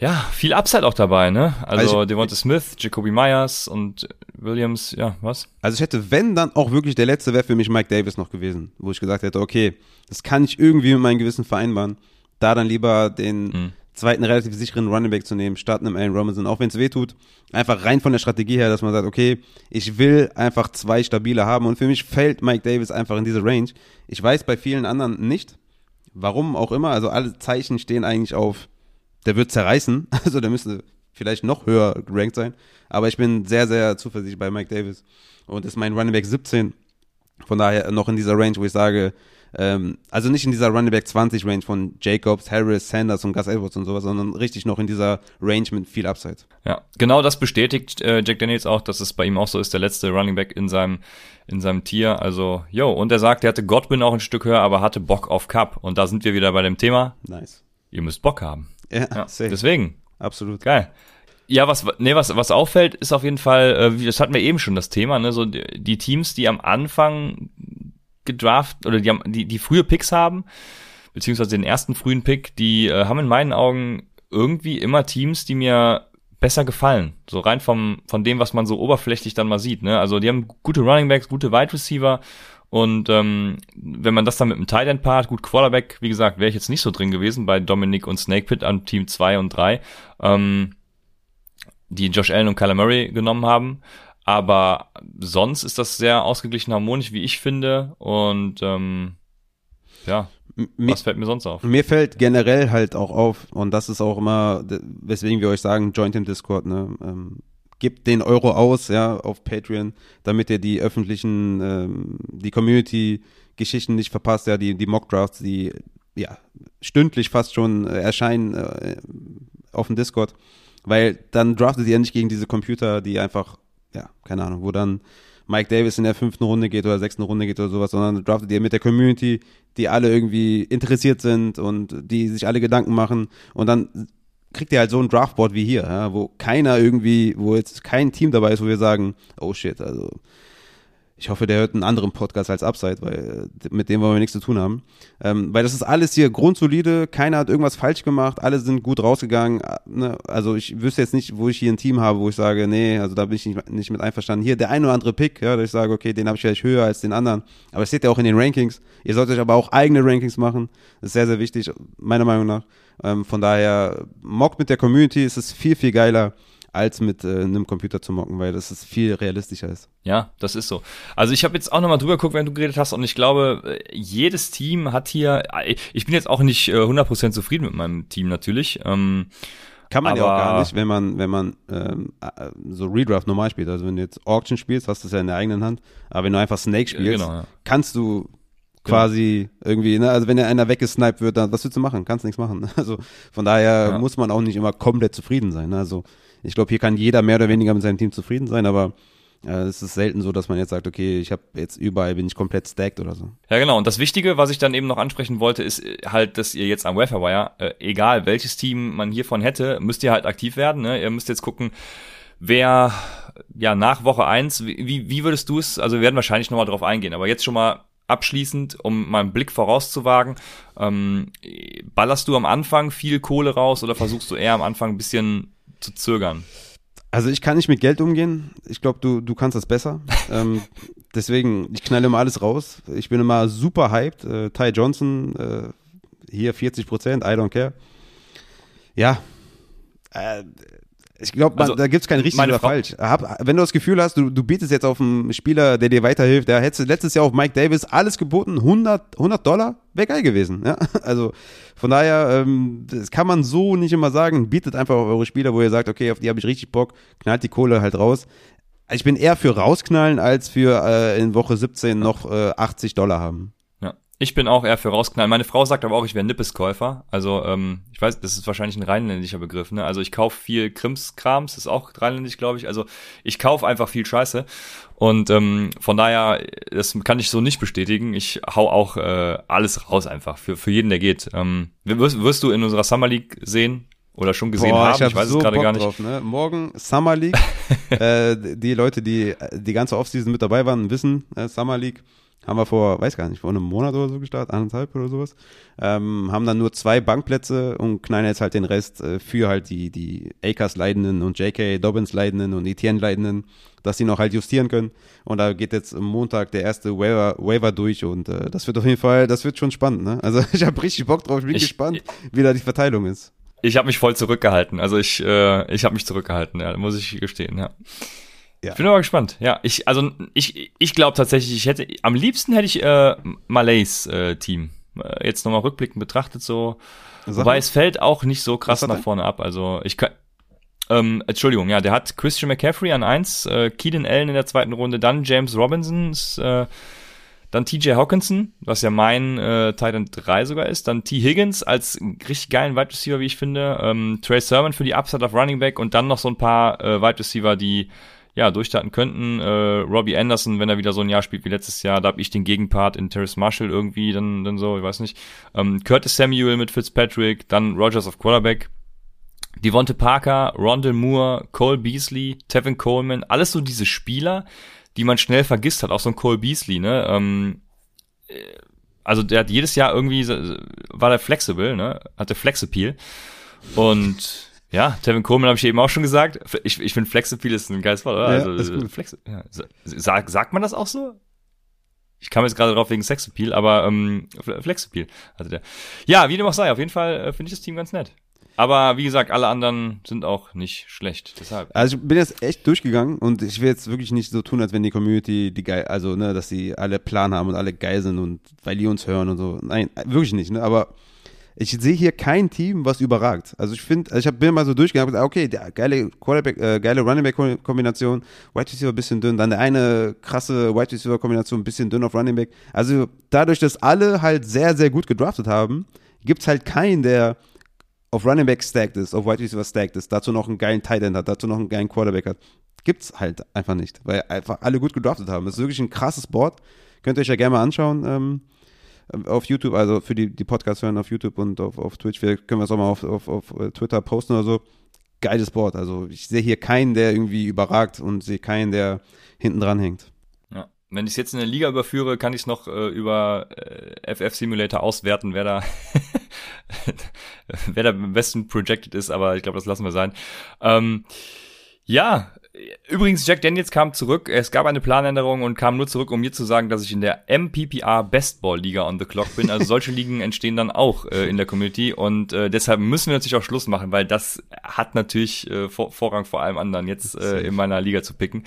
ja, viel Upside auch dabei, ne? Also Devonta Smith, Jakobi Meyers und Williams, ja, was? Also ich hätte, wenn, dann auch wirklich der letzte wäre für mich Mike Davis noch gewesen, wo ich gesagt hätte, okay, das kann ich irgendwie mit meinem Gewissen vereinbaren, da dann lieber den zweiten relativ sicheren Running Back zu nehmen, statt einem Allen Robinson, auch wenn es weh tut, einfach rein von der Strategie her, dass man sagt, okay, ich will einfach 2 stabile haben und für mich fällt Mike Davis einfach in diese Range. Ich weiß bei vielen anderen nicht, warum auch immer, also alle Zeichen stehen eigentlich auf, der wird zerreißen, also der müsste vielleicht noch höher gerankt sein, aber ich bin sehr, sehr zuversichtlich bei Mike Davis und ist mein Running Back 17, von daher noch in dieser Range, wo ich sage, also nicht in dieser Running Back 20 Range von Jacobs, Harris, Sanders und Gus Edwards und sowas, sondern richtig noch in dieser Range mit viel Upside. Ja, genau das bestätigt Jack Daniels auch, dass es bei ihm auch so ist, der letzte Running Back in seinem Tier, also yo, und er sagt, er hatte Godwin auch ein Stück höher, aber hatte Bock auf Cup und da sind wir wieder bei dem Thema. Nice. Ihr müsst Bock haben. Ja, deswegen. Absolut. Geil. Ja, was auffällt, ist auf jeden Fall, das hatten wir eben schon das Thema, ne, so die Teams, die am Anfang gedraft oder die frühe Picks haben, beziehungsweise den ersten frühen Pick, die haben in meinen Augen irgendwie immer Teams, die mir besser gefallen. So rein von dem, was man so oberflächlich dann mal sieht, ne. Also die haben gute Running Backs, gute Wide Receiver. Und wenn man das dann mit einem Tight End paart, gut, Quarterback, wie gesagt, wäre ich jetzt nicht so drin gewesen bei Dominic und Snake Pit an Team 2 und 3, die Josh Allen und Kyler Murray genommen haben. Aber sonst ist das sehr ausgeglichen harmonisch, wie ich finde. Und ja, was fällt mir sonst auf? Mir fällt generell halt auch auf, und das ist auch immer, weswegen wir euch sagen, joint im Discord, ne? Gebt den Euro aus, ja, auf Patreon, damit ihr die öffentlichen, die Community-Geschichten nicht verpasst, ja, die Mock-Drafts, die, ja, stündlich fast schon erscheinen auf dem Discord, weil dann draftet ihr nicht gegen diese Computer, die einfach, ja, keine Ahnung, wo dann Mike Davis in der 5. Runde geht oder 6. Runde geht oder sowas, sondern draftet ihr mit der Community, die alle irgendwie interessiert sind und die sich alle Gedanken machen und dann kriegt ihr halt so ein Draftboard wie hier, ja, wo keiner irgendwie, wo jetzt kein Team dabei ist, wo wir sagen, oh shit, also ich hoffe, der hört einen anderen Podcast als Upside, weil mit dem wollen wir nichts zu tun haben. Weil das ist alles hier grundsolide, keiner hat irgendwas falsch gemacht, alle sind gut rausgegangen, ne? Also ich wüsste jetzt nicht, wo ich hier ein Team habe, wo ich sage, nee, also da bin ich nicht mit einverstanden. Hier der ein oder andere Pick, ja, dass ich sage, okay, den habe ich vielleicht höher als den anderen, aber das seht ihr auch in den Rankings. Ihr solltet euch aber auch eigene Rankings machen, das ist sehr, sehr wichtig, meiner Meinung nach. Von daher, mockt mit der Community, ist es viel, viel geiler, als mit einem Computer zu mocken, weil das ist viel realistischer ist. Ja, das ist so. Also ich habe jetzt auch nochmal drüber geguckt, während du geredet hast und ich glaube, jedes Team hat hier, ich bin jetzt auch nicht 100% zufrieden mit meinem Team natürlich. Kann man ja auch gar nicht, wenn man so Redraft normal spielt. Also wenn du jetzt Auction spielst, hast du es ja in der eigenen Hand, aber wenn du einfach Snake spielst, genau, ja, kannst du quasi irgendwie, ne, also wenn ja einer weggesniped wird, dann was willst du machen? Kannst nichts machen. Also von daher muss man auch nicht immer komplett zufrieden sein. Ne? Also ich glaube, hier kann jeder mehr oder weniger mit seinem Team zufrieden sein, aber es ist selten so, dass man jetzt sagt, okay, ich habe jetzt überall, bin ich komplett stacked oder so. Ja genau, und das Wichtige, was ich dann eben noch ansprechen wollte, ist halt, dass ihr jetzt am Waiver Wire, egal welches Team man hiervon hätte, müsst ihr halt aktiv werden, ne? Ihr müsst jetzt gucken, wer, ja, nach Woche 1, wie würdest du es, also wir werden wahrscheinlich nochmal drauf eingehen, aber jetzt schon mal abschließend, um meinen Blick vorauszuwagen, ballerst du am Anfang viel Kohle raus oder versuchst du eher am Anfang ein bisschen zu zögern? Also ich kann nicht mit Geld umgehen. Ich glaube, du kannst das besser. Deswegen, ich knalle immer alles raus. Ich bin immer super hyped. Ty Johnson, hier 40%, I don't care. Ja, ich glaube, also, da gibt es kein richtig oder falsch. Wenn du das Gefühl hast, du bietest jetzt auf einen Spieler, der dir weiterhilft, da hättest du letztes Jahr auf Mike Davis alles geboten, $100, wäre geil gewesen. Ja? Also von daher, das kann man so nicht immer sagen, bietet einfach auf eure Spieler, wo ihr sagt, okay, auf die habe ich richtig Bock, knallt die Kohle halt raus. Ich bin eher für rausknallen, als für in Woche 17 noch $80 haben. Ich bin auch eher für rausknallen. Meine Frau sagt aber auch, ich wäre Nippeskäufer. Also, ich weiß, das ist wahrscheinlich ein rheinländischer Begriff, ne? Also, ich kaufe viel Krimskrams, ist auch rheinländisch, glaube ich. Also, ich kaufe einfach viel Scheiße. Und von daher, das kann ich so nicht bestätigen. Ich hau auch alles raus einfach, für jeden, der geht. Wirst du in unserer Summer League sehen oder schon gesehen haben? Ich weiß so es gerade Bock gar nicht. Drauf, ne? Morgen Summer League. Die Leute, die die ganze Offseason mit dabei waren, wissen, Summer League. Haben wir vor einem Monat oder so gestartet, anderthalb oder sowas, haben dann nur 2 Bankplätze und knallen jetzt halt den Rest für halt die Akers-Leidenden und J.K. Dobbins-Leidenden und Etienne-Leidenden, dass die noch halt justieren können. Und da geht jetzt am Montag der erste Waiver durch und das wird auf jeden Fall, das wird schon spannend, ne? Also ich habe richtig Bock drauf, ich bin gespannt, wie da die Verteilung ist. Ich habe mich voll zurückgehalten, also ich habe mich zurückgehalten, ja, muss ich gestehen, ja. Ja. Ich bin aber gespannt. Ja, ich glaube tatsächlich, am liebsten hätte ich Malays Team. Jetzt nochmal rückblickend betrachtet so. Wobei es fällt auch nicht so krass nach vorne ab. Also ich kann, Entschuldigung, ja, der hat Christian McCaffrey an 1, Keenan Allen in der 2. Runde, dann James Robinson, dann TJ Hawkinson, was ja mein Titan 3 sogar ist, dann T. Higgins als richtig geilen Wide Receiver, wie ich finde, Trey Sermon für die Upside auf Running Back und dann noch so ein paar Wide Receiver, die ja, durchstarten könnten. Robbie Anderson, wenn er wieder so ein Jahr spielt wie letztes Jahr, da habe ich den Gegenpart in Terrace Marshall irgendwie, dann so, ich weiß nicht. Curtis Samuel mit Fitzpatrick, dann Rodgers auf Quarterback, Devonte Parker, Rondell Moore, Cole Beasley, Tevin Coleman, alles so diese Spieler, die man schnell vergisst hat, auch so ein Cole Beasley, ne? Also der hat jedes Jahr irgendwie, war der flexible, ne? Hatte Flex-Appeal und ja, Tevin Coleman habe ich eben auch schon gesagt. Ich finde Flex-Appeal ist ein geiles Wort, oder? Ja, also, ja. Sagt man das auch so? Ich kam jetzt gerade drauf wegen Sex-Appeal, aber Flex-Appeal hatte der. Ja, wie dem auch sei, auf jeden Fall finde ich das Team ganz nett. Aber wie gesagt, alle anderen sind auch nicht schlecht. Deshalb. Also ich bin jetzt echt durchgegangen und ich will jetzt wirklich nicht so tun, als wenn die Community dass sie alle Plan haben und alle geil sind und weil die uns hören und so. Nein, wirklich nicht, ne? Aber ich sehe hier kein Team, was überragt. Also ich finde, ich bin mal so durchgegangen, okay, der geile Quarterback, geile Running Back Kombination, Wide Receiver ein bisschen dünn, dann der eine krasse Wide Receiver Kombination ein bisschen dünn auf Running Back. Also dadurch, dass alle halt sehr, sehr gut gedraftet haben, gibt's halt keinen, der auf Running Back stacked ist, auf Wide Receiver stacked ist, dazu noch einen geilen Tight End hat, dazu noch einen geilen Quarterback hat. Gibt's halt einfach nicht, weil einfach alle gut gedraftet haben. Das ist wirklich ein krasses Board. Könnt ihr euch ja gerne mal anschauen. Auf YouTube, also für die Podcasts hören auf YouTube und auf Twitch, wir können das auch mal auf Twitter posten oder so. Geiles Board, also ich sehe hier keinen, der irgendwie überragt und sehe keinen, der hinten dran hängt. Ja, wenn ich es jetzt in der Liga überführe, kann ich es noch über FF Simulator auswerten, wer da wer da am besten projected ist, aber ich glaube, das lassen wir sein. Ja, übrigens, Jack Daniels kam zurück, es gab eine Planänderung und kam nur zurück, um mir zu sagen, dass ich in der MPPR Bestball-Liga on the clock bin. Also solche Ligen entstehen dann auch in der Community und deshalb müssen wir natürlich auch Schluss machen, weil das hat natürlich Vorrang vor allem anderen, jetzt in meiner Liga zu picken.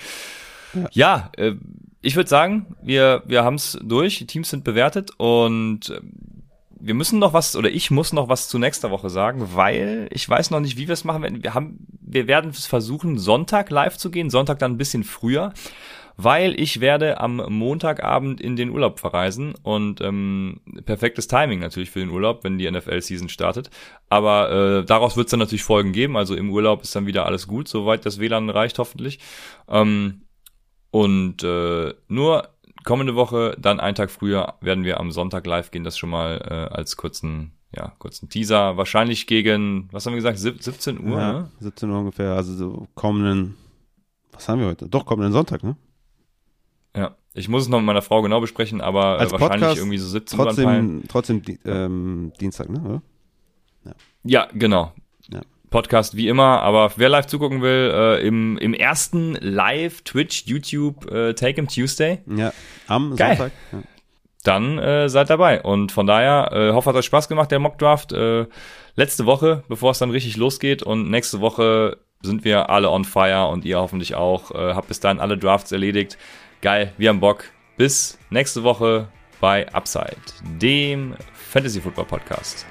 Ja, ich würde sagen, wir haben es durch, die Teams sind bewertet und wir müssen noch was, oder ich muss noch was zu nächster Woche sagen, weil ich weiß noch nicht, wie wir es machen werden. Wir werden es versuchen, Sonntag live zu gehen, Sonntag dann ein bisschen früher, weil ich werde am Montagabend in den Urlaub verreisen und perfektes Timing natürlich für den Urlaub, wenn die NFL-Season startet, aber daraus wird es dann natürlich Folgen geben, also im Urlaub ist dann wieder alles gut, soweit das WLAN reicht hoffentlich nur kommende Woche, dann einen Tag früher, werden wir am Sonntag live gehen, das schon mal als kurzen Teaser, wahrscheinlich gegen, was haben wir gesagt, 17 Uhr, ja, ne? 17 Uhr ungefähr, also so kommenden Sonntag, ne? Ja, ich muss es noch mit meiner Frau genau besprechen, aber als wahrscheinlich Podcast irgendwie so 17 Uhr anpeilen. Trotzdem Dienstag, ne? Oder? Ja, genau. Podcast wie immer, aber wer live zugucken will, im ersten Live-Twitch-YouTube Take 'em Tuesday. Ja, am Geil. Sonntag. Ja. Dann seid dabei. Und von daher, hoffe, hat euch Spaß gemacht, der Mockdraft. Letzte Woche, bevor es dann richtig losgeht. Und nächste Woche sind wir alle on fire und ihr hoffentlich auch. Habt bis dahin alle Drafts erledigt. Geil, wir haben Bock. Bis nächste Woche bei Upside, dem Fantasy Football Podcast.